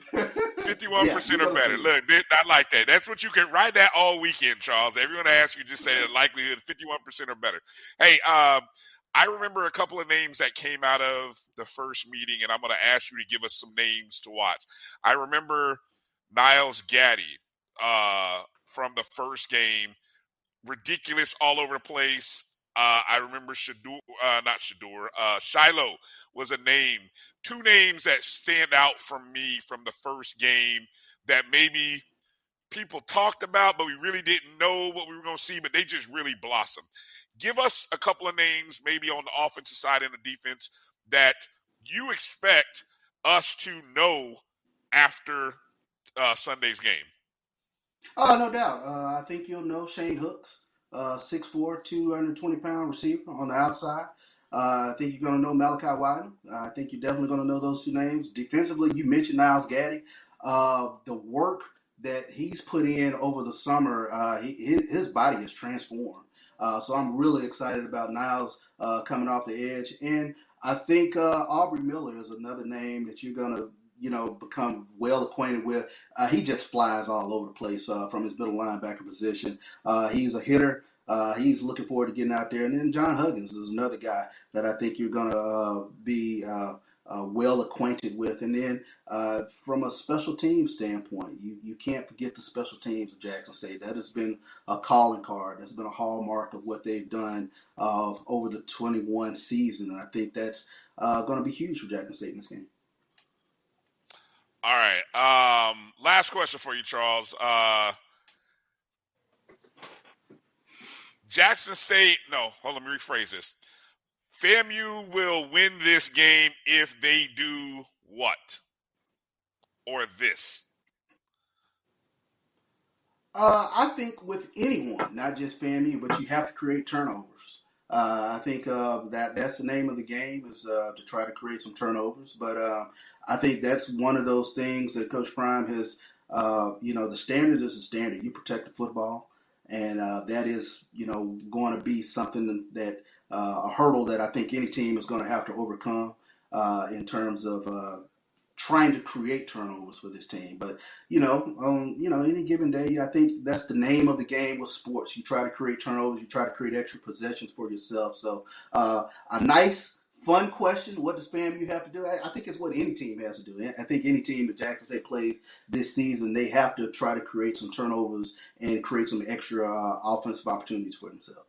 fifty-one percent yeah, or better. Look, I like that. That's what you can write that all weekend, Charles. Everyone asks you, just say the likelihood, fifty-one percent or better. Hey, um, I remember a couple of names that came out of the first meeting, and I'm going to ask you to give us some names to watch. I remember Niles Gaddy uh, from the first game, ridiculous all over the place. Uh, I remember Shadur, uh, not Shadur, uh, Shiloh was a name. Two names that stand out from me from the first game that maybe people talked about, but we really didn't know what we were going to see, but they just really blossomed. Give us a couple of names, maybe on the offensive side and the defense, that you expect us to know after uh, Sunday's game. Oh, no doubt. Uh, I think you'll know Shane Hooks, uh, six foot four, two hundred twenty pound receiver on the outside. Uh, I think you're going to know Malachi Wyden. Uh, I think you're definitely going to know those two names. Defensively, you mentioned Niles Gaddy. Uh, the work that he's put in over the summer, uh, he, his, his body is transformed. Uh, so I'm really excited about Niles uh, coming off the edge. And I think uh, Aubrey Miller is another name that you're going to, you know, become well acquainted with. Uh, he just flies all over the place uh, from his middle linebacker position. Uh, he's a hitter. Uh, he's looking forward to getting out there. And then John Huggins is another guy that I think you're going to uh, be uh, uh, well acquainted with. And then uh, from a special team standpoint, you, you can't forget the special teams of Jackson State. That has been a calling card. That's been a hallmark of what they've done uh, over the twenty-one season. And I think that's uh, going to be huge for Jackson State in this game. All right. Um, last question for you, Charles. Uh, Jackson State – no, hold on, let me rephrase this. FAMU will win this game if they do what? Or this? Uh, I think with anyone, not just FAMU, but you have to create turnovers. Uh, I think uh, that that's the name of the game is uh, to try to create some turnovers. But uh, I think that's one of those things that Coach Prime has, uh, you know, the standard is the standard. You protect the football. And uh, that is, you know, going to be something that – Uh, a hurdle that I think any team is going to have to overcome uh, in terms of uh, trying to create turnovers for this team. But, you know, um, you know, any given day, I think that's the name of the game with sports. You try to create turnovers. You try to create extra possessions for yourself. So uh, a nice, fun question, what does FAMU have to do? I, I think it's what any team has to do. I think any team that Jackson State plays this season, they have to try to create some turnovers and create some extra uh, offensive opportunities for themselves.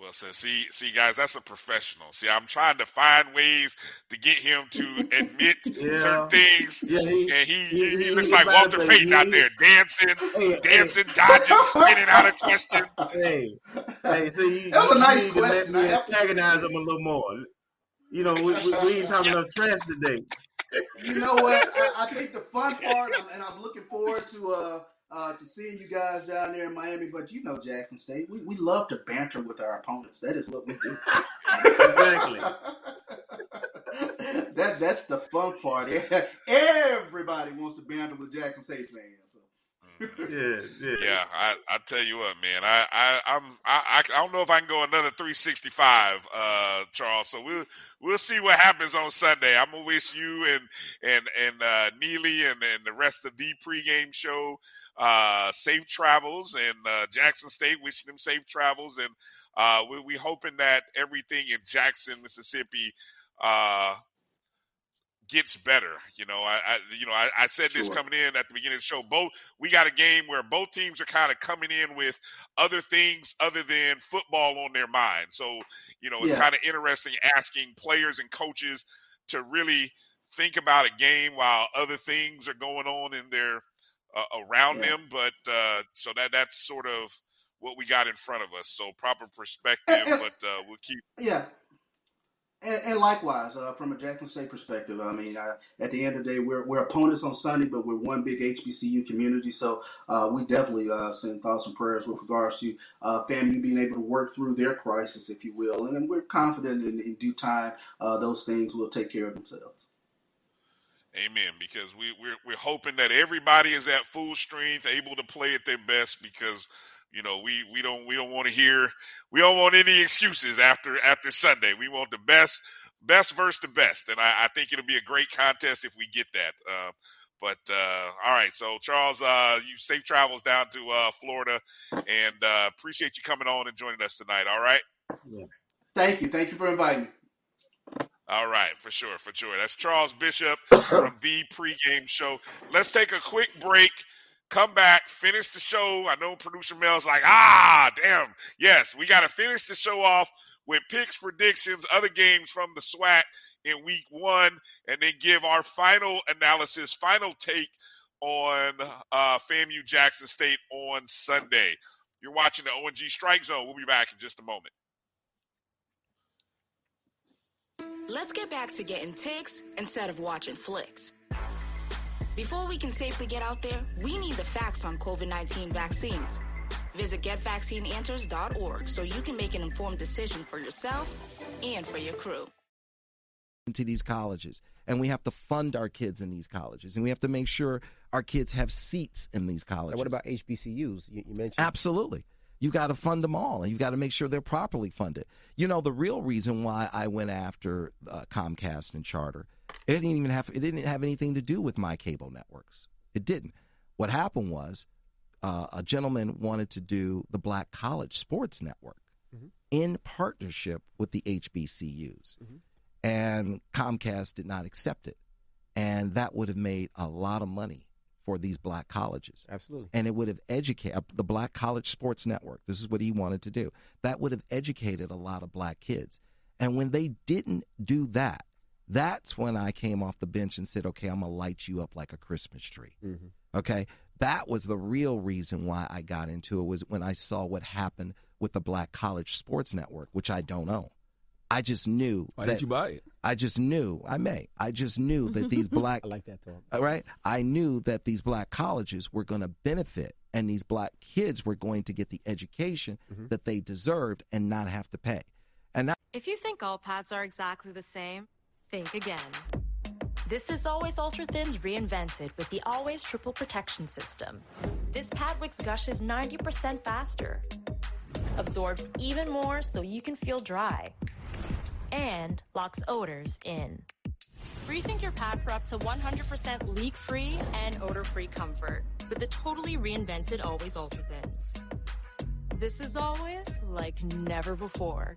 Well, so see, see, guys, that's a professional. See, I'm trying to find ways to get him to admit yeah. certain things, yeah, he, and he, he, he, he looks he like Walter Payton he, out there dancing, hey, dancing, hey. dodging, spinning out of question. Hey, hey, so you, that was you, a nice question. I antagonize him a little more. You know, we, we, we ain't talking yeah. enough trash today. You know what? I, I think the fun part, and I'm looking forward to. Uh, Uh, to seeing you guys down there in Miami, but you know Jackson State. We we love to banter with our opponents. That is what we do. Exactly. that That's the fun part. Everybody wants to banter with Jackson State fans. So. yeah, yeah. yeah, I I tell you what, man. I, I, I'm, I, I don't know if I can go another three sixty-five, uh, Charles. So we'll we'll see what happens on Sunday. I'm going to wish you and and, and uh, Neely and, and the rest of the pregame show Uh, safe travels, and uh, Jackson State wishing them safe travels, and uh, we we hoping that everything in Jackson, Mississippi, uh, gets better. You know, I, I you know I, I said this sure. coming in at the beginning of the show. Both we got a game where both teams are kind of coming in with other things other than football on their mind. So you know, it's yeah. kind of interesting asking players and coaches to really think about a game while other things are going on in their Uh, around yeah. them, but uh, so that that's sort of what we got in front of us. So proper perspective, and, and, but uh, we'll keep. Yeah. And, and likewise, uh, from a Jackson State perspective, I mean, I, at the end of the day, we're we're opponents on Sunday, but we're one big H B C U community. So uh, we definitely uh, send thoughts and prayers with regards to uh, family being able to work through their crisis, if you will. And, and we're confident in, in due time, uh, those things will take care of themselves. Amen. Because we, we're, we're hoping that everybody is at full strength, able to play at their best, because you know, we, we don't we don't want to hear we don't want any excuses after after Sunday. We want the best best versus the best, and I, I think it'll be a great contest if we get that. Uh, but uh, all right, so Charles, uh, you safe travels down to uh, Florida, and uh, appreciate you coming on and joining us tonight. All right, thank you, thank you for inviting me. All right, for sure, for sure. That's Charles Bishop from the Pregame Show. Let's take a quick break. Come back, finish the show. I know producer Mel's like, ah, damn. Yes, we got to finish the show off with picks, predictions, other games from the SWAC in week one, and then give our final analysis, final take on uh, FAMU Jackson State on Sunday. You're watching the O M G Strike Zone. We'll be back in just a moment. Let's get back to getting ticks instead of watching flicks. Before we can safely get out there, we need the facts on COVID nineteen vaccines. Visit get vaccine answers dot org so you can make an informed decision for yourself and for your crew. Into these colleges, and we have to fund our kids in these colleges, and we have to make sure our kids have seats in these colleges. Now what about H B C Us? You, you mentioned absolutely. You got to fund them all, and you've got to make sure they're properly funded. You know, the real reason why I went after uh, Comcast and Charter. It didn't even have it didn't have anything to do with my cable networks. It didn't. What happened was uh, a gentleman wanted to do the Black College Sports Network mm-hmm. in partnership with the H B C Us, mm-hmm. and Comcast did not accept it. And that would have made a lot of money for these black colleges. Absolutely. And it would have educated the Black College Sports Network. This is what he wanted to do. That would have educated a lot of black kids. And when they didn't do that, that's when I came off the bench and said, okay, I'm going to light you up like a Christmas tree. Mm-hmm. Okay? That was the real reason why I got into it, was when I saw what happened with the Black College Sports Network, which I don't own. I just knew. Why that, did you buy it? I just knew. I may. I just knew that these black. I like that talk. All right? I knew that these black colleges were going to benefit, and these black kids were going to get the education mm-hmm. that they deserved and not have to pay. And that- If you think all pads are exactly the same, think again. This is Always Ultra Thins reinvented with the Always Triple Protection System. This Padwix gushes ninety percent faster, absorbs even more so you can feel dry, and locks odors in. Rethink your pad for up to one hundred percent leak-free and odor-free comfort with the totally reinvented Always Ultra Thins. This is always like never before.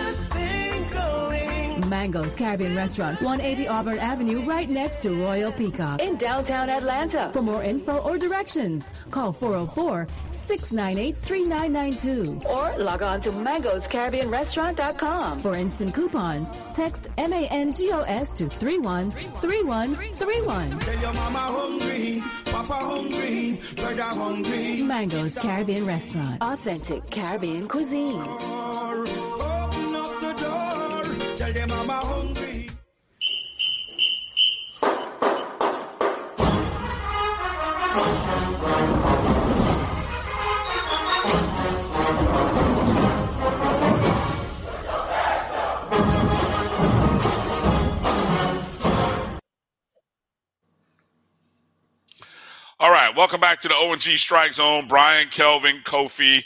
thing going. Mango's Caribbean Restaurant, one eighty Auburn Avenue, right next to Royal Peacock in downtown Atlanta. For more info or directions, call four oh four, six nine eight, three nine nine two or log on to mangos caribbean restaurant dot com. For instant coupons, text M A N G O S to three one three one three one. Tell your mama hungry, papa hungry, brother hungry. Mango's Caribbean Restaurant, authentic Caribbean cuisines. Tell them I'm hungry. All right, welcome back to the O M G Strike Zone. Brian, Kelvin, Kofi.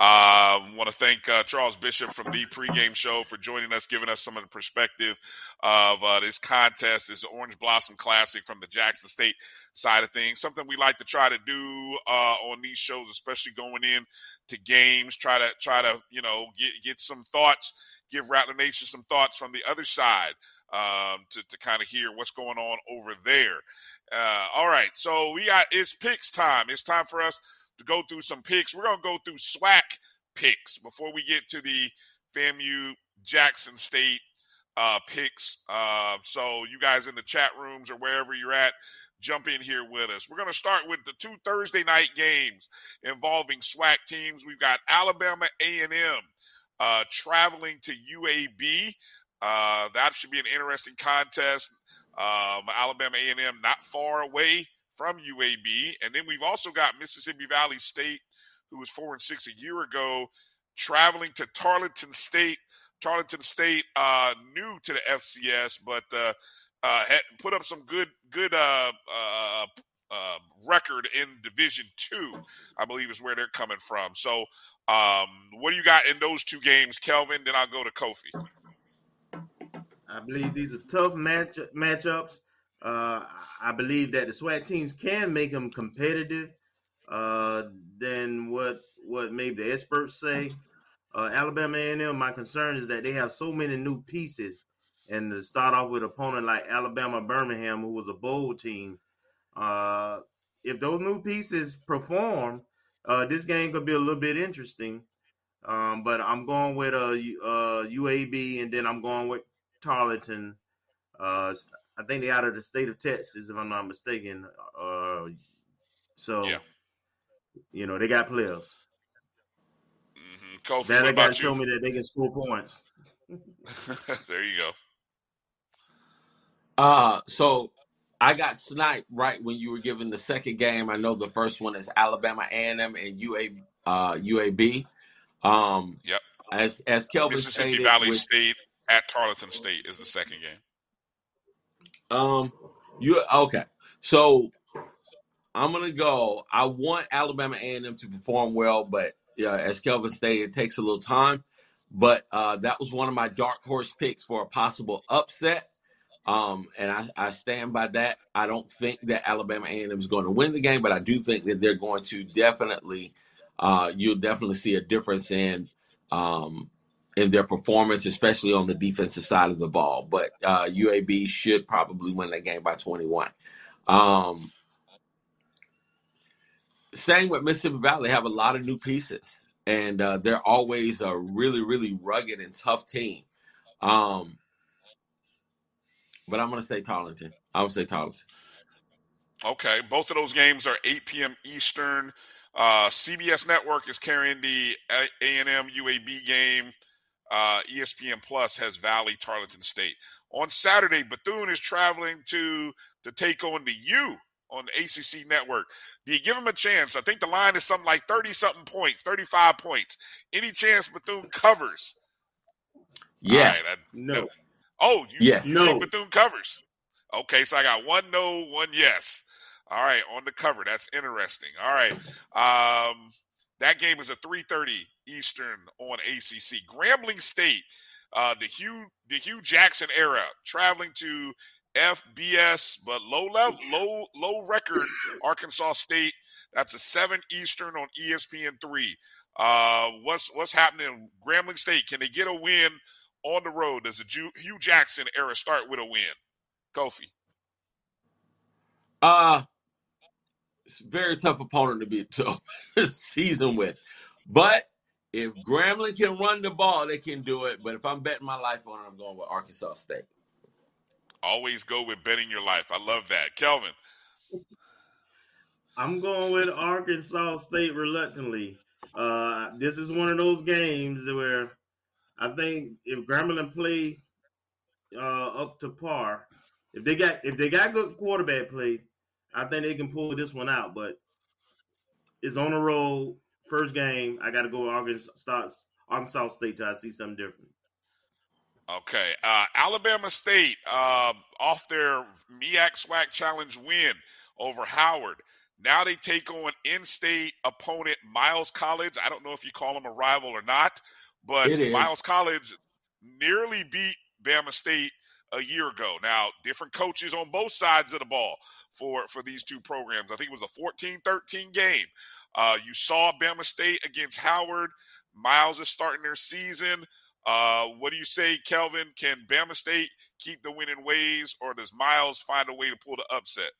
I uh, want to thank uh, Charles Bishop from the Pregame Show for joining us, giving us some of the perspective of uh, this contest, this Orange Blossom Classic from the Jackson State side of things. Something we like to try to do uh, on these shows, especially going in to games, try to, try to you know, get, get some thoughts, give Rattler Nation some thoughts from the other side um, to, to kind of hear what's going on over there. Uh, all right, so we got it's picks time. It's time for us to go through some picks. We're going to go through SWAC picks before we get to the FAMU Jackson State uh, picks. Uh, so you guys in the chat rooms or wherever you're at, jump in here with us. We're going to start with the two Thursday night games involving SWAC teams. We've got Alabama A and M uh, traveling to U A B. Uh, that should be an interesting contest. Um, Alabama A and M not far away from U A B. And then we've also got Mississippi Valley State, who was four and six a year ago, traveling to Tarleton State. Tarleton State uh, new to the F C S, but uh, uh, had put up some good good uh, uh, uh, record in Division Two, I believe is where they're coming from. So um, what do you got in those two games, Kelvin? Then I'll go to Kofi. I believe these are tough match matchups. Uh, I believe that the SWAT teams can make them competitive uh, than what what maybe the experts say. Uh, Alabama A and M, my concern is that they have so many new pieces. And to start off with an opponent like Alabama Birmingham, who was a bowl team, uh, if those new pieces perform, uh, this game could be a little bit interesting. Um, but I'm going with a, a U A B, and then I'm going with Tarleton. Uh, I think they're out of the state of Texas, if I'm not mistaken. Uh, so, yeah. you know, they got players. Mm-hmm. Kofi, that they got to show me that they can score points. There you go. Uh, so I got sniped right when you were given the second game. I know the first one is Alabama A and M and U A B. Uh, U A B. Um, yep. As as Kelvin Mississippi stated, Valley with, State. At Tarleton State is the second game. Um, you okay? So I'm gonna go. I want Alabama A and M to perform well, but yeah, as Kelvin stated, it takes a little time. But uh, that was one of my dark horse picks for a possible upset, um, and I, I stand by that. I don't think that Alabama A and M is going to win the game, but I do think that they're going to definitely. Uh, you'll definitely see a difference in. Um, in their performance, especially on the defensive side of the ball. But uh, U A B should probably win that game by twenty-one. Um, staying with Mississippi Valley, have a lot of new pieces, and uh, they're always a really, really rugged and tough team. Um, but I'm going to say Tarleton. I would say Tarleton. Okay, both of those games are eight p.m. Eastern. Uh, C B S Network is carrying the A and M U A B game. Uh, E S P N Plus has Valley Tarleton State. On Saturday, Bethune is traveling to, to take on the U on the A C C Network. Do you give them a chance? I think the line is something like thirty-something points, thirty-five points. Any chance Bethune covers? Yes. Right, I, no. no. Oh, you, yes. you no. think Bethune covers? Okay, so I got one no, one yes. All right, on the cover. That's interesting. All right. Um, that game is a three thirty Eastern on A C C. Grambling State, uh, the Hugh the Hugh Jackson era, traveling to F B S, but low level, low low record Arkansas State. That's a seven Eastern on E S P N three. Uh, what's what's happening? Grambling State, can they get a win on the road? Does the Hugh Jackson era start with a win? Kofi. Uh it's a very tough opponent to be to season with, but. If Grambling can run the ball, they can do it. But if I'm betting my life on it, I'm going with Arkansas State. Always go with betting your life. I love that. Kelvin. I'm going with Arkansas State reluctantly. Uh, this is one of those games where I think if Grambling play uh, up to par, if they got if they got good quarterback play, I think they can pull this one out. But it's on the road. First game, I got to go with Arkansas, Arkansas State till I see something different. Okay. Uh, Alabama State, uh, off their MEAC SWAC Challenge win over Howard, Now they take on in-state opponent Miles College. I don't know if you call them a rival or not, but Miles College nearly beat Bama State a year ago. Now, different coaches on both sides of the ball for, for these two programs. I think it was a fourteen thirteen game. Uh, you saw Bama State against Howard. Miles is starting their season. Uh, what do you say, Kelvin? Can Bama State keep the winning ways, or does Miles find a way to pull the upset?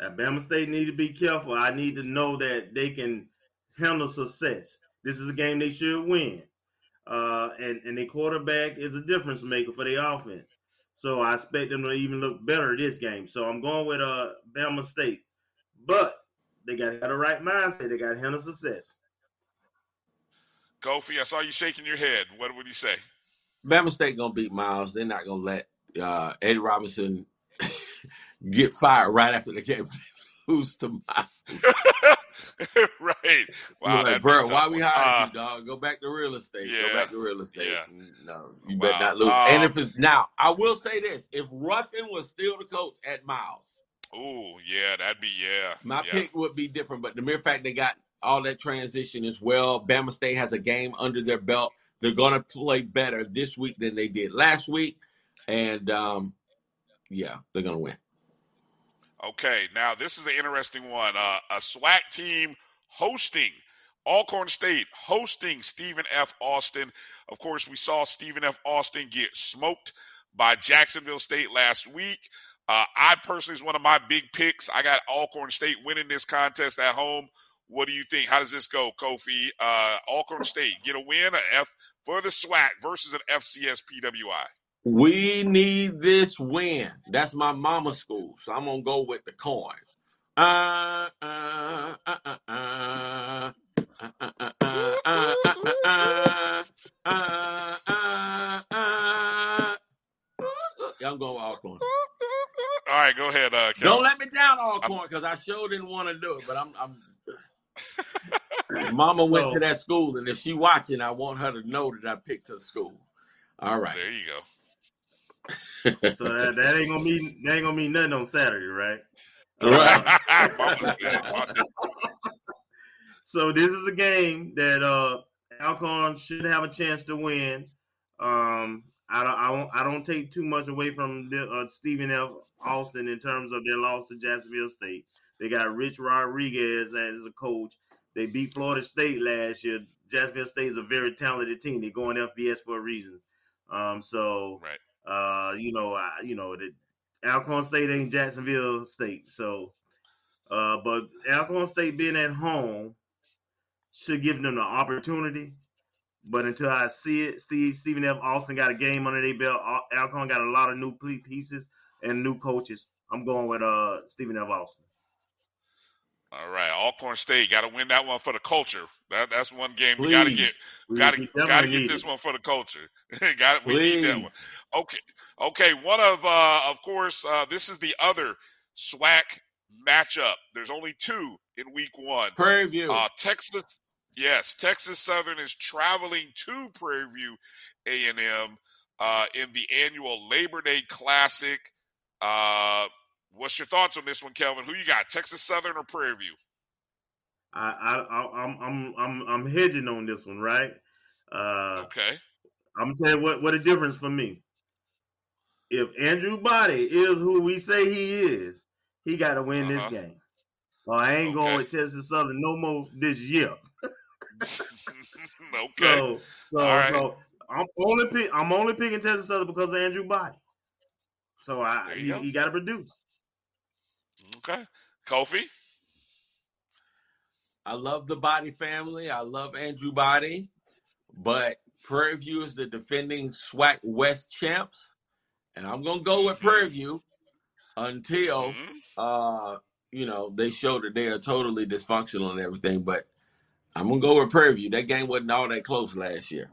Alabama State need to be careful. I need to know that they can handle success. This is a game they should win. Uh, and, and their quarterback is a difference maker for their offense. So I expect them to even look better this game. So I'm going with uh, Alabama State. But they got to have the right mindset. They got to handle success. Kofi, I saw you shaking your head. What would you say? Alabama State going to beat Miles. They're not going to let uh, Eddie Robinson – get fired right after the game. Lose to my right. Wow, like, bro, why we hired uh, you, dog? Go back to real estate. Yeah, go back to real estate. Yeah. No, you wow. better not lose. Um, and if it's now, I will say this: if Ruffin was still the coach at Miles, oh yeah, that'd be yeah. My yeah. pick would be different, but the mere fact they got all that transition as well. Bama State has a game under their belt. They're gonna play better this week than they did last week, and um, yeah, they're gonna win. Okay, now this is an interesting one. Uh, a SWAC team hosting Alcorn State, hosting Stephen F. Austin. Of course, we saw Stephen F. Austin get smoked by Jacksonville State last week. Uh, I personally is one of my big picks. I got Alcorn State winning this contest at home. What do you think? How does this go, Kofi? Uh, Alcorn State get a win a F for the SWAC versus an F C S P W I. We need this win. That's my mama's school, so I'm going to go with the corn. Uh, uh, uh, uh, uh, uh, uh, uh, uh, uh, uh, uh, uh, uh. I'm going with Alcorn. All right, go ahead. Uh, Don't let me down, Alcorn, because I sure didn't want to do it, but I'm... I'm... Mama went so, to that school, and if she watching, I want her to know that I picked her school. All right. There you go. So that, that ain't gonna mean that ain't gonna mean nothing on Saturday, right? Right. So this is a game that uh, Alcorn should have a chance to win. Um, I don't, I don't, I don't take too much away from the, uh, Stephen F. Austin in terms of their loss to Jacksonville State. They got Rich Rodriguez as a coach. They beat Florida State last year. Jacksonville State is a very talented team. They're going F B S for a reason. Um, so right. Uh, you know, I, you know, the Alcorn State ain't Jacksonville State. So, uh, but Alcorn State being at home should give them the opportunity. But until I see it, Steve, Stephen F. Austin got a game under their belt. Alcorn got a lot of new pieces and new coaches. I'm going with uh, Stephen F. Austin. All right, Alcorn State got to win that one for the culture. That that's one game Please. we got to get. Got to got to get this it. one for the culture. Got we Please. need that one. Okay, okay. One of uh, of course, uh, this is the other SWAC matchup. There's only two in week one. Prairie View, uh, Texas. Yes, Texas Southern is traveling to Prairie View A and M uh, in the annual Labor Day Classic. Uh, What's your thoughts on this one, Kelvin? Who you got, Texas Southern or Prairie View? I, I, I'm, I'm, I'm, I'm hedging on this one, right? Uh, okay. I'm gonna tell you what, what a difference for me. If Andrew Boddy is who we say he is, he got to win uh-huh. this game. Well, I ain't okay. going with Texas Southern no more this year. Okay. So, so, right. so I'm only, pick, I'm only picking Texas Southern because of Andrew Boddy. So I, he, go. he got to produce. Okay. Kofi? I love the Boddy family. I love Andrew Boddy. But Prairie View is the defending SWAC West champs. And I'm going to go with Prairie View until, mm-hmm. uh, you know, they show that they are totally dysfunctional and everything. But I'm going to go with Prairie View. That game wasn't all that close last year.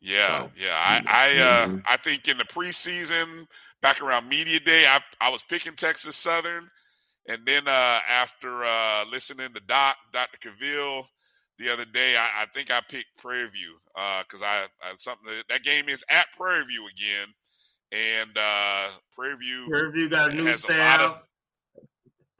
Yeah, so, yeah. I I, uh, mm-hmm. I think in the preseason – back around media day, I, I was picking Texas Southern, and then uh, after uh, listening to Doc, Doctor Cavill the other day, I, I think I picked Prairie View because uh, I, I something that, that game is at Prairie View again, and uh, Prairie View Prairie View got a new staff. Of,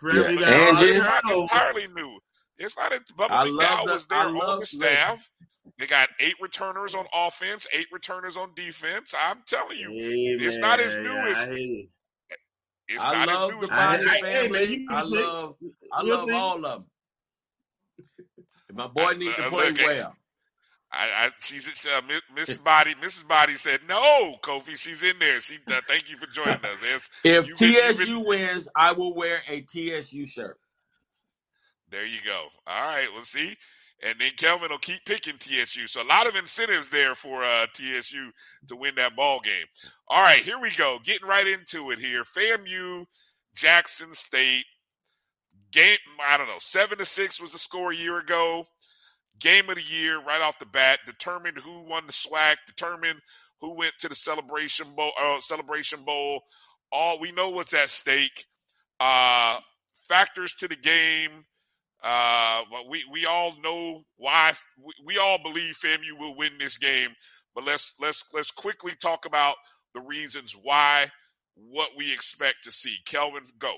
Grammy yeah. Dow. It's not entirely new. It's not. Bubba Dow was there on the staff. They got eight returners on offense, eight returners on defense. I'm telling you, hey, it's man, not as new yeah, as. Hey. It's I not love as new the as Biden family. Hey, man, I love, I love all of them. My boy I, needs uh, to play look, well. I, I, she's uh, Missus Body. Missus Body said, "No, Kofi, she's in there." She. Uh, thank you for joining us. It's, if you, T S U you, wins, I will wear a T S U shirt. There you go. All right, we'll see. And then Kelvin will keep picking T S U. So a lot of incentives there for uh, T S U to win that ball game. All right, here we go. Getting right into it here. FAMU, Jackson State. Game, I don't know, seven to six was the score a year ago. Game of the year right off the bat. Determined who won the SWAC. Determined who went to the Celebration Bowl. Uh, Celebration Bowl. All we know what's at stake. Uh, factors to the game. Uh, we we all know why. We, we all believe FAMU will win this game, but let's let's let's quickly talk about the reasons why, what we expect to see. Kelvin, go.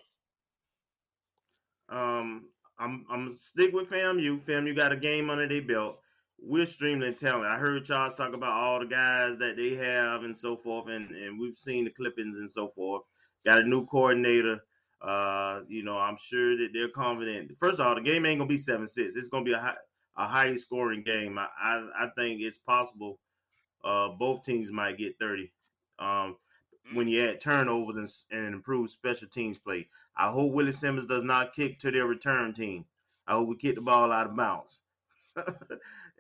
Um, I'm I'm stick with FAMU. FAMU got a game under their belt. We're extremely talented. I heard Charles talk about all the guys that they have and so forth, and, and we've seen the clippings and so forth. Got a new coordinator. Uh, you know, I'm sure that they're confident. First of all, the game ain't gonna be seven six. It's gonna be a high, a high scoring game. I, I, I think it's possible. Uh, both teams might get thirty. Um, when you add turnovers and, and improve special teams play. I hope Willie Simmons does not kick to their return team. I hope we kick the ball out of bounds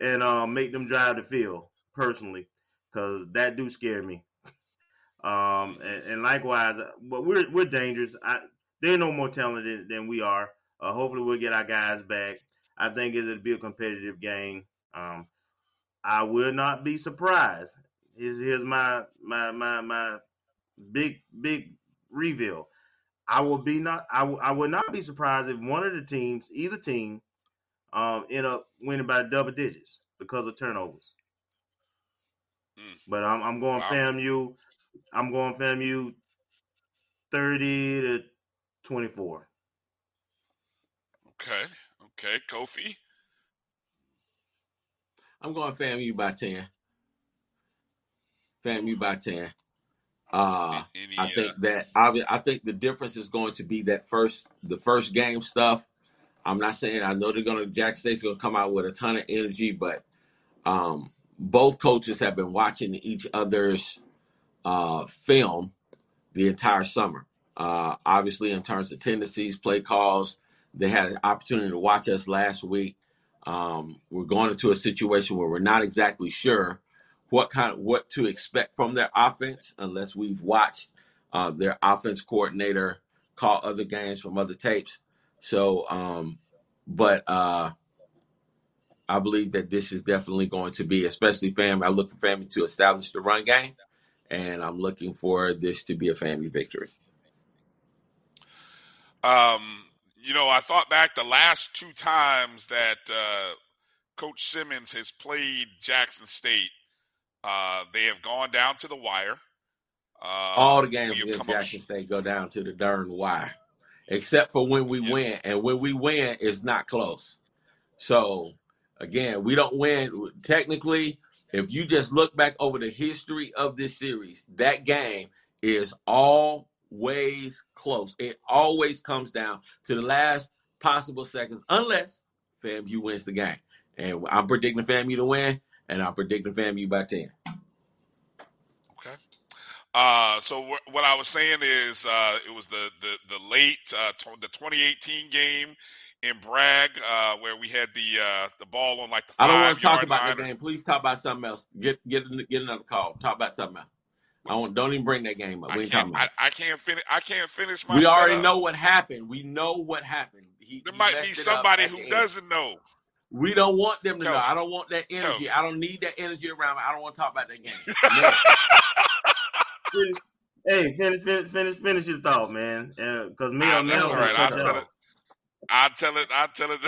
and uh, make them drive the field. Personally, because that do scare me. Um, and, and likewise, but we're we're dangerous. I. They're no more talented than we are. Uh, hopefully, we'll get our guys back. I think it'll be a competitive game. Um, I will not be surprised. Here's, here's my my my my big big reveal. I will be not. I, w- I will not be surprised if one of the teams, either team, um, end up winning by double digits because of turnovers. Mm. But I'm, I'm going wow. FAMU. I'm going FAMU thirty to. twenty-four. Okay. Okay. Kofi? I'm going FAMU by ten. FAMU by ten. Uh, Any, I think uh, that I, I think the difference is going to be that first the first game stuff. I'm not saying I know they're going to Jack State's going to come out with a ton of energy, but um, both coaches have been watching each other's uh, film the entire summer. Uh, obviously, in terms of tendencies, play calls, they had an opportunity to watch us last week. Um, we're going into a situation where we're not exactly sure what kind of, what to expect from their offense unless we've watched uh, their offense coordinator call other games from other tapes. So, um, but uh, I believe that this is definitely going to be, especially FAMU. I look for FAMU to establish the run game, and I'm looking for this to be a FAMU victory. Um, you know, I thought back the last two times that uh, Coach Simmons has played Jackson State, uh, they have gone down to the wire. Uh, All the games against Jackson up... State go down to the darn wire, except for when we yeah. win. And when we win, it's not close. So, again, we don't win. Technically, if you just look back over the history of this series, that game is all ways close. It always comes down to the last possible seconds, unless FAMU wins the game. And I'm predicting FAMU to win, and I'm predicting FAMU by ten. Okay. Uh, so wh- what I was saying is, uh, it was the the the late uh, t- the twenty eighteen game in Bragg uh, where we had the uh, the ball on like the five I don't want to talk about the game. Please talk about something else. Get get get another call. Talk about something else. I don't, don't even bring that game up. I can't, I, I can't finish. I can't finish my. We already setup. know what happened. We know what happened. He, there he might be somebody who doesn't know. We don't want them to Tell know. Me. I don't want that energy. I don't need that energy around me. I don't want to talk about that game. Hey, finish, finish, finish, finish your thought, man. Because uh, me, I, I'm that's all right. I'll tell, tell it. I'll tell it. I'll tell it.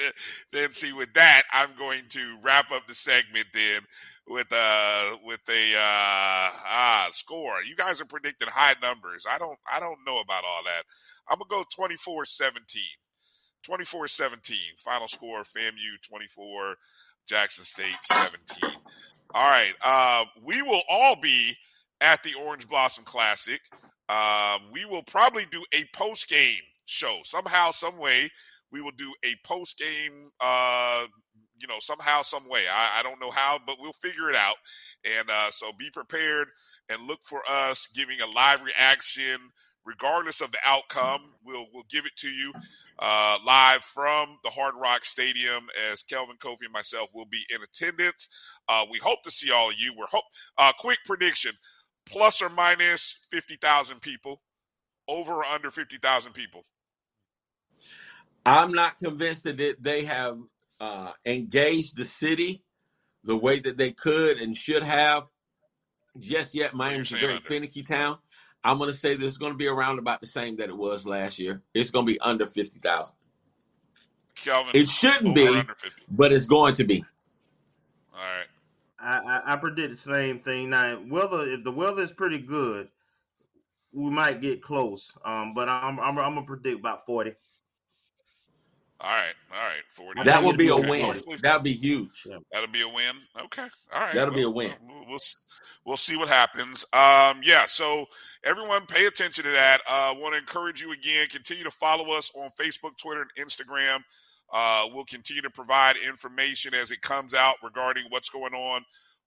to the M C with that, I'm going to wrap up the segment then with a with a uh, ah, score. You guys are predicting high numbers. I don't I don't know about all that. I'm gonna go twenty-four seventeen. twenty-four seventeen. Final score: FAMU twenty-four, Jackson State seventeen. All right, uh, we will all be at the Orange Blossom Classic. Uh, we will probably do a post-game show somehow, some way. We will do a post-game, uh, you know, somehow, some way. I, I don't know how, but we'll figure it out. And uh, so be prepared and look for us giving a live reaction, regardless of the outcome. We'll we'll give it to you. Uh, live from the Hard Rock Stadium, as Kelvin, Kofi, and myself will be in attendance. Uh, we hope to see all of you. We're hope. Uh, quick prediction: plus or minus fifty thousand people, over or under fifty thousand people. I'm not convinced that they have uh, engaged the city the way that they could and should have just yet. Miami's a very finicky town. I'm going to say this is going to be around about the same that it was last year. It's going to be under fifty thousand. Kelvin, it shouldn't be, but it's going to be. All right. I, I, I predict the same thing. Now, whether if the weather is pretty good, we might get close. Um, but I'm I'm, I'm going to predict about forty. All right. All right. forty. That would be a okay. win. Oh, that would be huge. That'll be a win. Okay. All right. That'll we'll, be a win. We'll, we'll, we'll see what happens. Um, yeah. So, everyone, pay attention to that. I uh, want to encourage you again. Continue to follow us on Facebook, Twitter, and Instagram. Uh, we'll continue to provide information as it comes out regarding what's going on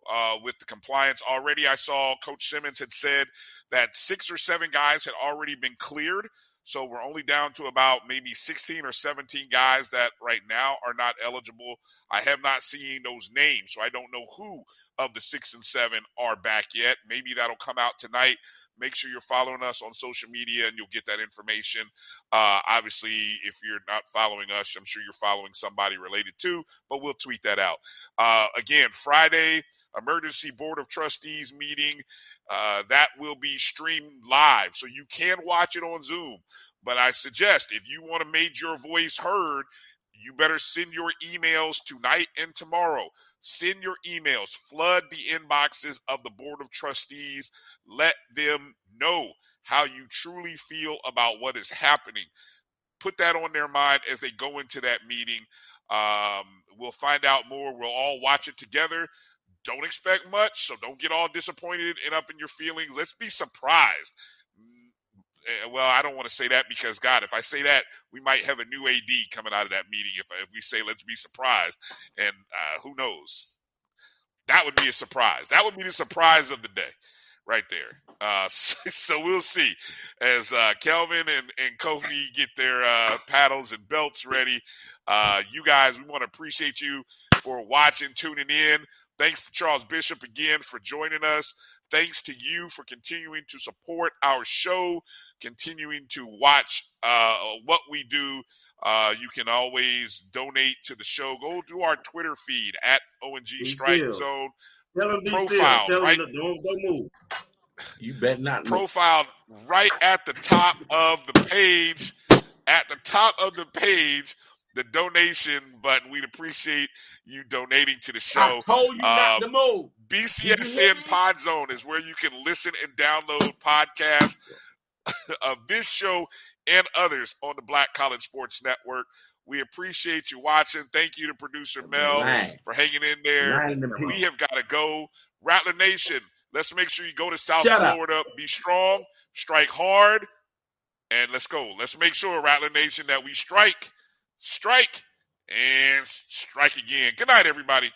uh, with the compliance. Already, I saw Coach Simmons had said that six or seven guys had already been cleared. So we're only down to about maybe sixteen or seventeen guys that right now are not eligible. I have not seen those names, so I don't know who of the six and seven are back yet. Maybe that'll come out tonight. Make sure you're following us on social media and you'll get that information. Uh, obviously, if you're not following us, I'm sure you're following somebody related to, but we'll tweet that out. Uh, again, Friday, Emergency Board of Trustees meeting. Uh, that will be streamed live, so you can watch it on Zoom. But I suggest if you want to make your voice heard, you better send your emails tonight and tomorrow. Send your emails, flood the inboxes of the Board of Trustees. Let them know how you truly feel about what is happening. Put that on their mind as they go into that meeting. Um, we'll find out more. We'll all watch it together. Don't expect much, so don't get all disappointed and up in your feelings. Let's be surprised. Well, I don't want to say that because, God, if I say that, we might have a new A D coming out of that meeting if, if we say let's be surprised. And uh, who knows? That would be a surprise. That would be the surprise of the day right there. Uh, so, so we'll see as uh, Kelvin and, and Kofi get their uh, paddles and belts ready. Uh, you guys, we want to appreciate you for watching, tuning in. Thanks to Charles Bishop again for joining us. Thanks to you for continuing to support our show, continuing to watch uh, what we do. Uh, you can always donate to the show. Go to our Twitter feed at O N G Strike Zone. Tell them profile, Tell right? them don't, don't move. You bet not. Profile right at the top of the page. At the top of the page, the donation button. We'd appreciate you donating to the show. I told you not um, to move. B C S N Pod Zone is where you can listen and download podcasts of this show and others on the Black College Sports Network. We appreciate you watching. Thank you to producer Mel right. for hanging in there. Right in the we have got to go. Rattler Nation, let's make sure you go to South Shut Florida. Up. Be strong, strike hard, and let's go. Let's make sure, Rattler Nation, that we strike. Strike and strike again. Good night, everybody.